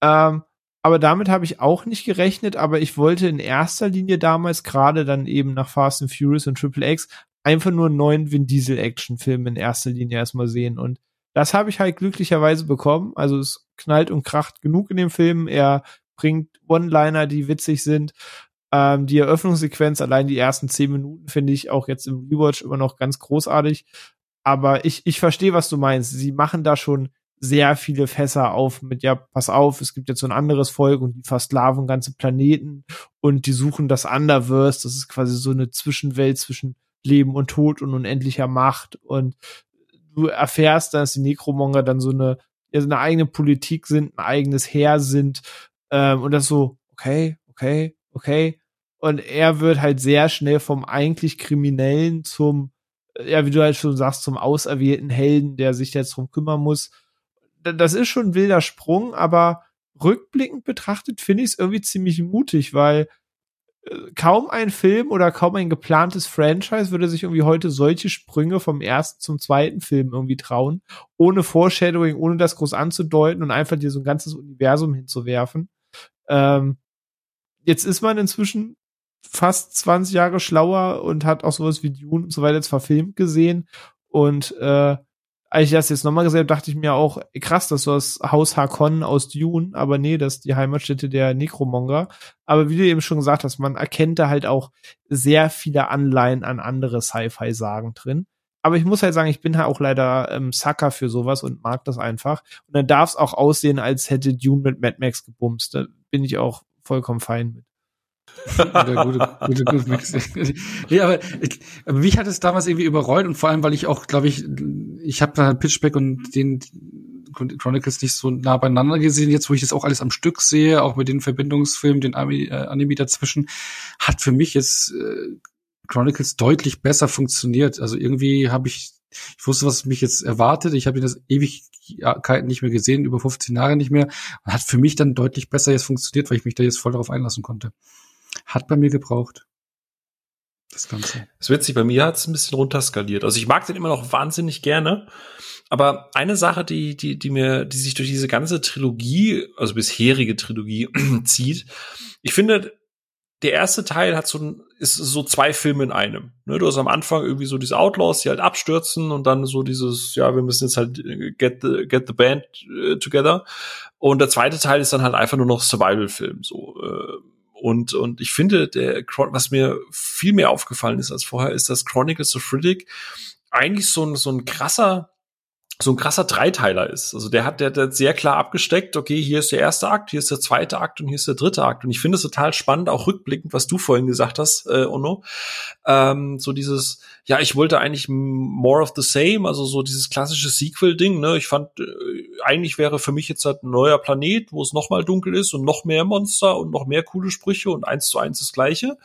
Ähm, aber damit habe ich auch nicht gerechnet, aber ich wollte in erster Linie damals, gerade dann eben nach Fast and Furious und Triple X, einfach nur einen neuen Vin Diesel-Action-Film in erster Linie erstmal sehen. Und das habe ich halt glücklicherweise bekommen. Also es knallt und kracht genug in dem Film. Er bringt One-Liner, die witzig sind. Ähm, die Eröffnungssequenz, allein die ersten zehn Minuten, finde ich auch jetzt im Rewatch immer noch ganz großartig. Aber ich, ich verstehe, was du meinst. Sie machen da schon sehr viele Fässer auf mit, ja, pass auf, es gibt jetzt so ein anderes Volk und die versklaven ganze Planeten und die suchen das Underverse. Das ist quasi so eine Zwischenwelt zwischen Leben und Tod und unendlicher Macht. Und du erfährst, dass die Necromonger dann so eine, ja, so eine eigene Politik sind, ein eigenes Heer sind. Ähm, und das so, okay, okay. Okay, und er wird halt sehr schnell vom eigentlich Kriminellen zum, ja, wie du halt schon sagst, zum auserwählten Helden, der sich jetzt drum kümmern muss. Das ist schon ein wilder Sprung, aber rückblickend betrachtet finde ich es irgendwie ziemlich mutig, weil äh, kaum ein Film oder kaum ein geplantes Franchise würde sich irgendwie heute solche Sprünge vom ersten zum zweiten Film irgendwie trauen, ohne Foreshadowing, ohne das groß anzudeuten und einfach dir so ein ganzes Universum hinzuwerfen. Ähm, Jetzt ist man inzwischen fast zwanzig Jahre schlauer und hat auch sowas wie Dune und so weiter jetzt verfilmt gesehen und äh, als ich das jetzt nochmal gesehen habe, dachte ich mir auch, krass, das war das Haus Harkonnen aus Dune, aber nee, das ist die Heimatstätte der Necromonger. Aber wie du eben schon gesagt hast, man erkennt da halt auch sehr viele Anleihen an andere Sci-Fi-Sagen drin. Aber ich muss halt sagen, ich bin halt auch leider ähm, Sucker für sowas und mag das einfach. Und dann darf es auch aussehen, als hätte Dune mit Mad Max gebumst. Da bin ich auch vollkommen fein mit. Ja, gute, gute, gute Mix. Nee, aber ich, mich hat es damals irgendwie überrollt und vor allem, weil ich auch, glaube ich, ich habe da Pitch Black und den Chronicles nicht so nah beieinander gesehen. Jetzt, wo ich das auch alles am Stück sehe, auch mit den Verbindungsfilmen, den Anime, äh, Anime dazwischen, hat für mich jetzt äh, Chronicles deutlich besser funktioniert. Also irgendwie habe ich, ich wusste, was mich jetzt erwartet. Ich habe das Ewigkeiten nicht mehr gesehen, über fünfzehn Jahre nicht mehr. Und hat für mich dann deutlich besser jetzt funktioniert, weil ich mich da jetzt voll darauf einlassen konnte. Hat bei mir gebraucht. Das Ganze. Das ist witzig, bei mir hat es ein bisschen runterskaliert. Also ich mag den immer noch wahnsinnig gerne. Aber eine Sache, die, die, die mir, die sich durch diese ganze Trilogie, also bisherige Trilogie, zieht, ich finde, der erste Teil hat so ein, ist so zwei Filme in einem. Ne, du hast am Anfang irgendwie so diese Outlaws, die halt abstürzen und dann so dieses, ja, wir müssen jetzt halt get the, get the band together. Und der zweite Teil ist dann halt einfach nur noch Survival-Film, so, äh, Und, und ich finde, der, was mir viel mehr aufgefallen ist als vorher, ist, dass Chronicles of Riddick eigentlich so ein, so ein krasser, so ein krasser Dreiteiler ist. Also der hat, der hat sehr klar abgesteckt, okay, hier ist der erste Akt, hier ist der zweite Akt und hier ist der dritte Akt. Und ich finde es total spannend, auch rückblickend, was du vorhin gesagt hast, äh, Ono. Ähm, so dieses, ja, ich wollte eigentlich more of the same, also so dieses klassische Sequel-Ding, ne? Ich fand, äh, eigentlich wäre für mich jetzt halt ein neuer Planet, wo es noch mal dunkel ist und noch mehr Monster und noch mehr coole Sprüche und eins zu eins das Gleiche.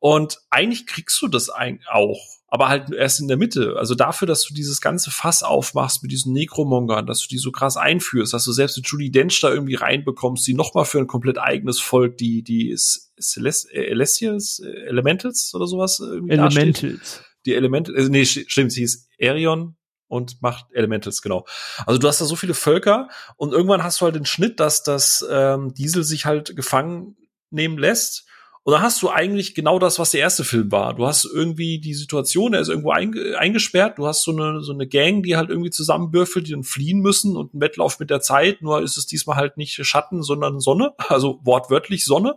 Und eigentlich kriegst du das eigentlich auch. Aber halt erst in der Mitte. Also dafür, dass du dieses ganze Fass aufmachst mit diesen Necromongern, dass du die so krass einführst, dass du selbst mit Judi Dench da irgendwie reinbekommst, die nochmal für ein komplett eigenes Volk, die die Celest- Elestials, Elementals oder sowas irgendwie Elementals. Dasteht. Die Elementals, also nee, stimmt, sie hieß Aerion und macht Elementals, genau. Also du hast da so viele Völker und irgendwann hast du halt den Schnitt, dass das ähm, Diesel sich halt gefangen nehmen lässt. Und dann hast du eigentlich genau das, was der erste Film war. Du hast irgendwie die Situation, er ist irgendwo einge- eingesperrt, du hast so eine so eine Gang, die halt irgendwie zusammenbürfelt, die dann fliehen müssen und ein Wettlauf mit der Zeit, nur ist es diesmal halt nicht Schatten, sondern Sonne, also wortwörtlich Sonne.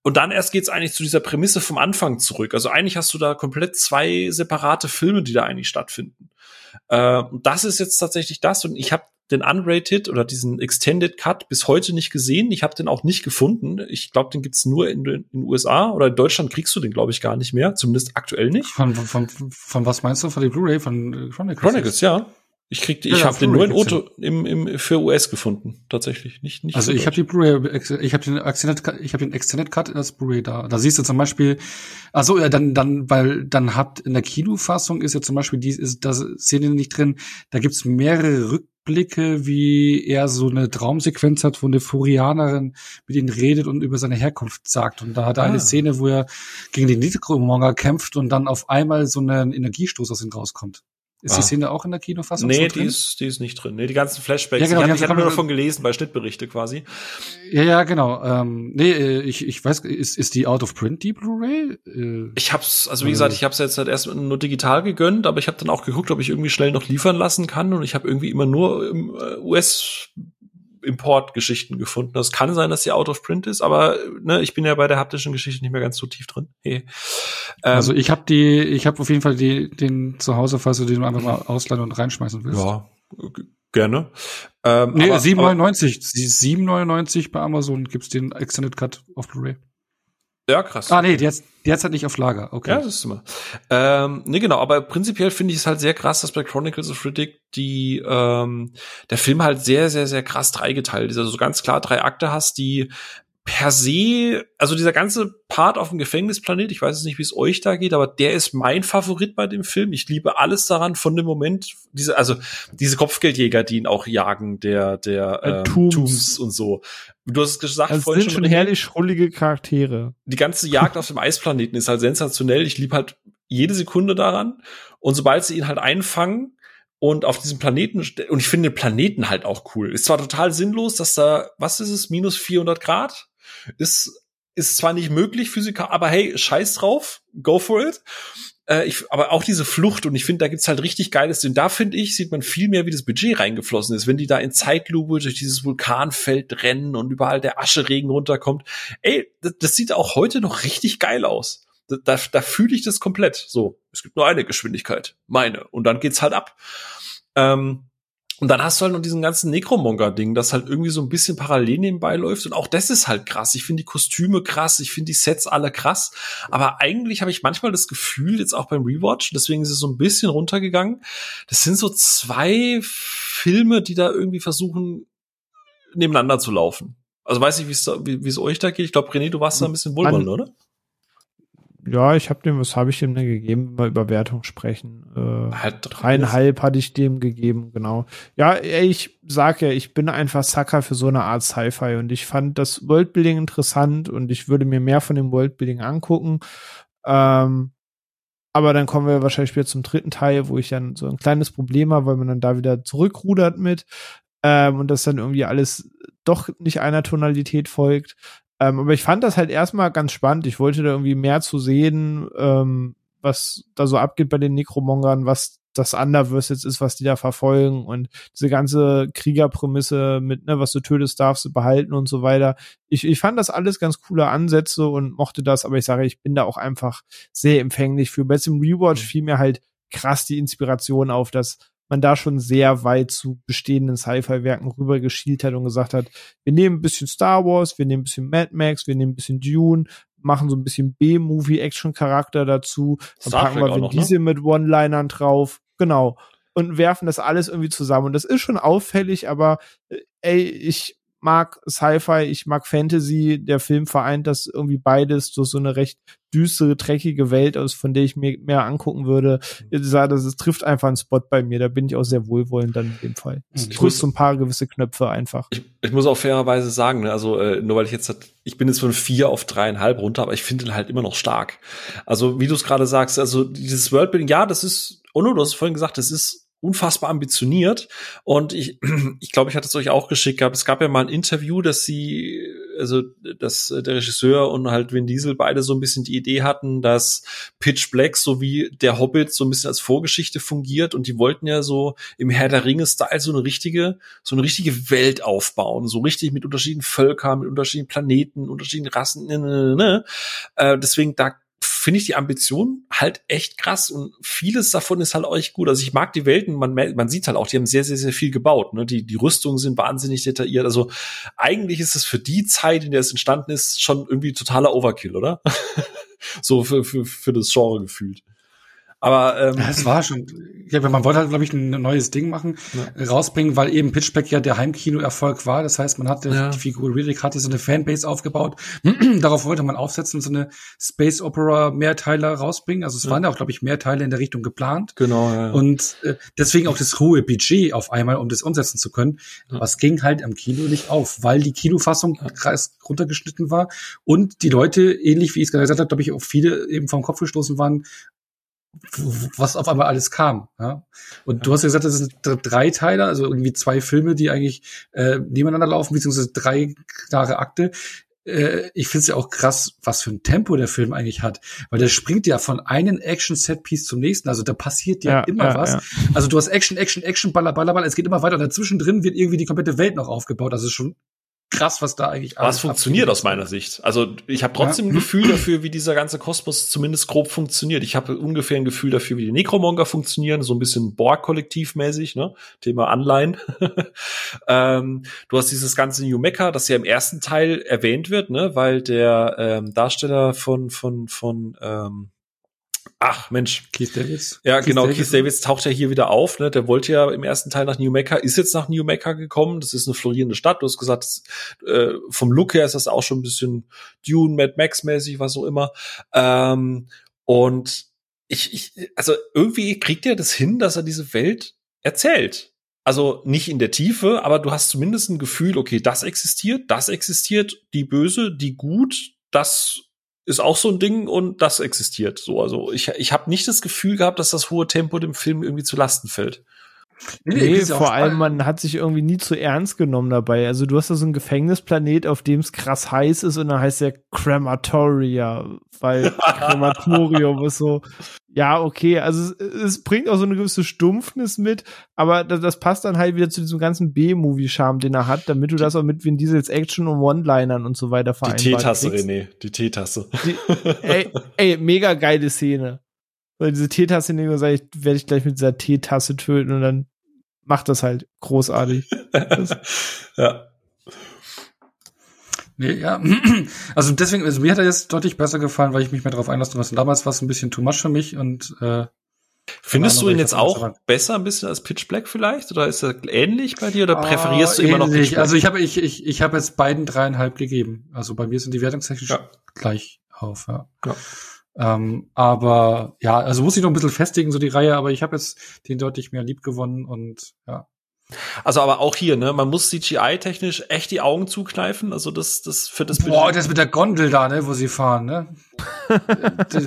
Und dann erst geht's eigentlich zu dieser Prämisse vom Anfang zurück. Also eigentlich hast du da komplett zwei separate Filme, die da eigentlich stattfinden. Äh, und das ist jetzt tatsächlich das. Und ich habe den Unrated oder diesen Extended Cut bis heute nicht gesehen. Ich habe den auch nicht gefunden. Ich glaube, den gibt's nur in den U S A oder in Deutschland kriegst du den, glaube ich, gar nicht mehr. Zumindest aktuell nicht. Von, von, von, von was meinst du? Von der Blu-ray? Von Chronicles? Chronicles, ja. Ich krieg, ich ja, habe den nur in Oto im, im für U S gefunden, tatsächlich, nicht nicht. Also ich habe die Blu-ray, ich habe den Extended Cut, ich habe den Extended Cut als Blu-ray da. Da siehst du zum Beispiel, also ja, dann dann weil dann hat in der Kinofassung ist ja zum Beispiel die ist das Szene nicht drin. Da gibt's mehrere Rückblicke, wie er so eine Traumsequenz hat, wo eine Furianerin mit ihm redet und über seine Herkunft sagt. Und da hat er ah. eine Szene, wo er gegen den Necromonger kämpft und dann auf einmal so einen Energiestoß aus ihm rauskommt. Ist ah. die Szene auch in der Kinofassung nee, so drin? Nee, die ist, die ist nicht drin. Nee, die ganzen Flashbacks. Ja, genau, ich habe nur davon gelesen, bei Schnittberichte quasi. Ja, ja, genau. Ähm, nee, ich, ich weiß, ist, ist die out of print, die Blu-ray? Äh, ich hab's, also wie äh, gesagt, ich hab's jetzt halt erst nur digital gegönnt, aber ich habe dann auch geguckt, ob ich irgendwie schnell noch liefern lassen kann und ich habe irgendwie immer nur im U S Import-Geschichten gefunden. Das kann sein, dass sie out of print ist, aber ne, ich bin ja bei der haptischen Geschichte nicht mehr ganz so tief drin. Hey. Ähm, also ich habe die, ich habe auf jeden Fall die, den zu Hause, falls du den einfach mal ausleihen und reinschmeißen willst. Ja, g- gerne. Ähm, nee, aber, sieben neunundneunzig. sieben neunundneunzig bei Amazon gibt's den Extended Cut auf Blu-ray. Ja, krass. Ah, nee, jetzt derzeit nicht auf Lager, okay. Ja, das ist immer. Ähm, nee, genau, aber prinzipiell finde ich es halt sehr krass, dass bei Chronicles of Riddick die, ähm, der Film halt sehr, sehr, sehr krass dreigeteilt ist. Also so ganz klar drei Akte hast, die per se, also dieser ganze Part auf dem Gefängnisplanet, ich weiß jetzt nicht, wie es euch da geht, aber der ist mein Favorit bei dem Film. Ich liebe alles daran von dem Moment, diese, also diese Kopfgeldjäger, die ihn auch jagen, der, der ähm, Tooms. Tooms und so. Du hast es gesagt, das vorhin sind schon herrlich rullige Charaktere. Die ganze Jagd auf dem Eisplaneten ist halt sensationell. Ich liebe halt jede Sekunde daran. Und sobald sie ihn halt einfangen, und auf diesem Planeten, und ich finde den Planeten halt auch cool. Ist zwar total sinnlos, dass da, was ist es, minus vierhundert Grad? Ist, ist zwar nicht möglich physikalisch, aber hey, scheiß drauf, go for it. Äh, ich, aber auch diese Flucht, und ich finde, da gibt's halt richtig geiles, und da finde ich, sieht man viel mehr, wie das Budget reingeflossen ist, wenn die da in Zeitlupe durch dieses Vulkanfeld rennen und überall der Ascheregen runterkommt. Ey, das, das sieht auch heute noch richtig geil aus. Da, da, da fühle ich das komplett. So, es gibt nur eine Geschwindigkeit, meine. Und dann geht's halt ab. Ähm, und dann hast du halt noch diesen ganzen Necromonger-Ding, das halt irgendwie so ein bisschen parallel nebenbei läuft. Und auch das ist halt krass. Ich finde die Kostüme krass, ich finde die Sets alle krass. Aber eigentlich habe ich manchmal das Gefühl, jetzt auch beim Rewatch, deswegen ist es so ein bisschen runtergegangen, das sind so zwei Filme, die da irgendwie versuchen, nebeneinander zu laufen. Also weiß ich, wie es euch da geht. Ich glaube, René, du warst da ein bisschen wohlwollend, oder? Ja, ich habe dem, was habe ich dem denn gegeben, wenn wir über Wertung sprechen? Äh, halt dreieinhalb hatte ich dem gegeben, genau. Ja, ich sag ja, ich bin einfach Sucker für so eine Art Sci-Fi, und ich fand das Worldbuilding interessant und ich würde mir mehr von dem Worldbuilding angucken. Ähm, aber dann kommen wir wahrscheinlich wieder zum dritten Teil, wo ich dann so ein kleines Problem habe, weil man dann da wieder zurückrudert mit ähm, und das dann irgendwie alles doch nicht einer Tonalität folgt. Ähm, aber ich fand das halt erstmal ganz spannend. Ich wollte da irgendwie mehr zu sehen, ähm, was da so abgeht bei den Necromongern, was das Underverse jetzt ist, was die da verfolgen, und diese ganze Kriegerprämisse mit, ne, was du tötest, darfst du behalten und so weiter. Ich, ich fand das alles ganz coole Ansätze und mochte das, aber ich sage, ich bin da auch einfach sehr empfänglich für. Bei dem Rewatch fiel mir halt krass die Inspiration auf, dass man da schon sehr weit zu bestehenden Sci-Fi-Werken rüber geschielt hat und gesagt hat, wir nehmen ein bisschen Star Wars, wir nehmen ein bisschen Mad Max, wir nehmen ein bisschen Dune, machen so ein bisschen B-Movie-Action-Charakter dazu, dann Star packen Trek wir Vin Diesel, ne, mit One-Linern drauf, genau, und werfen das alles irgendwie zusammen. Und das ist schon auffällig, aber ey, ich mag Sci-Fi, ich mag Fantasy, der Film vereint das irgendwie beides durch so eine recht düstere, dreckige Welt aus, von der ich mir mehr angucken würde. Ich sage, das trifft einfach einen Spot bei mir, da bin ich auch sehr wohlwollend dann in dem Fall. Ich drücke so ein paar gewisse Knöpfe einfach. Ich, ich muss auch fairerweise sagen, also äh, nur weil ich jetzt, ich bin jetzt von vier auf dreieinhalb runter, aber ich finde ihn halt immer noch stark. Also wie du es gerade sagst, also dieses Worldbuilding, ja, das ist, Ono, du hast vorhin gesagt, das ist unfassbar ambitioniert, und ich ich glaube, ich hatte es euch auch geschickt gehabt. Es gab ja mal ein Interview, dass sie, also dass der Regisseur und halt Vin Diesel beide so ein bisschen die Idee hatten, dass Pitch Black sowie der Hobbit so ein bisschen als Vorgeschichte fungiert, und die wollten ja so im Herr der Ringe Style so eine richtige so eine richtige Welt aufbauen, so richtig mit unterschiedlichen Völkern, mit unterschiedlichen Planeten, unterschiedlichen Rassen. Ne, ne, ne. Äh, deswegen da finde ich die Ambition halt echt krass, und vieles davon ist halt auch echt gut. Also ich mag die Welten, man, man sieht halt auch, die haben sehr, sehr, sehr viel gebaut, ne? Die, die Rüstungen sind wahnsinnig detailliert. Also eigentlich ist es für die Zeit, in der es entstanden ist, schon irgendwie totaler Overkill, oder? So für, für, für das Genre gefühlt. Aber ähm, ja, es war schon, ja, man wollte halt, glaube ich, ein neues Ding machen, ja. rausbringen, weil eben Pitch Black ja der Heimkino-Erfolg war. Das heißt, man hatte ja. die Figur Riddick hatte so eine Fanbase aufgebaut. Darauf wollte man aufsetzen und so eine Space Opera Mehrteiler rausbringen. Also es ja. waren ja auch, glaube ich, mehr Teile in der Richtung geplant. Genau. Ja, ja. Und äh, deswegen auch das hohe Budget auf einmal, um das umsetzen zu können. Ja. Was ging halt am Kino nicht auf, weil die Kinofassung ja. runtergeschnitten war und die Leute, ähnlich wie ich es gerade gesagt habe, glaube ich, auch viele eben vom Kopf gestoßen waren, was auf einmal alles kam. Ja? Und ja. du hast ja gesagt, das sind drei Teile, also irgendwie zwei Filme, die eigentlich äh, nebeneinander laufen, beziehungsweise drei klare Akte. Äh, ich finde es ja auch krass, was für ein Tempo der Film eigentlich hat, weil der springt ja von einem Action-Set-Piece zum nächsten, also da passiert ja, ja immer ja, was. Ja. Also du hast Action, Action, Action, Baller, Baller, Baller, es geht immer weiter, und dazwischen drin wird irgendwie die komplette Welt noch aufgebaut, also schon krass, was da eigentlich alles. Was funktioniert aus meiner Sicht? Also ich habe trotzdem ja. ein Gefühl dafür, wie dieser ganze Kosmos zumindest grob funktioniert. Ich habe ungefähr ein Gefühl dafür, wie die Necromonger funktionieren, so ein bisschen Borg-Kollektiv-mäßig, ne? Thema Anleihen. ähm, du hast dieses ganze New Mecca, das ja im ersten Teil erwähnt wird, ne? Weil der ähm, Darsteller von von von ähm Ach, Mensch. Keith David. Ja, Keith genau. David. Keith David taucht ja hier wieder auf, ne? Der wollte ja im ersten Teil nach New Mecca, ist jetzt nach New Mecca gekommen. Das ist eine florierende Stadt. Du hast gesagt, das, äh, vom Look her ist das auch schon ein bisschen Dune, Mad Max mäßig, was auch immer. Ähm, und ich, ich, also irgendwie kriegt er das hin, dass er diese Welt erzählt. Also nicht in der Tiefe, aber du hast zumindest ein Gefühl, okay, das existiert, das existiert, die Böse, die Gut, das ist auch so ein Ding, und das existiert so. Also ich, ich habe nicht das Gefühl gehabt, dass das hohe Tempo dem Film irgendwie zu Lasten fällt. Nee, nee, vor allem, man hat sich irgendwie nie zu ernst genommen dabei. Also du hast da so einen Gefängnisplanet, auf dem es krass heiß ist und dann heißt der Crematoria, weil Krematorium ist so, ja, okay, also es, es bringt auch so eine gewisse Stumpfnis mit, aber das, das passt dann halt wieder zu diesem ganzen B-Movie-Charme, den er hat, damit du das auch mit Vin Diesels Action und One-Linern und so weiter vereinbart kriegst. Die Teetasse, René, die Teetasse. Die, ey, ey, mega geile Szene. Weil diese Teetasse nehmen und sage ich, werde ich gleich mit dieser Teetasse töten und dann macht das halt großartig. Das ja. Nee, ja. Also deswegen, also mir hat er jetzt deutlich besser gefallen, weil ich mich mehr darauf einlassen musste. Damals war es ein bisschen too much für mich und äh, findest du ihn jetzt auch besser ein bisschen als Pitch Black vielleicht? Oder ist das ähnlich bei dir? Oder präferierst ah, du immer ähnlich. noch Pitch Black? Also ich habe ich, ich, ich hab jetzt beiden dreieinhalb gegeben. Also bei mir sind die wertungstechnisch ja. gleich auf. Ja. ja. Ähm, aber ja, also muss ich noch ein bisschen festigen, so die Reihe, aber ich habe jetzt den deutlich mehr lieb gewonnen und ja. Also aber auch hier, ne, man muss C G I-technisch echt die Augen zukneifen, also das, das für das Boah, das mit der Gondel da, ne, wo sie fahren, ne? Das,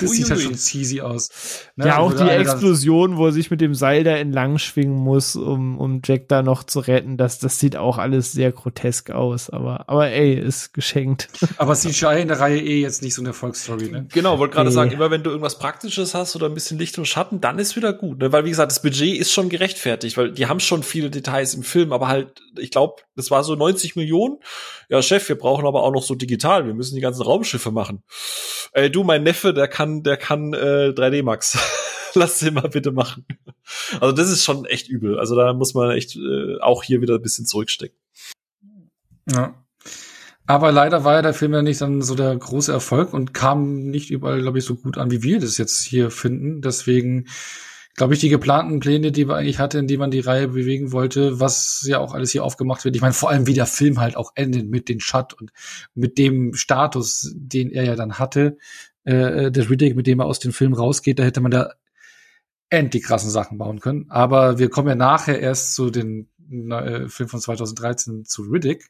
das sieht ja schon cheesy aus. Ne? Ja, auch die Explosion, wo er sich mit dem Seil da entlang schwingen muss, um, um Jack da noch zu retten, das, das sieht auch alles sehr grotesk aus, aber, aber ey, ist geschenkt. Aber C G I in der Reihe eh jetzt nicht so eine Erfolgsstory, ne? Genau, wollte gerade sagen, immer wenn du irgendwas Praktisches hast oder ein bisschen Licht und Schatten, dann ist wieder gut, ne? Weil wie gesagt, das Budget ist schon gerechtfertigt, weil die haben schon viele Details im Film, aber halt, ich glaube, das war so neunzig Millionen. Ja, Chef, wir brauchen aber auch noch so digital. Wir müssen die ganzen Raumschiffe machen. Ey, du, mein Neffe, der kann, der kann äh, drei D Max. Lass den mal bitte machen. Also das ist schon echt übel. Also da muss man echt äh, auch hier wieder ein bisschen zurückstecken. Ja. Aber leider war ja der Film ja nicht dann so der große Erfolg und kam nicht überall, glaube ich, so gut an, wie wir das jetzt hier finden. Deswegen glaube ich, die geplanten Pläne, die man eigentlich hatte, in die man die Reihe bewegen wollte, was ja auch alles hier aufgemacht wird. Ich meine, vor allem, wie der Film halt auch endet mit den Shot und mit dem Status, den er ja dann hatte, äh, der Riddick, mit dem er aus dem Film rausgeht, da hätte man da endlich krassen Sachen bauen können. Aber wir kommen ja nachher erst zu den äh, Film von zweitausenddreizehn zu Riddick.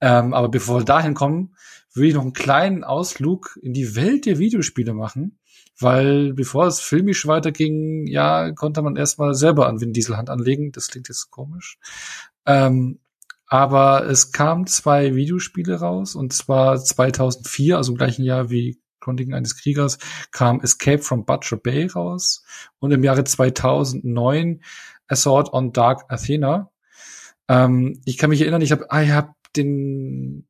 Ähm, aber bevor wir dahin kommen, würde ich noch einen kleinen Ausflug in die Welt der Videospiele machen. Weil bevor es filmisch weiterging, ja, konnte man erstmal selber an Vin Diesel Hand anlegen. Das klingt jetzt komisch. Ähm, aber es kamen zwei Videospiele raus. Und zwar zweitausendvier, also im gleichen Jahr wie Chroniken eines Kriegers, kam Escape from Butcher Bay raus. Und im Jahre zweitausendneun Assault on Dark Athena. Ähm, ich kann mich erinnern, ich habe ah, ich hab den...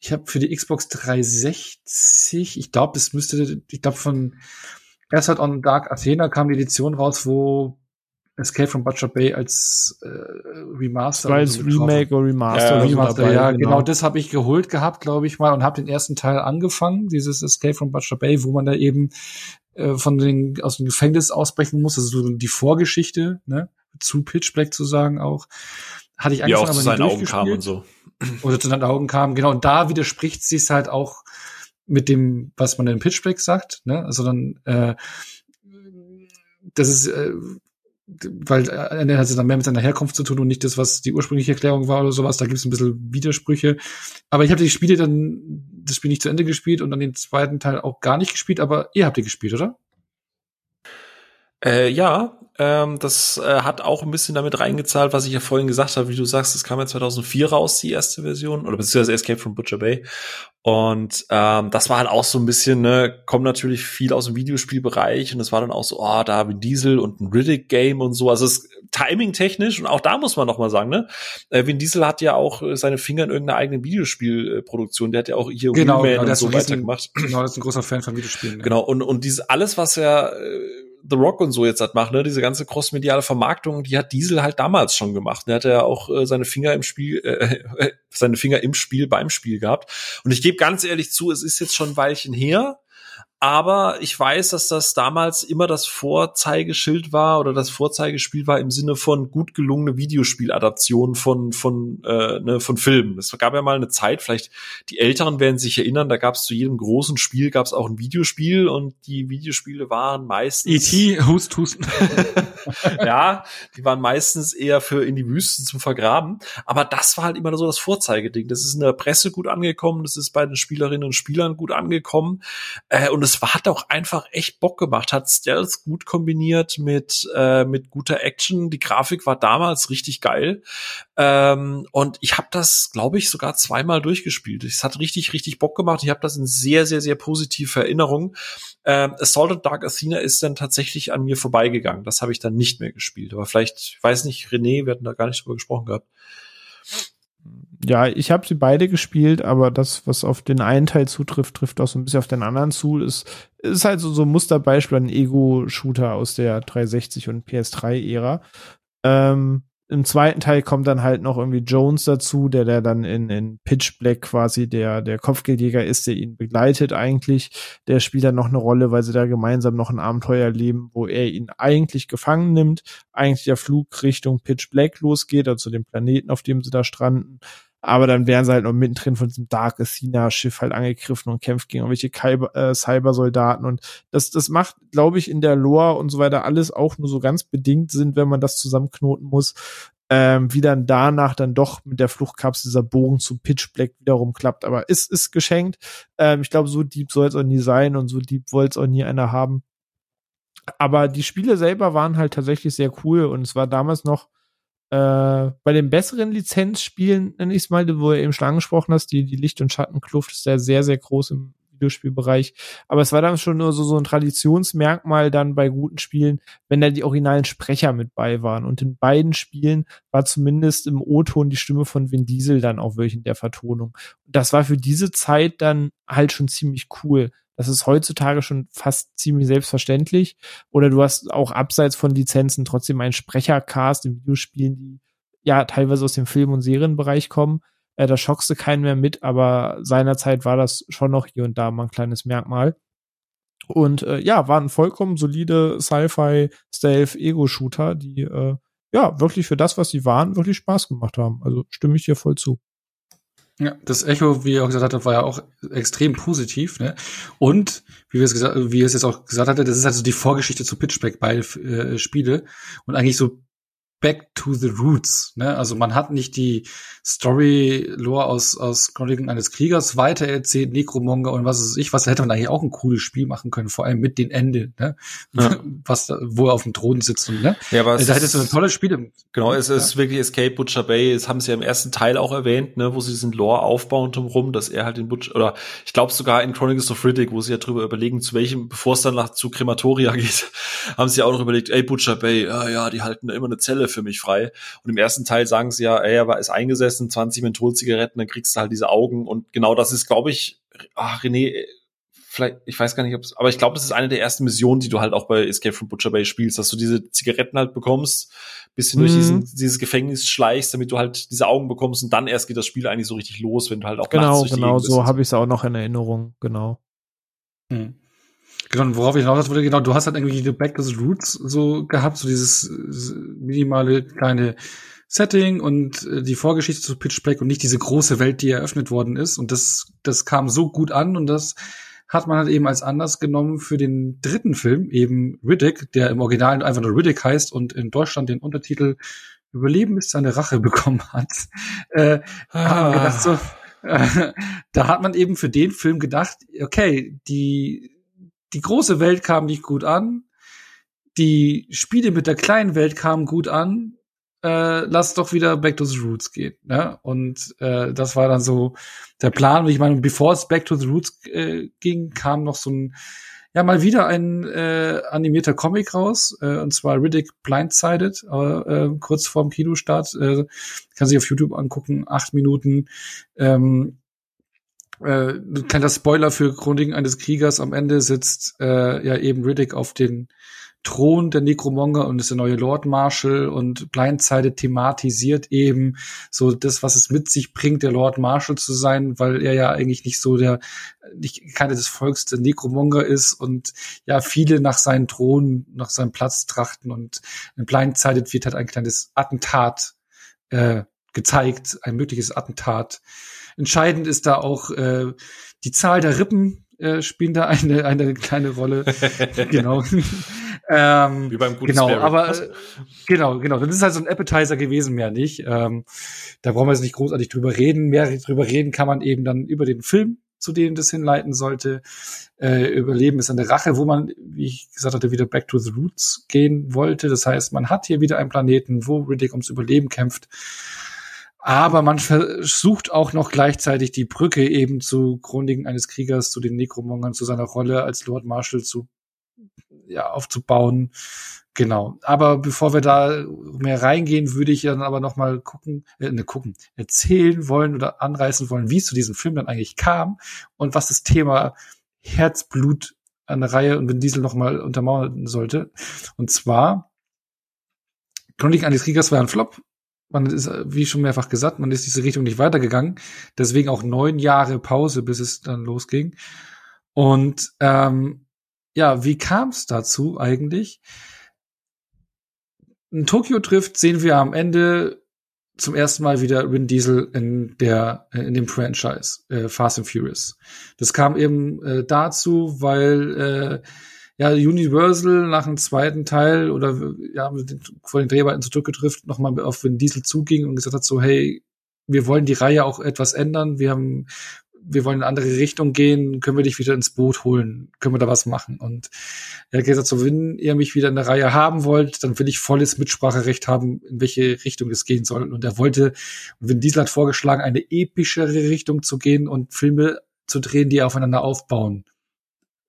Ich habe für die Xbox dreihundertsechzig, ich glaube, das müsste, ich glaube, von Assault on Dark Athena kam die Edition raus, wo Escape from Butcher Bay als äh, Remaster. Als so Remake oder Remaster. Ja, Remaster, dabei, ja genau. genau, das habe ich geholt gehabt, glaube ich mal, und habe den ersten Teil angefangen, dieses Escape from Butcher Bay, wo man da eben äh, von den aus dem Gefängnis ausbrechen muss. Das ist so die Vorgeschichte, ne, zu Pitch Black zu sagen auch. Hatte ich Angst, ja, auch zu seinen Augen kam und so. Oder zu seinen Augen kam, genau. Und da widerspricht sie es halt auch mit dem, was man in Pitch Black sagt, ne? Also dann, äh, das ist, äh, weil äh, er hat es dann mehr mit seiner Herkunft zu tun und nicht das, was die ursprüngliche Erklärung war oder sowas. Da gibt es ein bisschen Widersprüche. Aber ich habe die Spiele dann, das Spiel nicht zu Ende gespielt und dann den zweiten Teil auch gar nicht gespielt, aber ihr habt die gespielt, oder? Äh, ja, ähm, das äh, hat auch ein bisschen damit reingezahlt, was ich ja vorhin gesagt habe, wie du sagst, das kam ja zweitausendvier raus, die erste Version, oder beziehungsweise Escape from Butcher Bay. Und ähm, das war halt auch so ein bisschen, ne, kommt natürlich viel aus dem Videospielbereich und es war dann auch so, oh, da habe ich Diesel und ein Riddick-Game und so. Also es timing-technisch, und auch da muss man noch mal sagen, ne, äh, Vin Diesel hat ja auch seine Finger in irgendeiner eigenen Videospielproduktion. Der hat ja auch hier genau, Wheelman genau, und so weiter gemacht. Genau, das ist ein großer Fan von Videospielen. Ne? Genau, und, und dieses, alles, was er äh, The Rock und so jetzt hat macht, ne, diese ganze crossmediale Vermarktung, die hat Diesel halt damals schon gemacht. Der hat ja auch äh, seine Finger im Spiel, äh, äh, seine Finger im Spiel beim Spiel gehabt. Und ich gebe ganz ehrlich zu, es ist jetzt schon ein Weilchen her, aber ich weiß, dass das damals immer das Vorzeigeschild war oder das Vorzeigespiel war im Sinne von gut gelungene Videospieladaption von von äh, ne, von Filmen. Es gab ja mal eine Zeit, vielleicht die Älteren werden sich erinnern, da gab es zu jedem großen Spiel gab es auch ein Videospiel und die Videospiele waren meistens E T Hust Hust. Ja, die waren meistens eher für in die Wüste zum Vergraben. Aber das war halt immer so das Vorzeigeding. Das ist in der Presse gut angekommen, das ist bei den Spielerinnen und Spielern gut angekommen äh, und es war, hat auch einfach echt Bock gemacht, hat Stealth gut kombiniert mit äh, mit guter Action. Die Grafik war damals richtig geil. Ähm, und ich habe das, glaube ich, sogar zweimal durchgespielt. Es hat richtig, richtig Bock gemacht. Ich habe das in sehr, sehr, sehr positive Erinnerung. Ähm, Assault on Dark Athena ist dann tatsächlich an mir vorbeigegangen. Das habe ich dann nicht mehr gespielt. Aber vielleicht, ich weiß nicht, René, wir hatten da gar nicht drüber gesprochen gehabt. Ja, ich habe sie beide gespielt, aber das, was auf den einen Teil zutrifft, trifft auch so ein bisschen auf den anderen zu. Ist, ist halt so, so ein Musterbeispiel, ein Ego-Shooter aus der dreihundertsechzig- und P S drei Ära. Ähm, im zweiten Teil kommt dann halt noch irgendwie Jones dazu, der, der dann in, in Pitch Black quasi der, der Kopfgeldjäger ist, der ihn begleitet eigentlich. Der spielt dann noch eine Rolle, weil sie da gemeinsam noch ein Abenteuer leben, wo er ihn eigentlich gefangen nimmt, eigentlich der Flug Richtung Pitch Black losgeht, also dem Planeten, auf dem sie da stranden. Aber dann werden sie halt noch mittendrin von diesem Dark Athena-Schiff halt angegriffen und kämpft gegen irgendwelche Cyber- äh, Cybersoldaten. Und das, das macht, glaube ich, in der Lore und so weiter alles auch nur so ganz bedingt Sinn, wenn man das zusammenknoten muss, ähm, wie dann danach dann doch mit der Fluchtkapsel dieser Bogen zu Pitch Black wiederum klappt. Aber es ist geschenkt. Ähm, ich glaube, so deep soll es auch nie sein und so deep wollte es auch nie einer haben. Aber die Spiele selber waren halt tatsächlich sehr cool und es war damals noch bei den besseren Lizenzspielen, nenne ich es mal, wo du eben schon angesprochen hast, die, die Licht- und Schattenkluft ist ja sehr, sehr groß im Videospielbereich. Aber es war dann schon nur so, so ein Traditionsmerkmal dann bei guten Spielen, wenn da die originalen Sprecher mit bei waren. Und in beiden Spielen war zumindest im O-Ton die Stimme von Vin Diesel dann auch wirklich in der Vertonung. Und das war für diese Zeit dann halt schon ziemlich cool. Das ist heutzutage schon fast ziemlich selbstverständlich. Oder du hast auch abseits von Lizenzen trotzdem einen Sprechercast in Videospielen, die ja teilweise aus dem Film- und Serienbereich kommen. Äh, da schockst du keinen mehr mit, aber seinerzeit war das schon noch hier und da mal ein kleines Merkmal. Und äh, ja, waren vollkommen solide Sci-Fi-Stealth-Ego-Shooter, die äh, ja wirklich für das, was sie waren, wirklich Spaß gemacht haben. Also stimme ich dir voll zu. Ja, das Echo, wie ihr auch gesagt habt, war ja auch extrem positiv, ne? Und wie wir es gesagt, wie ihr es jetzt auch gesagt hattet, das ist also die Vorgeschichte zu Pitch Black, beide äh, Spiele und eigentlich so back to the roots, ne? Also man hat nicht die Story-Lore aus aus Chroniken eines Kriegers weitererzählt, Necromonger und was weiß ich, was hätte man eigentlich auch ein cooles Spiel machen können, vor allem mit den Enden, ne? Ja. Was da, wo er auf dem Thron sitzt und, ne? Ja, aber es da hättest du ein tolles Spiel. Genau, es ja. ist wirklich Escape Butcher Bay, das haben sie ja im ersten Teil auch erwähnt, ne, wo sie diesen Lore aufbauen drumherum, dass er halt den Butcher, oder ich glaube sogar in Chronicles of Riddick, wo sie ja drüber überlegen, zu welchem, bevor es dann nach zu Krematoria geht, haben sie ja auch noch überlegt, ey, Butcher Bay, ja, ja, die halten da immer eine Zelle für mich frei. Und im ersten Teil sagen sie ja, ey, er war, ist eingesessen, zwanzig Menthol-Zigaretten, dann kriegst du halt diese Augen. Und genau das ist, glaube ich, ach, René, vielleicht, ich weiß gar nicht, ob es, aber ich glaube, das ist eine der ersten Missionen, die du halt auch bei Escape from Butcher Bay spielst, dass du diese Zigaretten halt bekommst, bisschen mhm. durch diesen, dieses Gefängnis schleichst, damit du halt diese Augen bekommst und dann erst geht das Spiel eigentlich so richtig los, wenn du halt auch genau, nachts durch die Gegend bist. Genau, so habe ich es auch noch in Erinnerung, genau. Mhm. Genau, worauf ich hinaus wollte, genau, du hast halt irgendwie die Back to the Roots so gehabt, so dieses minimale kleine Setting und äh, die Vorgeschichte zu Pitch Black und nicht diese große Welt, die eröffnet worden ist. Und das, das kam so gut an und das hat man halt eben als Anlass genommen für den dritten Film, eben Riddick, der im Original einfach nur Riddick heißt und in Deutschland den Untertitel Überleben ist seine Rache bekommen hat. Äh, ah. Haben gedacht, so, äh, da hat man eben für den Film gedacht, okay, die Die große Welt kam nicht gut an. Die Spiele mit der kleinen Welt kamen gut an. Äh, lass doch wieder Back to the Roots gehen. Ne? Und äh, das war dann so der Plan. Ich meine, bevor es Back to the Roots äh, ging, kam noch so ein, ja, mal wieder ein äh, animierter Comic raus. Äh, und zwar Riddick Blindsided, äh, äh, kurz vorm Kinostart. Äh, kann sich auf YouTube angucken, acht Minuten. Ähm, Äh, kleiner Spoiler für Chroniken eines Kriegers. Am Ende sitzt äh, ja eben Riddick auf den Thron der Necromonger und ist der neue Lord Marshal und Blindsided thematisiert eben so das, was es mit sich bringt, der Lord Marshal zu sein, weil er ja eigentlich nicht so der, nicht keiner des Volks der Necromonger ist und ja viele nach seinem Thron, nach seinem Platz trachten und in Blindsided wird halt ein kleines Attentat äh, gezeigt, ein mögliches Attentat. Entscheidend ist da auch äh, die Zahl der Rippen äh, spielen da eine eine kleine Rolle. Genau. ähm, Wie beim guten Genau, Spirit. aber äh, genau, genau. Das ist halt so ein Appetizer gewesen, mehr nicht. Ähm, da brauchen wir jetzt nicht großartig drüber reden. Mehr drüber reden kann man eben dann über den Film zu denen das hinleiten sollte. Äh, Überleben ist eine Rache, wo man, wie ich gesagt hatte, wieder back to the roots gehen wollte. Das heißt, man hat hier wieder einen Planeten, wo Riddick ums Überleben kämpft. Aber man versucht auch noch gleichzeitig die Brücke eben zu Chroniken eines Kriegers, zu den Necromongern, zu seiner Rolle als Lord Marshal zu, ja, aufzubauen. Genau. Aber bevor wir da mehr reingehen, würde ich dann aber noch mal gucken, äh, ne, gucken, erzählen wollen oder anreißen wollen, wie es zu diesem Film dann eigentlich kam und was das Thema Herzblut an der Reihe und Vin Diesel noch mal untermauern sollte. Und zwar, Chroniken eines Kriegers war ein Flop. Man ist, wie schon mehrfach gesagt, man ist diese Richtung nicht weitergegangen. Deswegen auch neun Jahre Pause, bis es dann losging. Und ähm, ja, wie kam es dazu eigentlich? In Tokyo Drift sehen wir am Ende zum ersten Mal wieder Vin Diesel in der in dem Franchise äh, Fast and Furious. Das kam eben äh, dazu, weil äh, ja, Universal nach dem zweiten Teil oder ja, mit den, vor den Dreharbeiten zu Tokyo Drift nochmal auf Vin Diesel zuging und gesagt hat so, hey, wir wollen die Reihe auch etwas ändern, wir haben, wir wollen in eine andere Richtung gehen, können wir dich wieder ins Boot holen, können wir da was machen? Und er hat gesagt so, wenn ihr mich wieder in der Reihe haben wollt, dann will ich volles Mitspracherecht haben, in welche Richtung es gehen soll. Und er wollte, und Vin Diesel hat vorgeschlagen, eine epischere Richtung zu gehen und Filme zu drehen, die aufeinander aufbauen.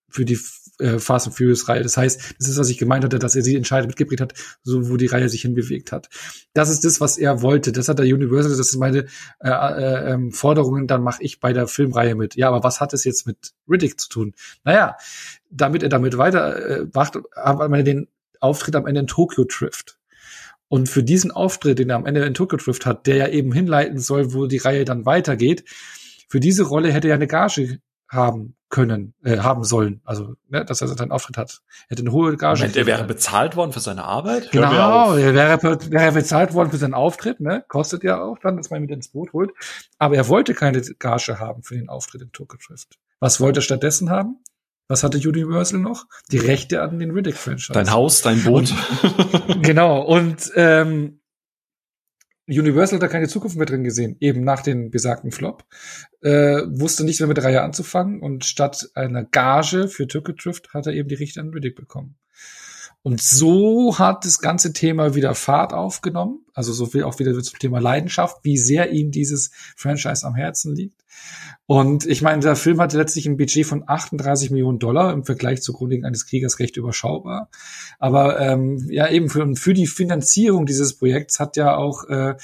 Für die äh, Fast and Furious-Reihe. Das heißt, das ist, was ich gemeint hatte, dass er sie entscheidend mitgeprägt hat, so wo die Reihe sich hinbewegt hat. Das ist das, was er wollte. Das hat der Universal, das sind meine äh, äh, Forderungen, dann mache ich bei der Filmreihe mit. Ja, aber was hat es jetzt mit Riddick zu tun? Naja, damit er damit weiter macht, äh, haben wir den Auftritt am Ende in Tokyo Drift. Und für diesen Auftritt, den er am Ende in Tokyo Drift hat, der ja eben hinleiten soll, wo die Reihe dann weitergeht, für diese Rolle hätte er eine Gage haben können, äh, haben sollen. Also, ne, dass er seinen Auftritt hat. Er hätte eine hohe Gage. Moment, er wäre bezahlt worden für seine Arbeit? Genau, er wäre, wäre bezahlt worden für seinen Auftritt, ne? Kostet ja auch dann, dass man ihn mit ins Boot holt. Aber er wollte keine Gage haben für den Auftritt in Tokyo Drift. Was wollte er stattdessen haben? Was hatte Universal noch? Die Rechte an den Riddick-Franchise. Dein Haus, dein Boot. Und, genau, und ähm, Universal hat da keine Zukunft mehr drin gesehen, eben nach dem besagten Flop. Äh, wusste nicht mehr mit der Reihe anzufangen und statt einer Gage für Tokyo Drift hat er eben die Rechte an Riddick bekommen. Und so hat das ganze Thema wieder Fahrt aufgenommen, also so viel auch wieder zum Thema Leidenschaft, wie sehr ihm dieses Franchise am Herzen liegt. Und ich meine, der Film hatte letztlich ein Budget von achtunddreißig Millionen Dollar im Vergleich zu Chroniken eines Kriegers recht überschaubar. Aber ähm, ja, eben für, für die Finanzierung dieses Projekts hat ja auch äh,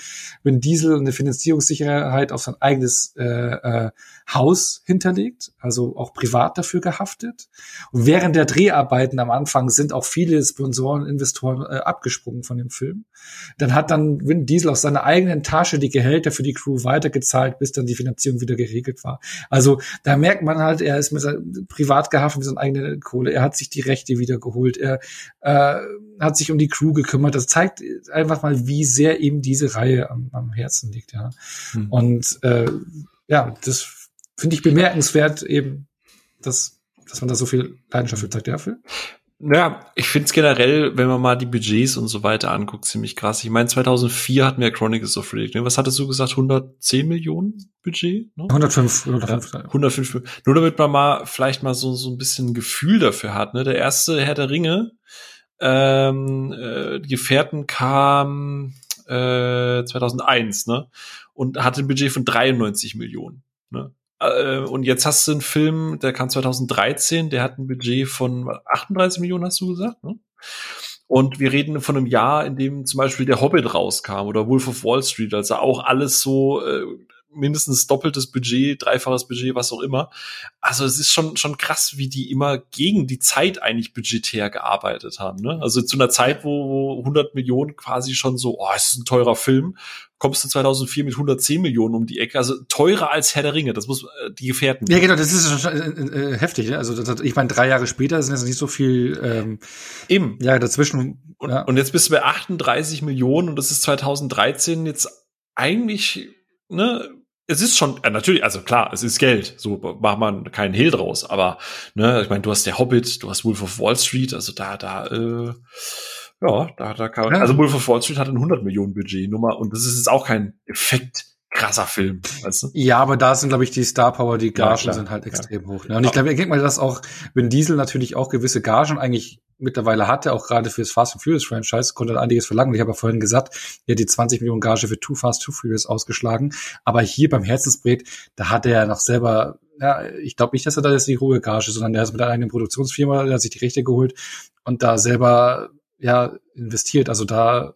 Vin Diesel eine Finanzierungssicherheit auf sein eigenes äh, äh, Haus hinterlegt, also auch privat dafür gehaftet. Und während der Dreharbeiten am Anfang sind auch viele Sponsoren, Investoren äh, abgesprungen von dem Film. Dann hat dann Vin Diesel aus seiner eigenen Tasche die Gehälter für die Crew weitergezahlt, bis dann die Finanzierung wieder geregelt war. Also da merkt man halt, er ist mit seinem privat gehaftet mit seiner eigenen Kohle, er hat sich die Rechte wieder geholt, er äh, hat sich um die Crew gekümmert. Das zeigt einfach mal, wie sehr ihm diese Reihe am, am Herzen liegt, ja. Hm. Und äh, ja, das finde ich bemerkenswert eben, dass, dass man da so viel Leidenschaft für zeigt, ja, Phil? Ja, ich finde es generell, wenn man mal die Budgets und so weiter anguckt, ziemlich krass. Ich meine, zweitausendvier hatten wir Chronicles of Riddick. Ne? Was hattest du gesagt? hundertzehn Millionen Budget? Ne? hundertfünf. hundertfünf. Ja, hundertfünf. Nur damit man mal vielleicht mal so, so ein bisschen ein Gefühl dafür hat. Ne? Der erste Herr der Ringe, ähm, äh, Gefährten kam äh, zweitausendeins, ne? Und hatte ein Budget von dreiundneunzig Millionen. Ne? Und jetzt hast du einen Film, der kam zweitausenddreizehn, der hat ein Budget von achtunddreißig Millionen, hast du gesagt, ne? Und wir reden von einem Jahr, in dem zum Beispiel der Hobbit rauskam oder Wolf of Wall Street, also auch alles so äh, mindestens doppeltes Budget, dreifaches Budget, was auch immer. Also es ist schon schon krass, wie die immer gegen die Zeit eigentlich budgetär gearbeitet haben, ne? Also zu einer Zeit, wo, wo hundert Millionen quasi schon so, oh, es ist ein teurer Film, kommst du zweitausendvier mit hundertzehn Millionen um die Ecke, also teurer als Herr der Ringe, das muss äh, die Gefährten. Ja, genau, das ist schon äh, äh, heftig, ne? Also das, ich meine, drei Jahre später sind jetzt nicht so viel ähm, eben. Ja, dazwischen. Und, ja. Und jetzt bist du bei achtunddreißig Millionen und das ist zweitausenddreizehn jetzt eigentlich, ne? Es ist schon, natürlich, also klar, es ist Geld, so macht man keinen Hehl draus, aber ne, ich meine, du hast der Hobbit, du hast Wolf of Wall Street, also da, da, äh, ja, da, da kann man, also Wolf of Wall Street hat ein hundert Millionen Budget, Nummer, und das ist jetzt auch kein Effekt, krasser Film, weißt du? Ja, aber da sind, glaube ich, die Star Power, die Gagen ja, sind halt extrem ja. hoch. Ne? Und ich glaube, ich denke mal, dass auch Vin Diesel natürlich auch gewisse Gagen eigentlich mittlerweile hatte, auch gerade fürs Fast and Furious Franchise, konnte er einiges verlangen. Und ich habe ja vorhin gesagt, er hat die zwanzig Millionen Gage für Too Fast, Too Furious ausgeschlagen. Aber hier beim Herzensbret, da hat er ja noch selber, ja, ich glaube nicht, dass er da jetzt die hohe Gage, sondern er ist mit einer eigenen Produktionsfirma, der hat sich die Rechte geholt und da selber, ja, investiert. Also da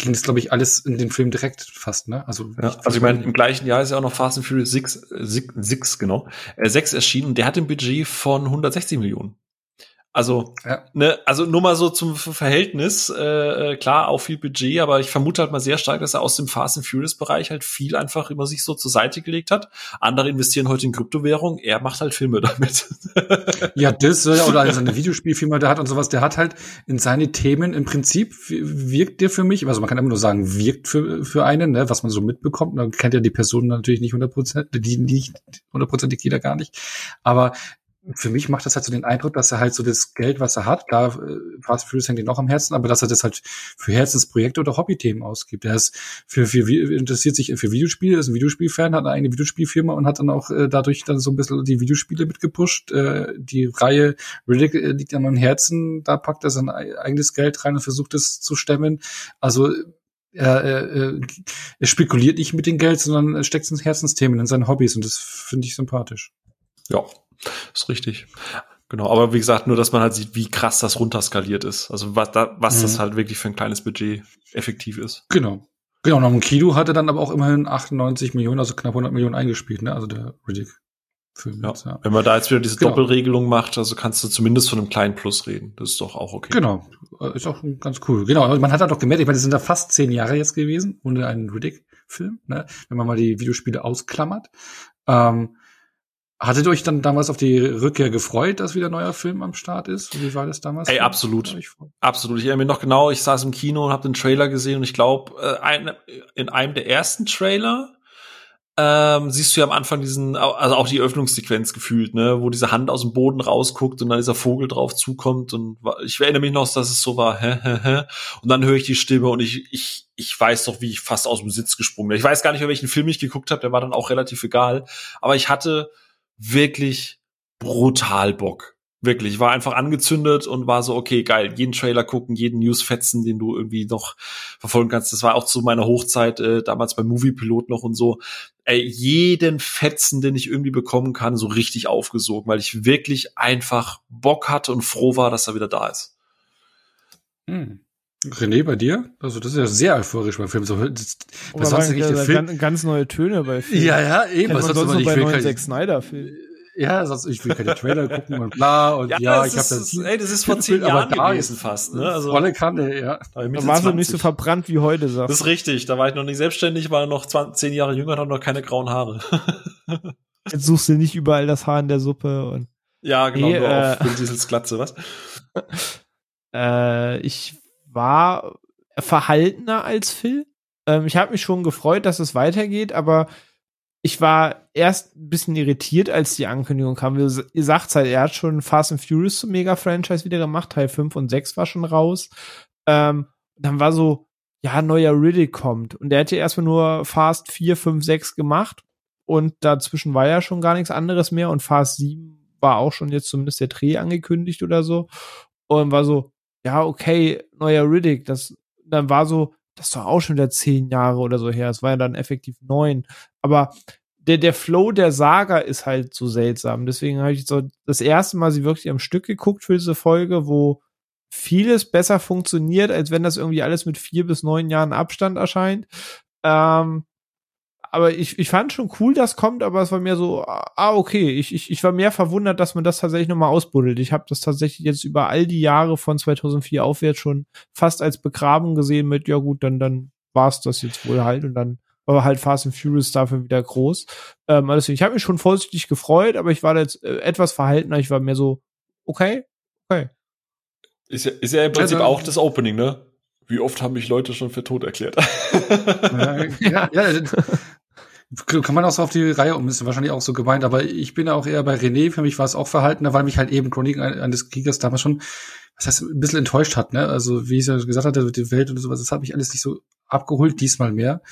ging das, glaube ich, alles in den Film direkt fast, ne? Also, ja, also ich meine, im gleichen Jahr ist ja auch noch Fast and Furious sechs, sechs, sechs genau, äh, sechs erschienen und der hat ein Budget von hundertsechzig Millionen. Also, ja. ne, also nur mal so zum Verhältnis, äh, klar, auch viel Budget, aber ich vermute halt mal sehr stark, dass er aus dem Fast and Furious Bereich halt viel einfach immer sich so zur Seite gelegt hat. Andere investieren heute in Kryptowährung, er macht halt Filme damit. Ja, das, oder seine Videospielfirma, der hat und sowas, der hat halt in seine Themen im Prinzip, wirkt der für mich, also man kann immer nur sagen, wirkt für, für einen, ne, was man so mitbekommt, man kennt ja die Person natürlich nicht hundert Prozent, die nicht hundertprozentig jeder gar nicht, aber für mich macht das halt so den Eindruck, dass er halt so das Geld, was er hat, klar, Fast and Furious hängt ihm auch am Herzen, aber dass er das halt für Herzensprojekte oder Hobbythemen ausgibt. Er ist für, für interessiert sich für Videospiele, ist ein Videospielfan, hat eine eigene Videospielfirma und hat dann auch äh, dadurch dann so ein bisschen die Videospiele mitgepusht. Äh, die Reihe Riddick äh, liegt an meinem Herzen, da packt er sein eigenes Geld rein und versucht es zu stemmen. Also er, er, er spekuliert nicht mit dem Geld, sondern steckt seine Herzensthemen in seine Hobbys und das finde ich sympathisch. Ja. Ist richtig. Genau, aber wie gesagt, nur, dass man halt sieht, wie krass das runterskaliert ist. Also was, da, was mhm. das halt wirklich für ein kleines Budget effektiv ist. Genau. Genau, nach dem Kino hat er dann aber auch immerhin achtundneunzig Millionen, also knapp hundert Millionen eingespielt, ne? Also der Riddick-Film. Ja. Ja. Wenn man da jetzt wieder diese genau. Doppelregelung macht, also kannst du zumindest von einem kleinen Plus reden. Das ist doch auch okay. Genau, ist auch ganz cool. Genau, man hat halt auch gemerkt, ich meine, das sind da fast zehn Jahre jetzt gewesen, ohne einen Riddick-Film, ne? Wenn man mal die Videospiele ausklammert. Ähm, Hattet euch dann damals auf die Rückkehr gefreut, dass wieder ein neuer Film am Start ist? Wie war das damals? Ey, absolut. Ich absolut. Ich erinnere mich noch genau, ich saß im Kino und habe den Trailer gesehen und ich glaube, in einem der ersten Trailer ähm, siehst du ja am Anfang diesen, also auch die Öffnungssequenz gefühlt, ne, wo diese Hand aus dem Boden rausguckt und dann dieser Vogel drauf zukommt und ich erinnere mich noch, dass es so war, hä, hä, hä. Und dann höre ich die Stimme und ich, ich, ich weiß doch, wie ich fast aus dem Sitz gesprungen bin. Ich weiß gar nicht, welchen Film ich geguckt habe, der war dann auch relativ egal, aber ich hatte wirklich brutal Bock. Wirklich. Ich war einfach angezündet und war so, okay, geil, jeden Trailer gucken, jeden Newsfetzen, den du irgendwie noch verfolgen kannst. Das war auch zu meiner Hochzeit, äh, damals beim Moviepilot noch und so. Ey, jeden Fetzen, den ich irgendwie bekommen kann, so richtig aufgesogen, weil ich wirklich einfach Bock hatte und froh war, dass er wieder da ist. Hm. René, bei dir? Also das ist ja sehr euphorisch beim Film. So, das, das sonst nicht der Film. Ganz, ganz neue Töne bei Filmen. Ja, ja, eben. Was sonst noch bei neuen Zack Snyder-Film? Ja, sonst, ich will keine Trailer gucken und bla und ja, ja ich habe das. Ey, das ist vor zehn Jahren gewesen fast. Ne? Also volle Kanne, ja. Da warst du nicht so verbrannt wie heute, sagst du. Das ist richtig. Da war ich noch nicht selbstständig, war noch zehn Jahre jünger und hatte noch keine grauen Haare. Jetzt suchst du nicht überall das Haar in der Suppe und. Ja, genau. Nee, nur äh, auf Vin Diesels Glatze, was? äh, ich war verhaltener als Phil. Ähm, ich habe mich schon gefreut, dass es weitergeht, aber ich war erst ein bisschen irritiert, als die Ankündigung kam. Ihr sagt halt, er hat schon Fast and Furious zum Mega-Franchise wieder gemacht, Teil fünf und sechs war schon raus. Ähm, dann war so, ja, neuer Riddick kommt. Und der hätte erstmal nur Fast vier, fünf, sechs gemacht und dazwischen war ja schon gar nichts anderes mehr und Fast sieben war auch schon jetzt zumindest der Dreh angekündigt oder so. Und war so, ja, okay, neuer Riddick, das, dann war so, das ist doch auch schon wieder zehn Jahre oder so her, es war ja dann effektiv neun, aber der, der Flow der Saga ist halt so seltsam, deswegen habe ich so das erste Mal sie wirklich am Stück geguckt für diese Folge, wo vieles besser funktioniert, als wenn das irgendwie alles mit vier bis neun Jahren Abstand erscheint, ähm, aber ich, ich fand schon cool, dass kommt, aber es war mir so, ah, okay, ich, ich, ich war mehr verwundert, dass man das tatsächlich nochmal ausbuddelt. Ich habe das tatsächlich jetzt über all die Jahre von zweitausendvier aufwärts schon fast als begraben gesehen mit, ja gut, dann, dann war's das jetzt wohl halt und dann war halt Fast and Furious dafür wieder groß. Ähm, also ich habe mich schon vorsichtig gefreut, aber ich war da jetzt äh, etwas verhaltener, ich war mehr so, okay, okay. Ist ja, ist ja im Prinzip also, auch das Opening, ne? Wie oft haben mich Leute schon für tot erklärt? ja, ja, ja. Kann man auch so auf die Reihe ummünzen, wahrscheinlich auch so gemeint, aber ich bin auch eher bei René, für mich war es auch verhaltener, weil mich halt eben Chroniken eines Kriegers damals schon, was heißt, ein bisschen enttäuscht hat, ne, also wie ich es ja gesagt hatte, die Welt und sowas, das hat mich alles nicht so abgeholt, diesmal mehr,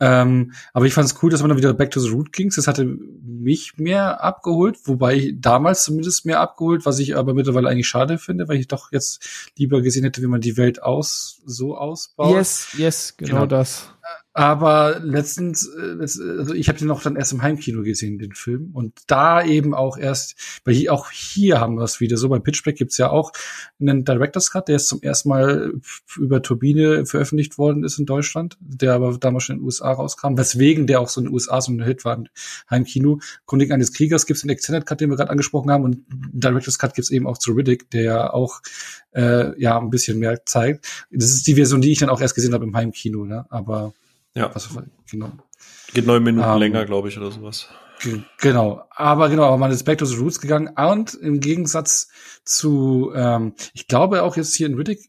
Ähm, aber ich fand es cool, dass man dann wieder back to the root ging. Das hatte mich mehr abgeholt, wobei ich damals zumindest mehr abgeholt, was ich aber mittlerweile eigentlich schade finde, weil ich doch jetzt lieber gesehen hätte, wie man die Welt aus so ausbaut. Yes, yes, genau, genau. das. Aber letztens, also ich habe den noch dann erst im Heimkino gesehen, den Film. Und da eben auch erst, weil hier, auch hier haben wir es wieder so, bei Pitch Black gibt's ja auch einen Director's Cut, der jetzt zum ersten Mal über Turbine veröffentlicht worden ist in Deutschland, der aber damals schon in den U S A rauskam, weswegen der auch so in den U S A so ein Hit war im Heimkino. Chronik eines Kriegers gibt's den Extended Cut, den wir gerade angesprochen haben, und einen Director's Cut gibt's eben auch zu Riddick, der ja auch äh, ja ein bisschen mehr zeigt. Das ist die Version, die ich dann auch erst gesehen habe im Heimkino, ne? Aber ja, was, genau. Geht neun Minuten um, länger, glaube ich, oder sowas. G- genau, aber genau, aber man ist back to the roots gegangen. Und im Gegensatz zu, ähm, ich glaube auch jetzt hier in Riddick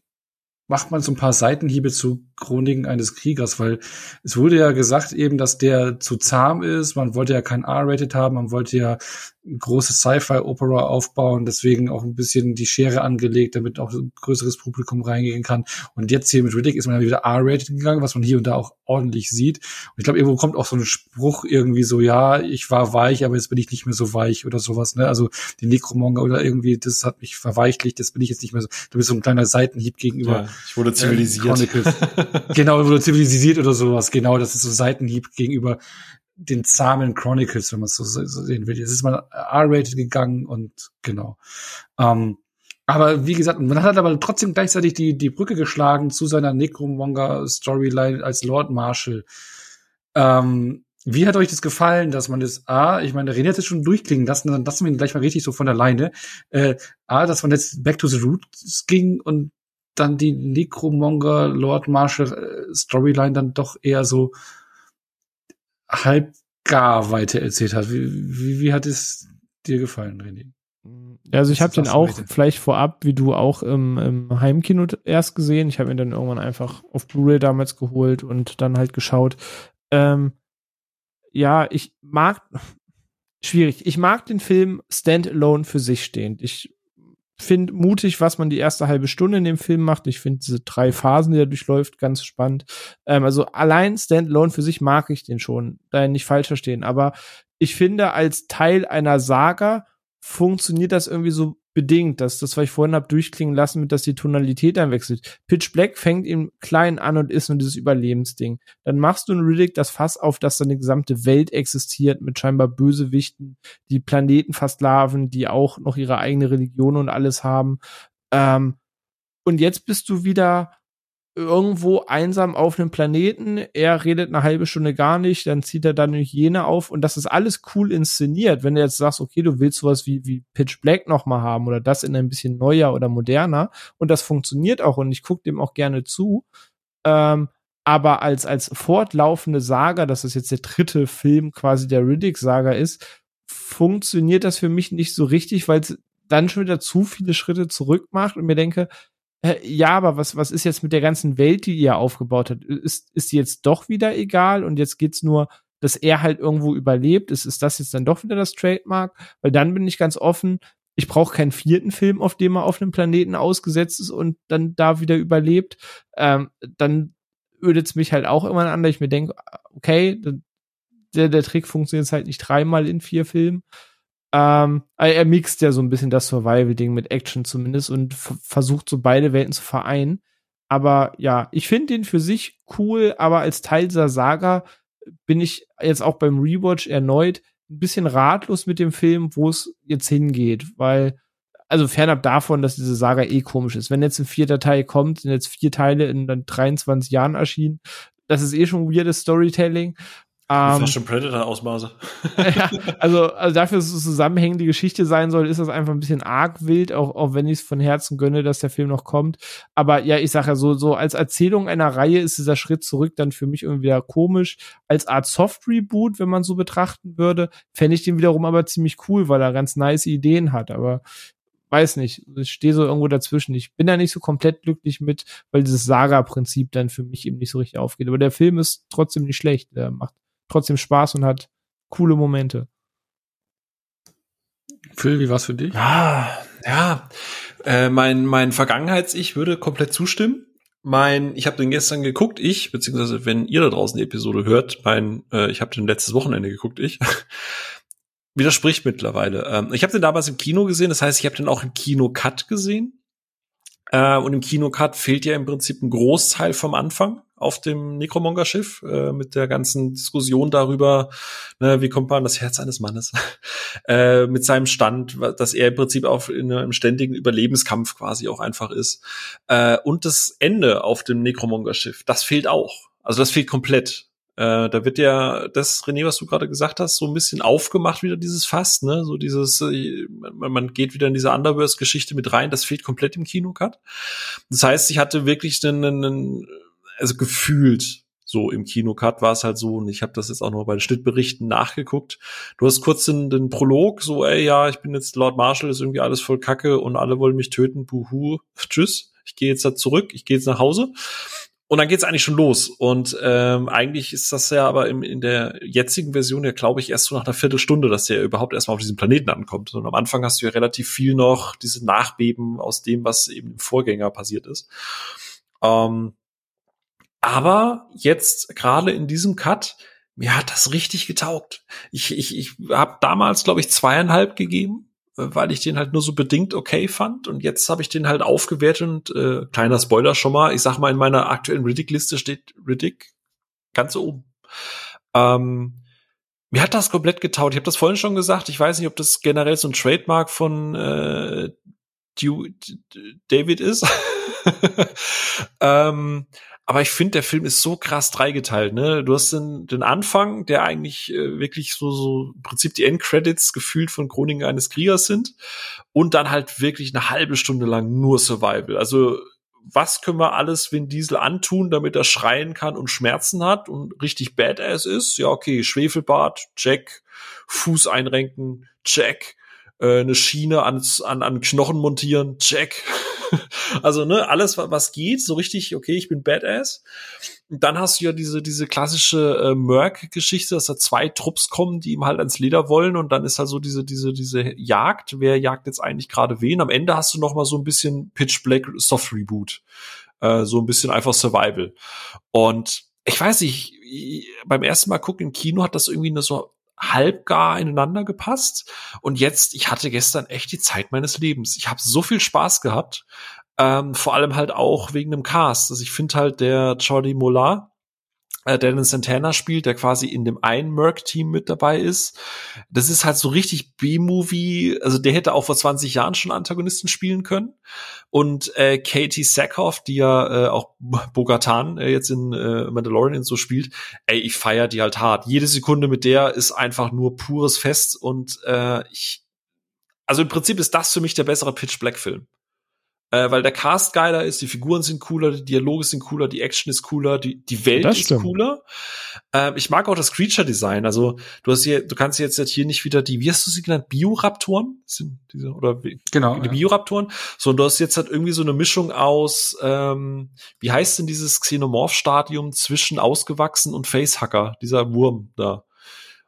macht man so ein paar Seitenhiebe zu Chroniken eines Kriegers, weil es wurde ja gesagt eben, dass der zu zahm ist, man wollte ja kein R-Rated haben, man wollte ja eine große Sci-Fi-Opera aufbauen, deswegen auch ein bisschen die Schere angelegt, damit auch ein größeres Publikum reingehen kann. Und jetzt hier mit Riddick ist man ja wieder R-Rated gegangen, was man hier und da auch ordentlich sieht. Und ich glaube, irgendwo kommt auch so ein Spruch irgendwie so, ja, ich war weich, aber jetzt bin ich nicht mehr so weich oder sowas, ne? Also die Necromonger oder irgendwie, das hat mich verweichlicht, das bin ich jetzt nicht mehr so. Du bist so ein kleiner Seitenhieb gegenüber. Ja. Ich wurde zivilisiert. Äh, genau, wurde zivilisiert oder sowas. Genau, das ist so Seitenhieb gegenüber den zahmen Chronicles, wenn man es so, so sehen will. Jetzt ist man R-rated gegangen und genau. Ähm, aber wie gesagt, man hat aber trotzdem gleichzeitig die, die Brücke geschlagen zu seiner Necromonger-Storyline als Lord Marshal. Ähm, Wie hat euch das gefallen, dass man das, A, ich meine, René hat es schon durchklingen lassen, dann lassen wir ihn gleich mal richtig so von der Leine, äh, A, dass man jetzt back to the roots ging und dann die Necromonger Lord Marshal Storyline dann doch eher so halb gar weiter erzählt hat. Wie, wie, wie hat es dir gefallen, René? Ja, also ich habe den auch möchte. vielleicht vorab, wie du auch im, im Heimkino erst gesehen. Ich habe ihn dann irgendwann einfach auf Blu-ray damals geholt und dann halt geschaut. Ähm, ja, ich mag schwierig. Ich mag den Film standalone für sich stehend. Ich finde mutig, was man die erste halbe Stunde in dem Film macht. Ich finde diese drei Phasen, die da durchläuft, ganz spannend. Ähm, also allein standalone für sich mag ich den schon. Da nicht falsch verstehen. Aber ich finde, als Teil einer Saga funktioniert das irgendwie so bedingt, dass das, was ich vorhin habe durchklingen lassen, mit dass die Tonalität dann wechselt. Pitch Black fängt im Kleinen an und ist nur dieses Überlebensding. Dann machst du in Riddick das Fass auf, dass dann die gesamte Welt existiert mit scheinbar Bösewichten, die Planeten versklaven, die auch noch ihre eigene Religion und alles haben. Ähm, und jetzt bist du wieder irgendwo einsam auf einem Planeten, er redet eine halbe Stunde gar nicht, dann zieht er dann jene auf und das ist alles cool inszeniert. Wenn du jetzt sagst, okay, du willst sowas wie wie Pitch Black nochmal haben oder das in ein bisschen neuer oder moderner und das funktioniert auch und ich gucke dem auch gerne zu, ähm, aber als als fortlaufende Saga, dass das jetzt der dritte Film quasi der Riddick-Saga ist, funktioniert das für mich nicht so richtig, weil es dann schon wieder zu viele Schritte zurück macht und mir denke, ja, aber was was ist jetzt mit der ganzen Welt, die ihr aufgebaut habt? Ist ist die jetzt doch wieder egal? Und jetzt geht's nur, dass er halt irgendwo überlebt. Ist ist das jetzt dann doch wieder das Trademark? Weil dann bin ich ganz offen, ich brauche keinen vierten Film, auf dem er auf einem Planeten ausgesetzt ist und dann da wieder überlebt. Ähm, dann ödet's mich halt auch immer an, dass ich mir denke, okay, der der Trick funktioniert jetzt halt nicht dreimal in vier Filmen. Ähm, er mixt ja so ein bisschen das Survival-Ding mit Action zumindest und f- versucht so beide Welten zu vereinen. Aber ja, ich finde den für sich cool, aber als Teil dieser Saga bin ich jetzt auch beim Rewatch erneut ein bisschen ratlos mit dem Film, wo es jetzt hingeht, weil, also fernab davon, dass diese Saga eh komisch ist. Wenn jetzt ein vierter Teil kommt, sind jetzt vier Teile in dann dreiundzwanzig Jahren erschienen, das ist eh schon weirdes Storytelling. Das ist ja schon Predator-Ausmaße. Ja, also, also dafür, dass es zusammenhängende Geschichte sein soll, ist das einfach ein bisschen arg wild, auch, auch wenn ich es von Herzen gönne, dass der Film noch kommt. Aber ja, ich sage ja so, so als Erzählung einer Reihe ist dieser Schritt zurück dann für mich irgendwie wieder komisch. Als Art Soft-Reboot, wenn man so betrachten würde, fände ich den wiederum aber ziemlich cool, weil er ganz nice Ideen hat. Aber weiß nicht, ich stehe so irgendwo dazwischen. Ich bin da nicht so komplett glücklich mit, weil dieses Saga-Prinzip dann für mich eben nicht so richtig aufgeht. Aber der Film ist trotzdem nicht schlecht. Der macht trotzdem Spaß und hat coole Momente. Phil, wie war's für dich? Ja, ja. Äh, mein mein Vergangenheits-Ich würde komplett zustimmen. mein, ich habe den gestern geguckt, ich, beziehungsweise wenn ihr da draußen die Episode hört, mein, äh, ich habe den letztes Wochenende geguckt, ich, widerspricht mittlerweile. Ähm, ich habe den damals im Kino gesehen, das heißt, ich habe den auch im Kino-Cut gesehen. Äh, und im Kino-Cut fehlt ja im Prinzip ein Großteil vom Anfang auf dem Necromonger-Schiff, äh, mit der ganzen Diskussion darüber, ne, wie kommt man an das Herz eines Mannes, äh, mit seinem Stand, dass er im Prinzip auch in einem ständigen Überlebenskampf quasi auch einfach ist. Äh, und das Ende auf dem Necromonger-Schiff, das fehlt auch. Also das fehlt komplett. Äh, da wird ja das, René, was du gerade gesagt hast, so ein bisschen aufgemacht wieder, dieses Fass, ne? So dieses, äh, man, man geht wieder in diese Underverse-Geschichte mit rein, das fehlt komplett im Kino-Cut. Das heißt, ich hatte wirklich einen, einen also gefühlt so im Kino-Cut war es halt so, und ich habe das jetzt auch noch bei den Schnittberichten nachgeguckt. Du hast kurz den, den Prolog, so, ey, ja, ich bin jetzt Lord Marshall, ist irgendwie alles voll Kacke und alle wollen mich töten, buhu, tschüss, ich gehe jetzt da zurück, ich gehe jetzt nach Hause. Und dann geht's eigentlich schon los. Und ähm, eigentlich ist das ja aber im, in der jetzigen Version ja, glaube ich, erst so nach einer Viertelstunde, dass der überhaupt erstmal auf diesem Planeten ankommt. Und am Anfang hast du ja relativ viel noch diese Nachbeben aus dem, was eben im Vorgänger passiert ist. Ähm, Aber jetzt gerade in diesem Cut, mir hat das richtig getaugt. Ich ich ich habe damals, glaube ich, zweieinhalb gegeben, weil ich den halt nur so bedingt okay fand. Und jetzt habe ich den halt aufgewertet. Und äh, kleiner Spoiler schon mal, ich sag mal, in meiner aktuellen Riddick-Liste steht Riddick ganz oben. Ähm, mir hat das komplett getaugt. Ich habe das vorhin schon gesagt. Ich weiß nicht, ob das generell so ein Trademark von äh, David ist. ähm, aber ich finde, der Film ist so krass dreigeteilt, ne? Du hast den, den Anfang, der eigentlich äh, wirklich so, so im Prinzip die Endcredits gefühlt von Chroniken eines Kriegers sind, und dann halt wirklich eine halbe Stunde lang nur Survival. Also was können wir alles Vin Diesel antun, damit er schreien kann und Schmerzen hat und richtig Badass ist? Ja, okay, Schwefelbart, check, Fuß einrenken, check, äh, eine Schiene ans, an, an Knochen montieren, check. Also, ne, alles, was geht, so richtig, okay, ich bin Badass. Und dann hast du ja diese, diese klassische äh, Merc-Geschichte, dass da zwei Trupps kommen, die ihm halt ans Leder wollen, und dann ist halt so diese, diese, diese Jagd. Wer jagt jetzt eigentlich gerade wen? Am Ende hast du noch mal so ein bisschen Pitch Black Soft Reboot. Äh, so ein bisschen einfach Survival. Und ich weiß nicht, ich, beim ersten Mal gucken im Kino hat das irgendwie nur so halbgar ineinander gepasst, und jetzt, ich hatte gestern echt die Zeit meines Lebens. Ich habe so viel Spaß gehabt, ähm, vor allem halt auch wegen dem Cast. Also ich finde halt, der Jordi Mola, äh, der den Santana spielt, der quasi in dem einen Merc-Team mit dabei ist, das ist halt so richtig B-Movie, also der hätte auch vor zwanzig Jahren schon Antagonisten spielen können. Und äh, Katie Sackhoff, die ja äh, auch Bo-Katan äh, jetzt in äh, Mandalorian so spielt, ey, ich feier die halt hart. Jede Sekunde mit der ist einfach nur pures Fest, und äh, ich, also im Prinzip ist das für mich der bessere Pitch-Black-Film. Äh, weil der Cast geiler ist, die Figuren sind cooler, die Dialoge sind cooler, die Action ist cooler, die, die Welt ist cooler. Äh, ich mag auch das Creature-Design. Also du hast hier, du kannst jetzt hier nicht wieder die, wie hast du sie genannt, Bioraptoren? Sind diese, oder genau, die ja. Bioraptoren. So, und du hast jetzt halt irgendwie so eine Mischung aus, ähm, wie heißt denn dieses Xenomorph-Stadium zwischen ausgewachsen und Facehacker, dieser Wurm da.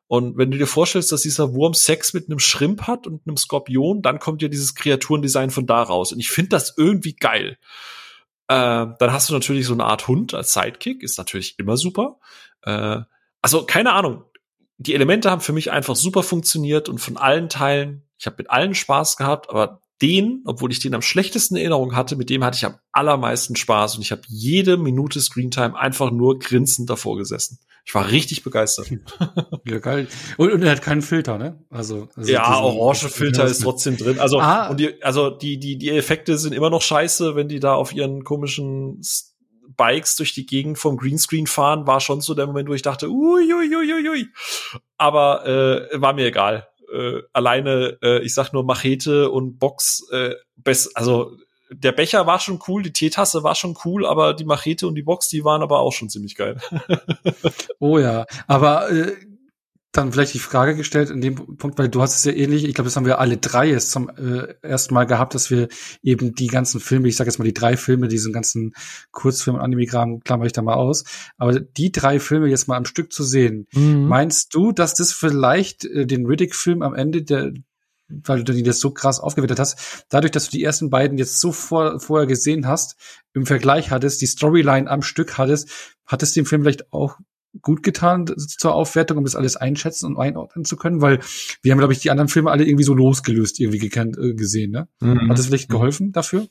Und wenn du dir vorstellst, dass dieser Wurm Sex mit einem Schrimp hat und einem Skorpion, dann kommt ja dieses Kreaturendesign von da raus. Und ich finde das irgendwie geil. Äh, dann hast du natürlich so eine Art Hund als Sidekick, ist natürlich immer super. Äh, also keine Ahnung. Die Elemente haben für mich einfach super funktioniert, und von allen Teilen, ich habe mit allen Spaß gehabt, aber den, obwohl ich den am schlechtesten in Erinnerung hatte, mit dem hatte ich am allermeisten Spaß, und ich habe jede Minute Screentime einfach nur grinsend davor gesessen. Ich war richtig begeistert. Ja, geil. Und, und er hat keinen Filter, ne? Also, also ja, orange Filter ist trotzdem drin. Also, ah. und die, also die, die, die Effekte sind immer noch scheiße, wenn die da auf ihren komischen Bikes durch die Gegend vom Greenscreen fahren, war schon so der Moment, wo ich dachte, ui, ui, ui, ui. Aber äh, war mir egal. Äh, alleine, äh, ich sag nur Machete und Box, äh, best, also der Becher war schon cool, die Teetasse war schon cool, aber die Machete und die Box, die waren aber auch schon ziemlich geil. Oh ja, aber äh, dann vielleicht die Frage gestellt in dem Punkt, weil du hast es ja ähnlich, ich glaube, das haben wir alle drei jetzt zum äh, ersten Mal gehabt, dass wir eben die ganzen Filme, ich sage jetzt mal die drei Filme, diesen ganzen Kurzfilm und Anime-Kram, klammere ich da mal aus, aber die drei Filme jetzt mal am Stück zu sehen, mhm. meinst du, dass das vielleicht äh, den Riddick-Film am Ende der weil du die das so krass aufgewertet hast, dadurch, dass du die ersten beiden jetzt so vor, vorher gesehen hast, im Vergleich hattest, die Storyline am Stück hattest, hat es dem Film vielleicht auch gut getan zur Aufwertung, um das alles einschätzen und einordnen zu können, weil wir haben, glaube ich, die anderen Filme alle irgendwie so losgelöst irgendwie gekannt, äh, gesehen, ne? Mhm. Hat es vielleicht geholfen dafür?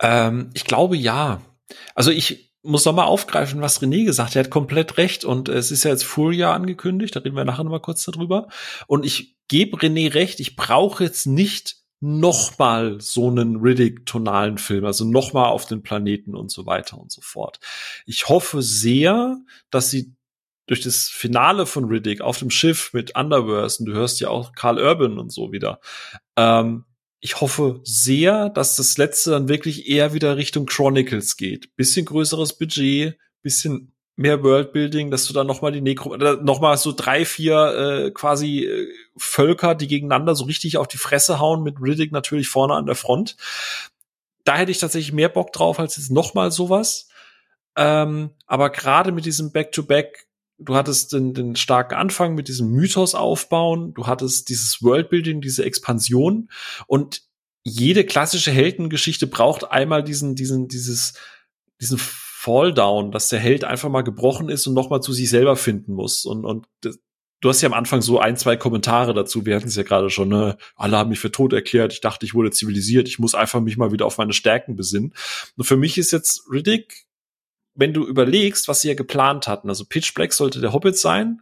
Ähm, ich glaube, ja. Also ich muss nochmal aufgreifen, was René gesagt hat. Er hat komplett recht und es ist ja jetzt Furya angekündigt, da reden wir nachher nochmal kurz darüber. Und ich gebe René recht, ich brauche jetzt nicht nochmal so einen Riddick-tonalen Film, also nochmal auf den Planeten und so weiter und so fort. Ich hoffe sehr, dass sie durch das Finale von Riddick auf dem Schiff mit Underverse, und du hörst ja auch Karl Urban und so wieder, ähm, ich hoffe sehr, dass das letzte dann wirklich eher wieder Richtung Chronicles geht. Bisschen größeres Budget, bisschen mehr Worldbuilding, dass du dann nochmal die Necro, nochmal so drei, vier äh, quasi äh, Völker, die gegeneinander so richtig auf die Fresse hauen, mit Riddick natürlich vorne an der Front. Da hätte ich tatsächlich mehr Bock drauf, als jetzt nochmal sowas. Ähm, aber gerade mit diesem Back-to-Back, du hattest den, den starken Anfang mit diesem Mythos aufbauen, du hattest dieses Worldbuilding, diese Expansion, und jede klassische Heldengeschichte braucht einmal diesen, diesen, dieses, diesen Falldown, dass der Held einfach mal gebrochen ist und nochmal zu sich selber finden muss. Und, und du hast ja am Anfang so ein, zwei Kommentare dazu, wir hatten es ja gerade schon, ne? Alle haben mich für tot erklärt, ich dachte, ich wurde zivilisiert, ich muss einfach mich mal wieder auf meine Stärken besinnen. Und für mich ist jetzt Riddick, wenn du überlegst, was sie ja geplant hatten, also Pitch Black sollte der Hobbit sein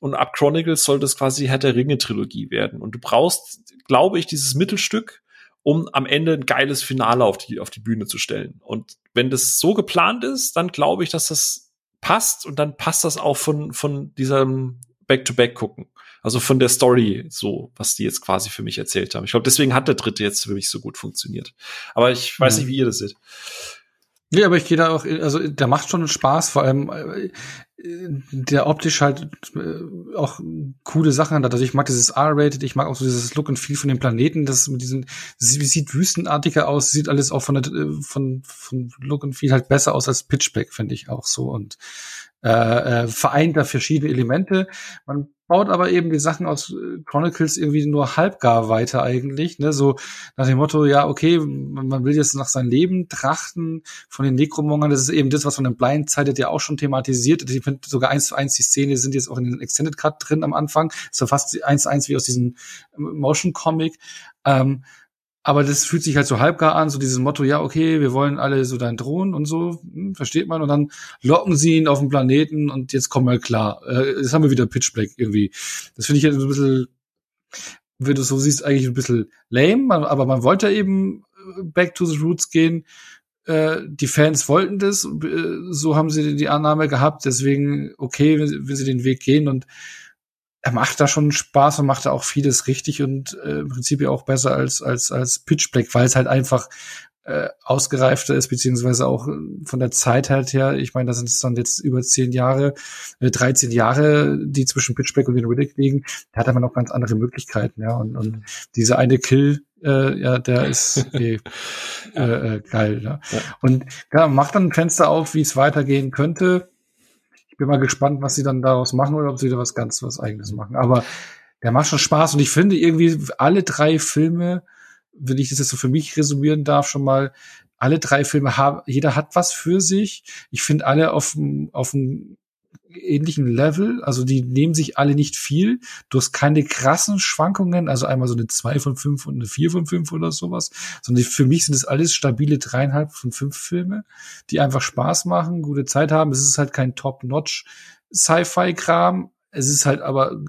und ab Chronicles sollte es quasi Herr der Ringe Trilogie werden. Und du brauchst, glaube ich, dieses Mittelstück, um am Ende ein geiles Finale auf die, auf die Bühne zu stellen. Und wenn das so geplant ist, dann glaube ich, dass das passt und dann passt das auch von, von diesem Back-to-Back gucken. Also von der Story, so, was die jetzt quasi für mich erzählt haben. Ich glaube, deswegen hat der dritte jetzt für mich so gut funktioniert. Aber ich weiß mhm. nicht, wie ihr das seht. Ja, aber ich gehe da auch, also der macht schon Spaß, vor allem der optisch halt auch coole Sachen hat. Also ich mag dieses R-Rated, ich mag auch so dieses Look and Feel von den Planeten, das mit diesen, sieht wüstenartiger aus, sieht alles auch von der, von, von Look and Feel halt besser aus als Pitch Black, finde ich auch so, und äh, vereint da verschiedene Elemente. Man baut aber eben die Sachen aus Chronicles irgendwie nur halbgar weiter eigentlich, ne, so nach dem Motto, ja, okay, man will jetzt nach seinem Leben trachten, von den Necromongern, das ist eben das, was man in Blindsided ja auch schon thematisiert, ich finde sogar eins zu eins die Szene sind jetzt auch in den Extended Cut drin am Anfang, so fast eins zu eins wie aus diesem Motion Comic, ähm, aber das fühlt sich halt so halbgar an, so dieses Motto, ja, okay, wir wollen alle so deinen Drohnen und so, hm, versteht man. Und dann locken sie ihn auf den Planeten und jetzt kommen wir klar. Äh, jetzt haben wir wieder Pitch Black irgendwie. Das finde ich jetzt halt ein bisschen, wenn du es so siehst, eigentlich ein bisschen lame, aber man wollte eben back to the roots gehen. Äh, die Fans wollten das, so haben sie die Annahme gehabt, deswegen okay, wenn sie den Weg gehen, und er macht da schon Spaß und macht da auch vieles richtig und äh, im Prinzip ja auch besser als als als Pitch Black, weil es halt einfach äh, ausgereifter ist, beziehungsweise auch von der Zeit halt her. Ich meine, das sind dann jetzt über zehn Jahre, äh, dreizehn Jahre, die zwischen Pitch Black und den Riddick liegen. Da hat man noch ganz andere Möglichkeiten, ja. Und, und diese eine Kill, äh, ja, der ist eh, äh, äh, geil, ne? Ja. Und ja, macht dann ein Fenster auf, wie es weitergehen könnte. Ich bin mal gespannt, was sie dann daraus machen oder ob sie wieder was ganz was Eigenes machen. Aber der macht schon Spaß. Und ich finde irgendwie alle drei Filme, wenn ich das jetzt so für mich resümieren darf, schon mal, alle drei Filme haben, jeder hat was für sich. Ich finde alle auf auf einem ähnlichen Level. Also die nehmen sich alle nicht viel. Du hast keine krassen Schwankungen. Also einmal so eine zwei von fünf und eine vier von fünf oder sowas. Sondern für mich sind es alles stabile drei Komma fünf von fünf Filme, die einfach Spaß machen, gute Zeit haben. Es ist halt kein Top-Notch-Sci-Fi-Kram. Es ist halt aber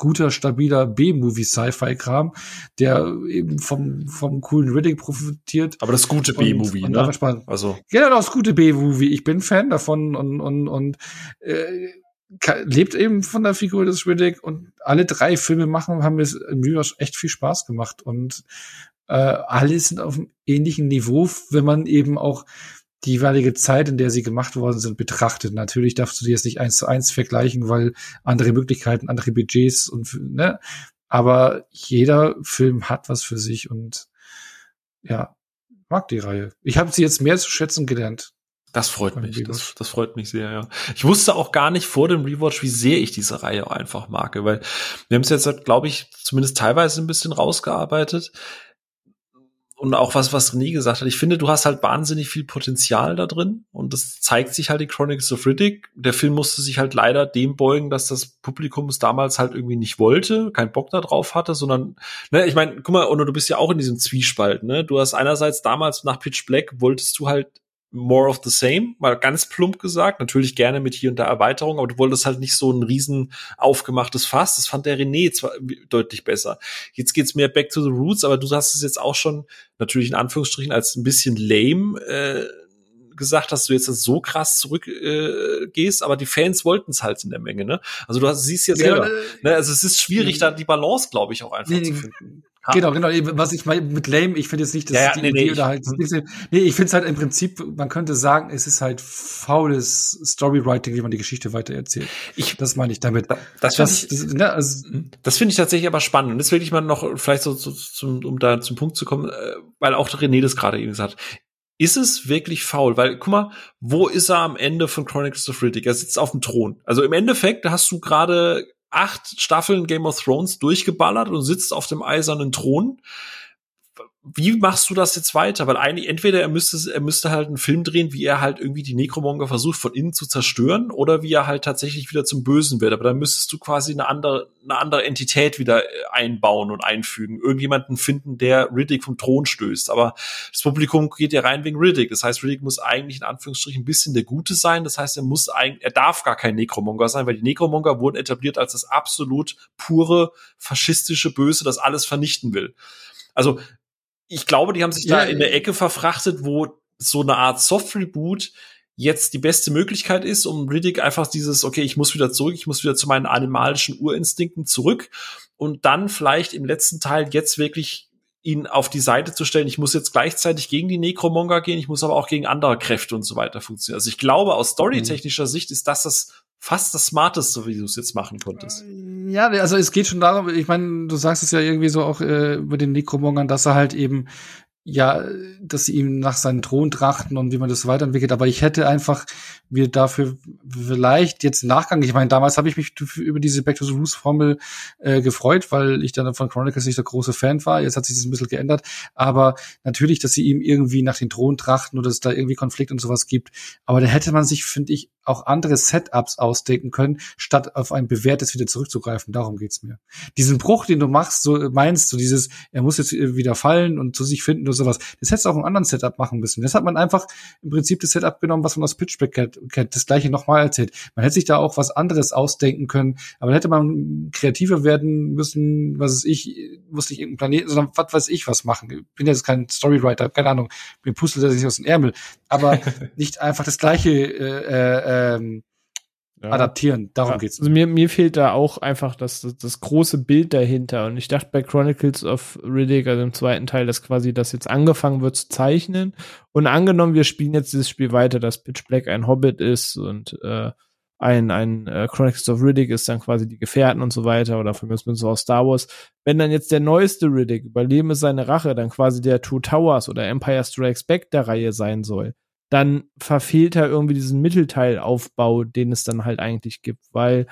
guter, stabiler B-Movie-Sci-Fi-Kram, der eben vom vom coolen Riddick profitiert. Aber das gute B-Movie, und, und ne? Also genau, das gute B-Movie. Ich bin Fan davon und und und äh, lebt eben von der Figur des Riddick, und alle drei Filme machen haben mir im Übrigen echt viel Spaß gemacht, und äh, alle sind auf einem ähnlichen Niveau, wenn man eben auch die jeweilige Zeit, in der sie gemacht worden sind, betrachtet. Natürlich darfst du die jetzt nicht eins zu eins vergleichen, weil andere Möglichkeiten, andere Budgets und, ne? Aber jeder Film hat was für sich, und ja, mag die Reihe. Ich habe sie jetzt mehr zu schätzen gelernt. Das freut mich, das, das freut mich sehr, ja. Ich wusste auch gar nicht vor dem Rewatch, wie sehr ich diese Reihe einfach mag, weil wir haben es jetzt, glaube ich, zumindest teilweise ein bisschen rausgearbeitet und auch was, was René gesagt hat. Ich finde, du hast halt wahnsinnig viel Potenzial da drin und das zeigt sich halt in Chronicles of Riddick. Der Film musste sich halt leider dem beugen, dass das Publikum es damals halt irgendwie nicht wollte, keinen Bock da drauf hatte, sondern, ne, ich meine, guck mal, Ono, du bist ja auch in diesem Zwiespalt, ne? Du hast einerseits damals nach Pitch Black wolltest du halt more of the same, mal ganz plump gesagt, natürlich gerne mit hier und da Erweiterung, aber du wolltest halt nicht so ein riesen aufgemachtes Fass, das fand der René zwar deutlich besser. Jetzt geht's mehr back to the roots, aber du hast es jetzt auch schon, natürlich in Anführungsstrichen, als ein bisschen lame äh, gesagt, dass du jetzt das so krass zurückgehst, äh, aber die Fans wollten es halt in der Menge, ne? Also du hast, siehst ja selber, ja, ne? Also es ist schwierig, ja, da die Balance, glaube ich, auch einfach ja, zu finden. Ha. Genau, genau. Was ich meine mit lame, ich finde jetzt nicht, dass ja, ja, die nee, Idee nee, oder halt. Ich, nee, ich finde es halt im Prinzip, man könnte sagen, es ist halt faules Storywriting, wie man die Geschichte weitererzählt. Ich, das meine ich damit. Das, das, das, das, ne, also, das finde ich tatsächlich aber spannend. Und das will ich mal noch, vielleicht so, so zum, um da zum Punkt zu kommen, weil auch René das gerade eben gesagt hat. Ist es wirklich faul? Weil, guck mal, wo ist er am Ende von Chronicles of Riddick? Er sitzt auf dem Thron. Also im Endeffekt hast du gerade acht Staffeln Game of Thrones durchgeballert und sitzt auf dem eisernen Thron. Wie machst du das jetzt weiter? Weil eigentlich, entweder er müsste, er müsste halt einen Film drehen, wie er halt irgendwie die Necromonger versucht, von innen zu zerstören, oder wie er halt tatsächlich wieder zum Bösen wird. Aber dann müsstest du quasi eine andere, eine andere Entität wieder einbauen und einfügen. Irgendjemanden finden, der Riddick vom Thron stößt. Aber das Publikum geht ja rein wegen Riddick. Das heißt, Riddick muss eigentlich in Anführungsstrichen ein bisschen der Gute sein. Das heißt, er muss eigentlich, er darf gar kein Necromonger sein, weil die Necromonger wurden etabliert als das absolut pure, faschistische Böse, das alles vernichten will. Also, ich glaube, die haben sich da ja, in der Ecke verfrachtet, wo so eine Art Soft-Reboot jetzt die beste Möglichkeit ist, um Riddick einfach dieses, okay, ich muss wieder zurück, ich muss wieder zu meinen animalischen Urinstinkten zurück und dann vielleicht im letzten Teil jetzt wirklich ihn auf die Seite zu stellen. Ich muss jetzt gleichzeitig gegen die Necromonger gehen, ich muss aber auch gegen andere Kräfte und so weiter funktionieren. Also ich glaube, aus storytechnischer mhm. Sicht ist das das fast das Smarteste, wie du es jetzt machen konntest. Ja, also es geht schon darum, ich meine, du sagst es ja irgendwie so auch äh, über den Necromongern, dass er halt eben, ja, dass sie ihm nach seinen Thron trachten und wie man das weiterentwickelt. Aber ich hätte einfach mir dafür vielleicht jetzt einen Nachgang, ich meine, damals habe ich mich über diese Back to the Roots Formel äh, gefreut, weil ich dann von Chronicles nicht der große Fan war. Jetzt hat sich das ein bisschen geändert. Aber natürlich, dass sie ihm irgendwie nach den Thron trachten oder dass es da irgendwie Konflikt und sowas gibt. Aber da hätte man sich, finde ich, auch andere Setups ausdenken können, statt auf ein bewährtes wieder zurückzugreifen. Darum geht's mir. Diesen Bruch, den du machst, so meinst du, so dieses, er muss jetzt wieder fallen und zu sich finden oder sowas. Das hättest du auch einen anderen Setup machen müssen. Das hat man einfach im Prinzip das Setup genommen, was man aus Pitch Black kennt. Das gleiche nochmal erzählt. Man hätte sich da auch was anderes ausdenken können, aber da hätte man kreativer werden müssen, was weiß ich, musste ich irgendeinen Planeten, sondern was weiß ich was machen. Ich bin jetzt kein Storywriter, keine Ahnung. Mir pustelt er sich aus dem Ärmel. Aber nicht einfach das gleiche, äh, äh, Ähm, ja. adaptieren, darum ja. geht's. Also mir, mir fehlt da auch einfach das, das, das große Bild dahinter und ich dachte bei Chronicles of Riddick, also im zweiten Teil, dass quasi das jetzt angefangen wird zu zeichnen und angenommen, wir spielen jetzt dieses Spiel weiter, dass Pitch Black ein Hobbit ist und äh, ein, ein äh, Chronicles of Riddick ist dann quasi die Gefährten und so weiter oder von mir aus auch Star Wars. Wenn dann jetzt der neueste Riddick, Überleben ist seine Rache, dann quasi der Two Towers oder Empire Strikes Back der Reihe sein soll, dann verfehlt er irgendwie diesen Mittelteilaufbau, den es dann halt eigentlich gibt, weil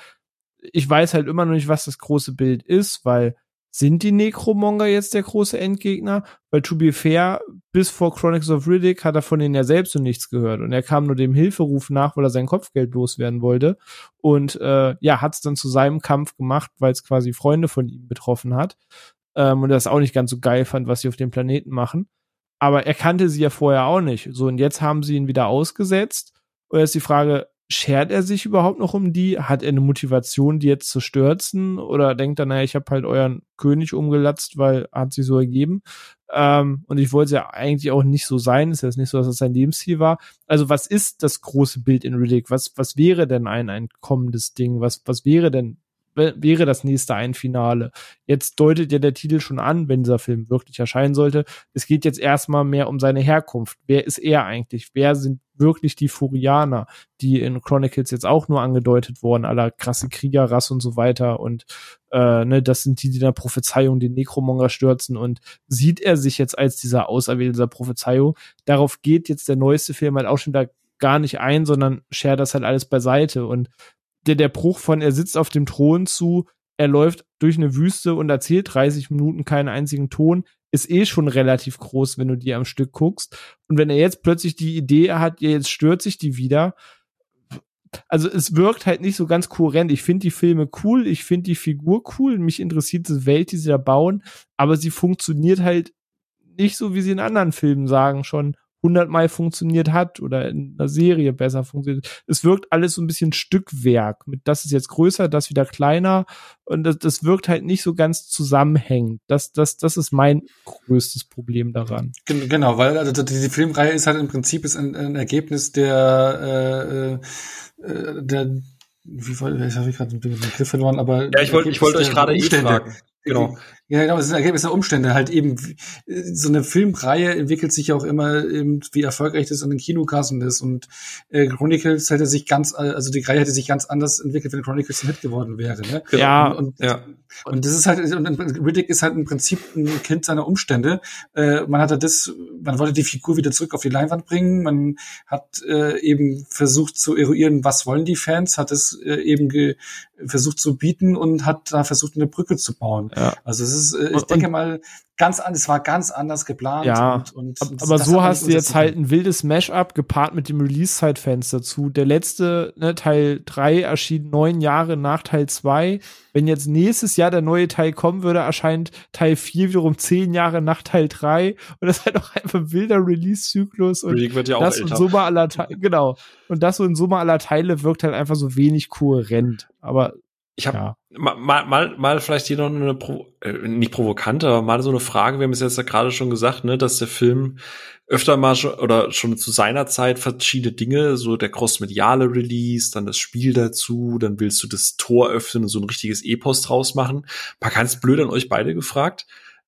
ich weiß halt immer noch nicht, was das große Bild ist, weil sind die Necromonger jetzt der große Endgegner? Weil to be fair, bis vor Chronicles of Riddick hat er von denen ja selbst noch nichts gehört und er kam nur dem Hilferuf nach, weil er sein Kopfgeld loswerden wollte und äh, ja, hat's dann zu seinem Kampf gemacht, weil es quasi Freunde von ihm betroffen hat ähm, und er das auch nicht ganz so geil fand, was sie auf dem Planeten machen. Aber er kannte sie ja vorher auch nicht. So, und jetzt haben sie ihn wieder ausgesetzt. Und jetzt ist die Frage, schert er sich überhaupt noch um die? Hat er eine Motivation, die jetzt zu stürzen? Oder denkt er, naja, ich habe halt euren König umgelatzt, weil hat sich so ergeben. Ähm, und ich wollte es ja eigentlich auch nicht so sein. Es ist jetzt nicht so, dass das sein Lebensziel war. Also was ist das große Bild in Riddick? Was, was wäre denn ein, ein kommendes Ding? Was, was wäre denn wäre das nächste ein Finale. Jetzt deutet ja der Titel schon an, wenn dieser Film wirklich erscheinen sollte. Es geht jetzt erstmal mehr um seine Herkunft. Wer ist er eigentlich? Wer sind wirklich die Furyaner, die in Chronicles jetzt auch nur angedeutet wurden, aller krasse Kriegerrasse und so weiter und äh, ne, das sind die, die in der Prophezeiung den Necromonger stürzen und sieht er sich jetzt als dieser Auserwählter Prophezeiung? Darauf geht jetzt der neueste Film halt auch schon, da gar nicht ein, sondern schert das halt alles beiseite. Und der, der Bruch von, er sitzt auf dem Thron zu, er läuft durch eine Wüste und erzählt dreißig Minuten keinen einzigen Ton, ist eh schon relativ groß, wenn du die am Stück guckst. Und wenn er jetzt plötzlich die Idee hat, jetzt stört sich die wieder. Also es wirkt halt nicht so ganz kohärent. Ich finde die Filme cool, ich finde die Figur cool, mich interessiert die Welt, die sie da bauen, aber sie funktioniert halt nicht so, wie sie in anderen Filmen sagen, schon hundertmal funktioniert hat oder in einer Serie besser funktioniert. Es wirkt alles so ein bisschen Stückwerk. Mit das ist jetzt größer, das wieder kleiner und das, das wirkt halt nicht so ganz zusammenhängend. Das, das, das ist mein größtes Problem daran. Genau, weil also die Filmreihe ist halt im Prinzip ist ein, ein Ergebnis der äh, äh, der wie wollte ich habe ich gerade den Begriff verloren, aber ja, ich wollte ich wollte euch gerade eh fragen. Genau. Ja, genau, es ist ein Ergebnis der Umstände. Halt eben, so eine Filmreihe entwickelt sich ja auch immer, eben, wie erfolgreich das an den Kinokassen ist. Und äh, Chronicles hätte sich ganz, also die Reihe hätte sich ganz anders entwickelt, wenn Chronicles ein Hit geworden wäre. Ne? Ja. Und, und, ja. Und das ist halt, und Riddick ist halt im Prinzip ein Kind seiner Umstände. Äh, man hatte das, man wollte die Figur wieder zurück auf die Leinwand bringen. Man hat äh, eben versucht zu eruieren, was wollen die Fans, hat es äh, eben ge- versucht zu bieten und hat da versucht, eine Brücke zu bauen. Ja. Also es ist, ich und, denke mal, ganz anders, es war ganz anders geplant. Ja, und, und aber so hast du jetzt halt ein wildes Mash-up gepaart mit dem Release-Zeitfenster zu. Der letzte, ne, Teil drei erschien neun Jahre nach Teil zwei. Wenn jetzt nächstes Jahr der neue Teil kommen würde, erscheint Teil vier wiederum zehn Jahre nach Teil drei. Und das ist halt auch einfach ein wilder Release-Zyklus. Und Riddick wird ja auch das älter. Und Summe aller Teile, genau. Und das so in Summe aller Teile wirkt halt einfach so wenig kohärent. Aber ich habe ja. mal, mal, mal vielleicht hier noch eine, Pro- äh, nicht provokante, aber mal so eine Frage. Wir haben es jetzt ja gerade schon gesagt, ne, dass der Film öfter mal schon, oder schon zu seiner Zeit verschiedene Dinge, so der crossmediale Release, dann das Spiel dazu, dann willst du das Tor öffnen und so ein richtiges Epos draus machen. Mal ganz blöd an euch beide gefragt.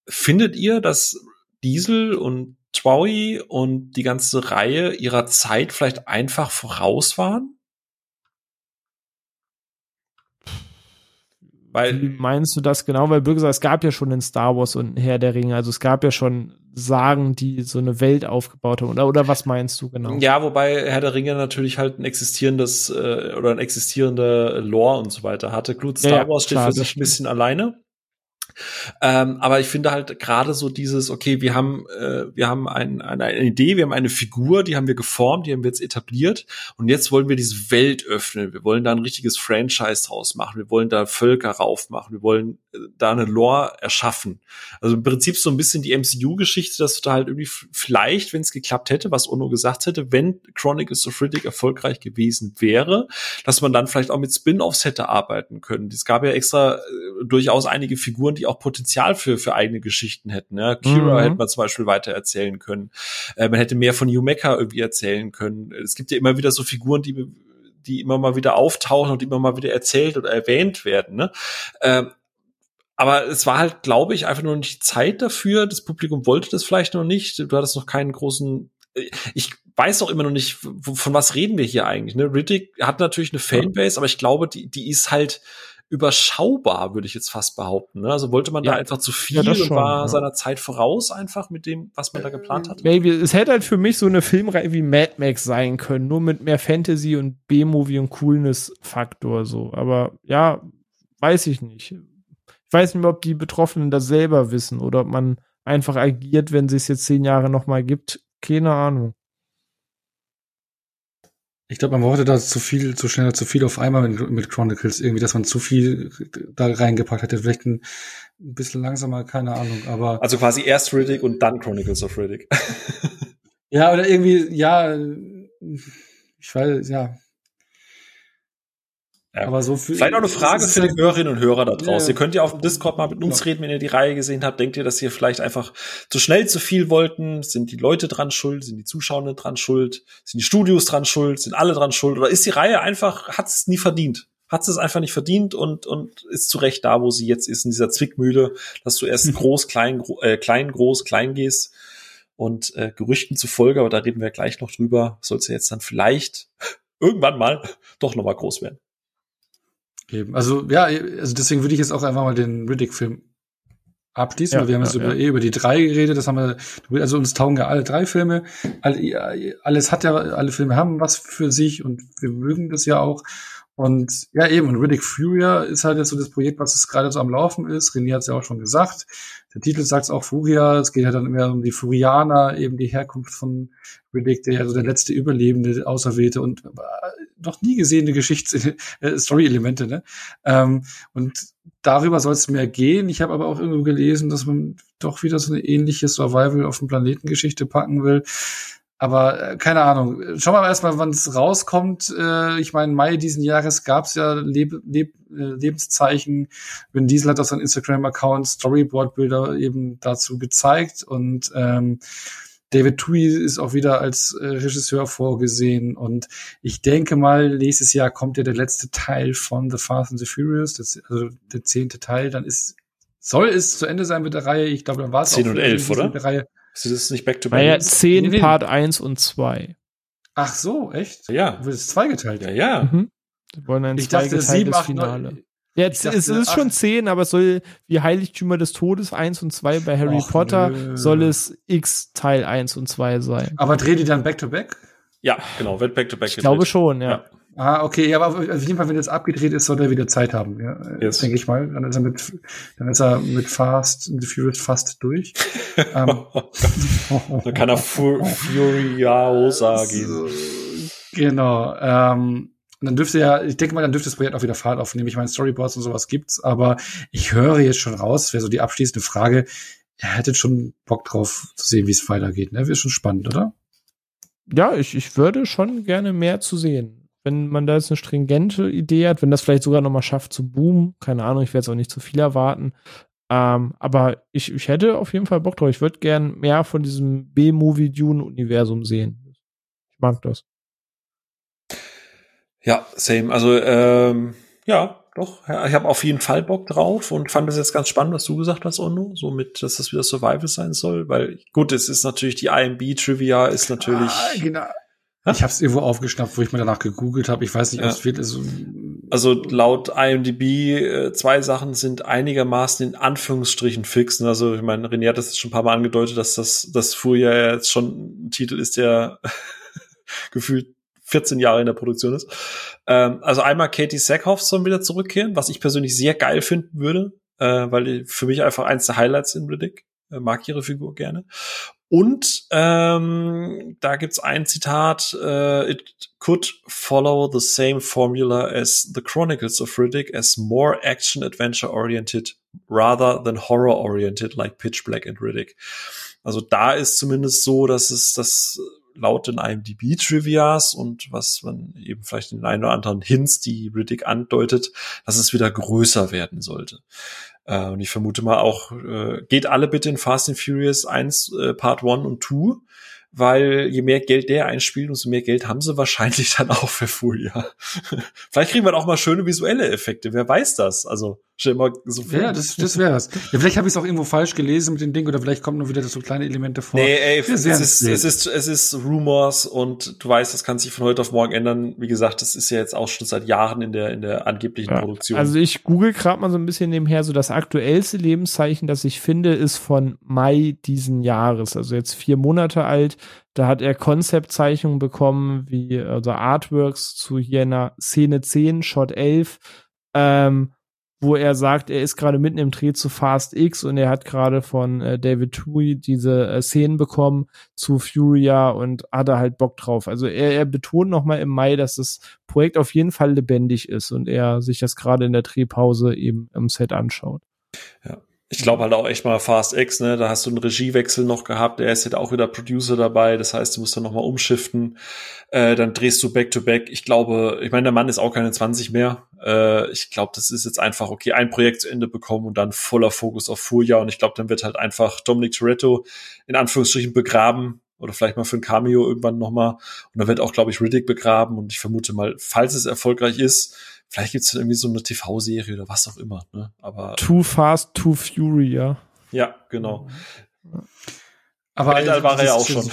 Findet ihr, dass Diesel und Twohy und die ganze Reihe ihrer Zeit vielleicht einfach voraus waren? Weil, wie meinst du das genau? Weil Bürger sagt, es gab ja schon den Star Wars und Herr der Ringe, also es gab ja schon Sagen, die so eine Welt aufgebaut haben, oder, oder was meinst du genau? Ja, wobei Herr der Ringe natürlich halt ein existierendes äh, oder ein existierender Lore und so weiter hatte. Gut, Star ja, Wars steht klar, für sich ein bisschen alleine. Ähm, aber ich finde halt gerade so dieses, okay, wir haben äh, wir haben ein, eine, eine Idee, wir haben eine Figur, die haben wir geformt, die haben wir jetzt etabliert und jetzt wollen wir diese Welt öffnen, wir wollen da ein richtiges Franchise draus machen, wir wollen da Völker raufmachen, wir wollen äh, da eine Lore erschaffen. Also im Prinzip so ein bisschen die M C U-Geschichte, dass du da halt irgendwie f- vielleicht, wenn es geklappt hätte, was Ono gesagt hätte, wenn Chronicles of Riddick erfolgreich gewesen wäre, dass man dann vielleicht auch mit Spin-Offs hätte arbeiten können. Es gab ja extra äh, durchaus einige Figuren, die auch Potenzial für für eigene Geschichten hätten. Ja. Kira mhm. hätte man zum Beispiel weiter erzählen können. Äh, man hätte mehr von New Mecca irgendwie erzählen können. Es gibt ja immer wieder so Figuren, die die immer mal wieder auftauchen und immer mal wieder erzählt oder erwähnt werden. Ne? Ähm, aber es war halt, glaube ich, einfach noch nicht die Zeit dafür. Das Publikum wollte das vielleicht noch nicht. Du hattest noch keinen großen... Ich weiß auch immer noch nicht, von was reden wir hier eigentlich. Ne? Riddick hat natürlich eine Fanbase, aber ich glaube, die die ist halt überschaubar, würde ich jetzt fast behaupten. Ne? Also wollte man ja, da einfach zu viel ja, schon, und war ja. seiner Zeit voraus einfach mit dem, was man da geplant hat. Maybe. Es hätte halt für mich so eine Filmreihe wie Mad Max sein können, nur mit mehr Fantasy und B-Movie und Coolness-Faktor so. Aber ja, weiß ich nicht. Ich weiß nicht mehr, ob die Betroffenen das selber wissen oder ob man einfach agiert, wenn sie es jetzt zehn Jahre nochmal gibt. Keine Ahnung. Ich glaube, man wollte da zu viel, zu schnell, zu viel auf einmal mit, mit Chronicles irgendwie, dass man zu viel da reingepackt hätte. Vielleicht ein, ein bisschen langsamer, keine Ahnung, aber. Also quasi erst Riddick und dann Chronicles of Riddick. Ja, oder irgendwie, ja, ich weiß, ja. Ja. Aber so viel, vielleicht auch eine Frage für die Hörerinnen und Hörer da draußen. Ja. Ihr könnt ja auf dem Discord mal mit uns ja. reden, wenn ihr die Reihe gesehen habt. Denkt ihr, dass ihr vielleicht einfach zu schnell zu viel wollten? Sind die Leute dran schuld? Sind die Zuschauenden dran schuld? Sind die Studios dran schuld? Sind alle dran schuld? Oder ist die Reihe einfach, hat es nie verdient? Hat es einfach nicht verdient und und ist zu Recht da, wo sie jetzt ist, in dieser Zwickmühle, dass du erst hm. groß, klein, gro- äh, klein, groß, klein gehst. Und äh, Gerüchten zufolge, aber da reden wir gleich noch drüber, soll es ja jetzt dann vielleicht irgendwann mal doch nochmal groß werden. Eben. Also ja, also deswegen würde ich jetzt auch einfach mal den Riddick-Film abschließen, ja, weil wir haben ja, jetzt ja. über, eh über die drei geredet, das haben wir, also uns taugen ja alle drei Filme, alle, alles hat ja, alle Filme haben was für sich und wir mögen das ja auch. Und ja, eben, und Riddick Furya ist halt jetzt so das Projekt, was es gerade so am Laufen ist. René hat es ja auch schon gesagt. Der Titel sagt es auch, Furya. Es geht ja dann mehr um die Furianer, eben die Herkunft von Riddick, der also der letzte Überlebende, Auserwählte und äh, noch nie gesehene Geschichts-Story-Elemente. Ne? Ähm, und darüber soll es mehr gehen. Ich habe aber auch irgendwo gelesen, dass man doch wieder so eine ähnliche Survival auf dem Planetengeschichte packen will. Aber äh, keine Ahnung. Schauen wir mal erstmal, wann es rauskommt. Äh, ich meine, Mai diesen Jahres gab es ja Leb- Leb- Lebenszeichen. Vin Diesel hat auf seinem Instagram-Account Storyboard-Bilder eben dazu gezeigt. Und ähm, David Twohy ist auch wieder als äh, Regisseur vorgesehen. Und ich denke mal, nächstes Jahr kommt ja der letzte Teil von The Fast and the Furious, das, also der zehnte Teil. Dann ist soll es zu Ende sein mit der Reihe. Ich glaube, dann war es auch zehn und elf, oder? Der Reihe. Das ist nicht back to back. Naja, zehn nee, Part eins und zwei. Ach so, echt? Ja. Wird es zweigeteilt? Ja, ja. Mhm. Wir wollen ein ich dachte, sieben, acht, Finale. Ja, jetzt, dachte, es ist acht. Schon zehn, aber es soll wie Heiligtümer des Todes eins und zwei bei Harry Och, Potter nö. Soll es X Teil eins und zwei sein. Aber dreht die dann back to back? Ja, genau, wird back to back. Ich glaube schon, ja. ja. Ah, okay, ja, aber auf jeden Fall, wenn jetzt abgedreht ist, soll er wieder Zeit haben, ja. Yes. Denke ich mal. Dann ist er mit, dann ist er mit Fast, The Furious fast durch. um. Da kann er Fu- Furiosa gehen. Genau, ähm. Und dann dürfte ja, ich denke mal, dann dürfte das Projekt auch wieder Fahrt aufnehmen. Ich meine, Storyboards und sowas gibt's, aber ich höre jetzt schon raus, wäre so die abschließende Frage, ihr hättet schon Bock drauf zu sehen, wie es weitergeht, ne? Wäre schon spannend, oder? Ja, ich, ich würde schon gerne mehr zu sehen. Wenn man da jetzt eine stringente Idee hat, wenn das vielleicht sogar nochmal schafft zu boomen, keine Ahnung, ich werde jetzt auch nicht zu viel erwarten, ähm, aber ich, ich hätte auf jeden Fall Bock drauf. Ich würde gern mehr von diesem B-Movie-Dune-Universum sehen. Ich mag das. Ja, same. Also, ähm, ja, doch. Ich habe auf jeden Fall Bock drauf und fand das jetzt ganz spannend, was du gesagt hast, Onno, so mit, dass das wieder Survival sein soll, weil, gut, es ist natürlich, die I M B-Trivia ist natürlich... Ah, genau. Ich habe es irgendwo aufgeschnappt, wo ich mir danach gegoogelt habe. Ich weiß nicht, ob es wird. Also, also laut I M D B, zwei Sachen sind einigermaßen in Anführungsstrichen fix. Also ich meine, René hat das schon ein paar Mal angedeutet, dass das das Furya jetzt schon ein Titel ist, der gefühlt vierzehn Jahre in der Produktion ist. Also einmal Katie Sackhoff soll wieder zurückkehren, was ich persönlich sehr geil finden würde, weil für mich einfach eins der Highlights in Riddick. Mag ihre Figur gerne. Und ähm, da gibt's ein Zitat, äh, it could follow the same formula as the Chronicles of Riddick as more action-adventure-oriented rather than horror-oriented like Pitch Black and Riddick. Also da ist zumindest so, dass es das laut den I M D B-Trivias und was man eben vielleicht in den einen oder anderen Hints, die Riddick andeutet, dass es wieder größer werden sollte. Äh, und ich vermute mal auch, äh, geht alle bitte in Fast and Furious eins, äh, Part eins und zwei, weil je mehr Geld der einspielt, umso mehr Geld haben sie wahrscheinlich dann auch für Furya. Vielleicht kriegen wir dann auch mal schöne visuelle Effekte, wer weiß das? Also stell mal so viel. Ja, das, das wäre es. Ja, vielleicht habe ich es auch irgendwo falsch gelesen mit dem Ding oder vielleicht kommen nur wieder so kleine Elemente vor. Nee, ey, es ist, es ist es ist Rumors und du weißt, das kann sich von heute auf morgen ändern. Wie gesagt, das ist ja jetzt auch schon seit Jahren in der in der angeblichen ja. Produktion. Also ich google gerade mal so ein bisschen nebenher, so das aktuellste Lebenszeichen, das ich finde, ist von Mai diesen Jahres, also jetzt vier Monate alt. Da hat er Konzeptzeichnungen bekommen, wie also Artworks zu hier einer Szene zehn, Shot elf, ähm, wo er sagt, er ist gerade mitten im Dreh zu Fast X und er hat gerade von äh, David Twohy diese äh, Szenen bekommen zu Furya und hat er halt Bock drauf. Also er, er betont nochmal im Mai, dass das Projekt auf jeden Fall lebendig ist und er sich das gerade in der Drehpause eben im Set anschaut. Ja. Ich glaube halt auch echt mal Fast X, ne? Da hast du einen Regiewechsel noch gehabt. Er ist jetzt auch wieder Producer dabei. Das heißt, du musst dann nochmal umschiften. Äh, dann drehst du Back-to-Back. Ich glaube, ich meine, der Mann ist auch keine zwanzig mehr. Äh, ich glaube, das ist jetzt einfach, okay, ein Projekt zu Ende bekommen und dann voller Fokus auf Furya. Und ich glaube, dann wird halt einfach Dominic Toretto in Anführungsstrichen begraben. Oder vielleicht mal für ein Cameo irgendwann nochmal. Und dann wird auch, glaube ich, Riddick begraben. Und ich vermute mal, falls es erfolgreich ist, vielleicht gibt's dann irgendwie so eine T V-Serie oder was auch immer. Ne? Aber Too Fast, Too Fury, ja. Ja, genau. Aber Weltall war er ja auch schon.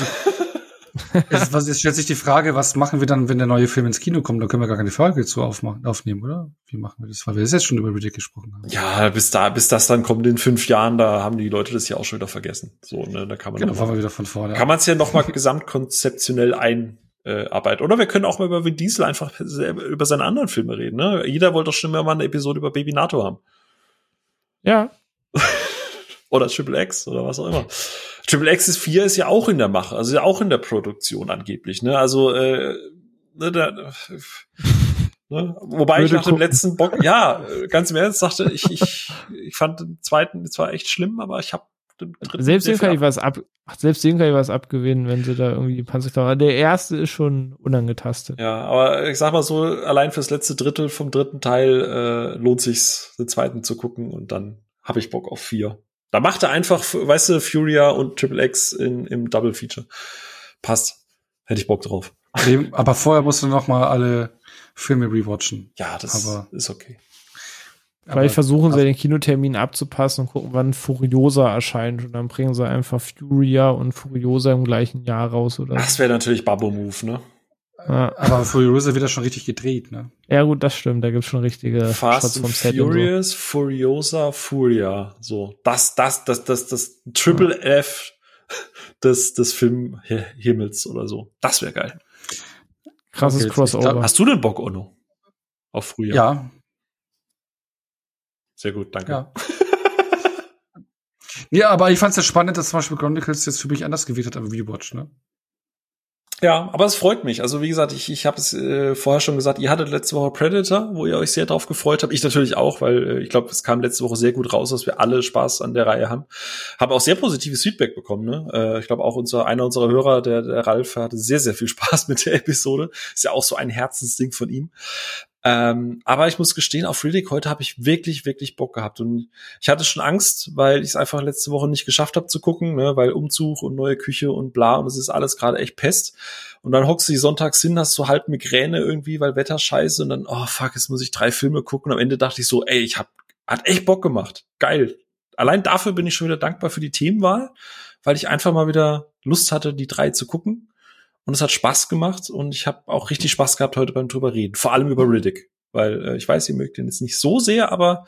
Es, was, jetzt stellt sich die Frage, was machen wir dann, wenn der neue Film ins Kino kommt? Da können wir gar keine Frage zu aufmachen, aufnehmen, oder? Wie machen wir das? Weil wir das jetzt schon über Riddick gesprochen haben. Ja, bis da, bis das dann kommt in fünf Jahren, da haben die Leute das ja auch schon wieder vergessen. So, ne, da kann man. Genau, noch mal, wir wieder von vorne. Kann man es ja nochmal gesamtkonzeptionell ein, äh, arbeiten. Oder wir können auch mal über Vin Diesel einfach über seine anderen Filme reden, ne? Jeder wollte doch schon immer mal eine Episode über Baby Nato haben. Ja. Oder Triple X oder was auch immer. Triple X ist vier ist ja auch in der Mache, also ja auch in der Produktion angeblich, ne? Also äh, ne, da, ne? Wobei Würde ich nach gucken. dem letzten Bock, ja, ganz im Ernst dachte ich, ich, ich fand den zweiten zwar echt schlimm, aber ich habe den dritten selbst den kann ich was ab, selbst den kann ich was abgewinnen, wenn sie da irgendwie die Panzerklauen. Der erste ist schon unangetastet. Ja, aber ich sag mal so, allein fürs letzte Drittel vom dritten Teil äh, lohnt sich's, den zweiten zu gucken und dann habe ich Bock auf vier. Da macht er einfach, weißt du, Furya und Triple X in, im Double-Feature. Passt. Hätte ich Bock drauf. Aber vorher musst du noch mal alle Filme rewatchen. Ja, das aber ist okay. Vielleicht versuchen sie, den Kinotermin abzupassen und gucken, wann Furiosa erscheint. Und dann bringen sie einfach Furya und Furiosa im gleichen Jahr raus. Oder? Das wäre natürlich Babbo-Move, ne? Ja. Aber Furiosa wird ja schon richtig gedreht, ne? Ja gut, das stimmt, da gibt's schon richtige Fast and Furious, so. Furiosa, Furya, so. Das, das, das, das, das Triple ja. F des, des Filmhimmels oder so. Das wäre geil. Krasses okay, Crossover. Glaub, hast du denn Bock, Onno? Auf Furya? Ja. Sehr gut, danke. Ja. Ja, aber ich fand's ja spannend, dass zum Beispiel Chronicles jetzt für mich anders gewählt hat am Rewatch, ne? Ja, aber es freut mich. Also wie gesagt, ich ich habe es äh, vorher schon gesagt, ihr hattet letzte Woche Predator, wo ihr euch sehr drauf gefreut habt. Ich natürlich auch, weil äh, ich glaube, es kam letzte Woche sehr gut raus, dass wir alle Spaß an der Reihe haben. Haben auch sehr positives Feedback bekommen. Ne? Äh, ich glaube, auch unser einer unserer Hörer, der, der Ralf, hatte sehr, sehr viel Spaß mit der Episode. Ist ja auch so ein Herzensding von ihm. Ähm, aber ich muss gestehen, auf Riddick heute habe ich wirklich, wirklich Bock gehabt. Und ich hatte schon Angst, weil ich es einfach letzte Woche nicht geschafft habe zu gucken, ne? Weil Umzug und neue Küche und bla und es ist alles gerade echt Pest. Und dann hockst du die sonntags hin, hast so halb Migräne irgendwie, weil Wetter scheiße und dann, oh fuck, jetzt muss ich drei Filme gucken. Und am Ende dachte ich so, ey, ich hab, hat echt Bock gemacht. Geil. Allein dafür bin ich schon wieder dankbar für die Themenwahl, weil ich einfach mal wieder Lust hatte, die drei zu gucken. Und es hat Spaß gemacht und ich habe auch richtig Spaß gehabt heute beim drüber reden. Vor allem über Riddick, weil äh, ich weiß, ihr mögt den jetzt nicht so sehr, aber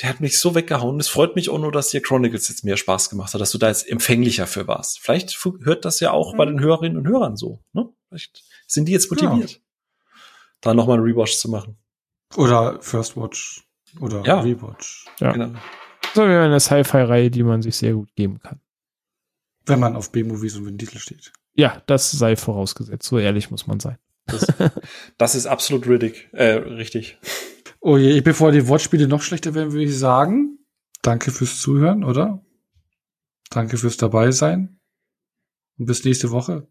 der hat mich so weggehauen. Es freut mich auch nur, dass dir Chronicles jetzt mehr Spaß gemacht hat, dass du da jetzt empfänglicher für warst. Vielleicht f- hört das ja auch mhm. bei den Hörerinnen und Hörern so. Ne? Vielleicht sind die jetzt motiviert, ja. da nochmal einen Rewatch zu machen. Oder First Watch oder ja. Rewatch. Ja. Genau. So wie eine Sci-Fi-Reihe, die man sich sehr gut geben kann. Wenn man auf B-Movies und Vin Diesel steht. Ja, das sei vorausgesetzt. So ehrlich muss man sein. Das, das ist absolut Riddick. Äh, richtig. Oh je, bevor die Wortspiele noch schlechter werden, würde ich sagen, danke fürs Zuhören, oder? Danke fürs Dabeisein. Und bis nächste Woche.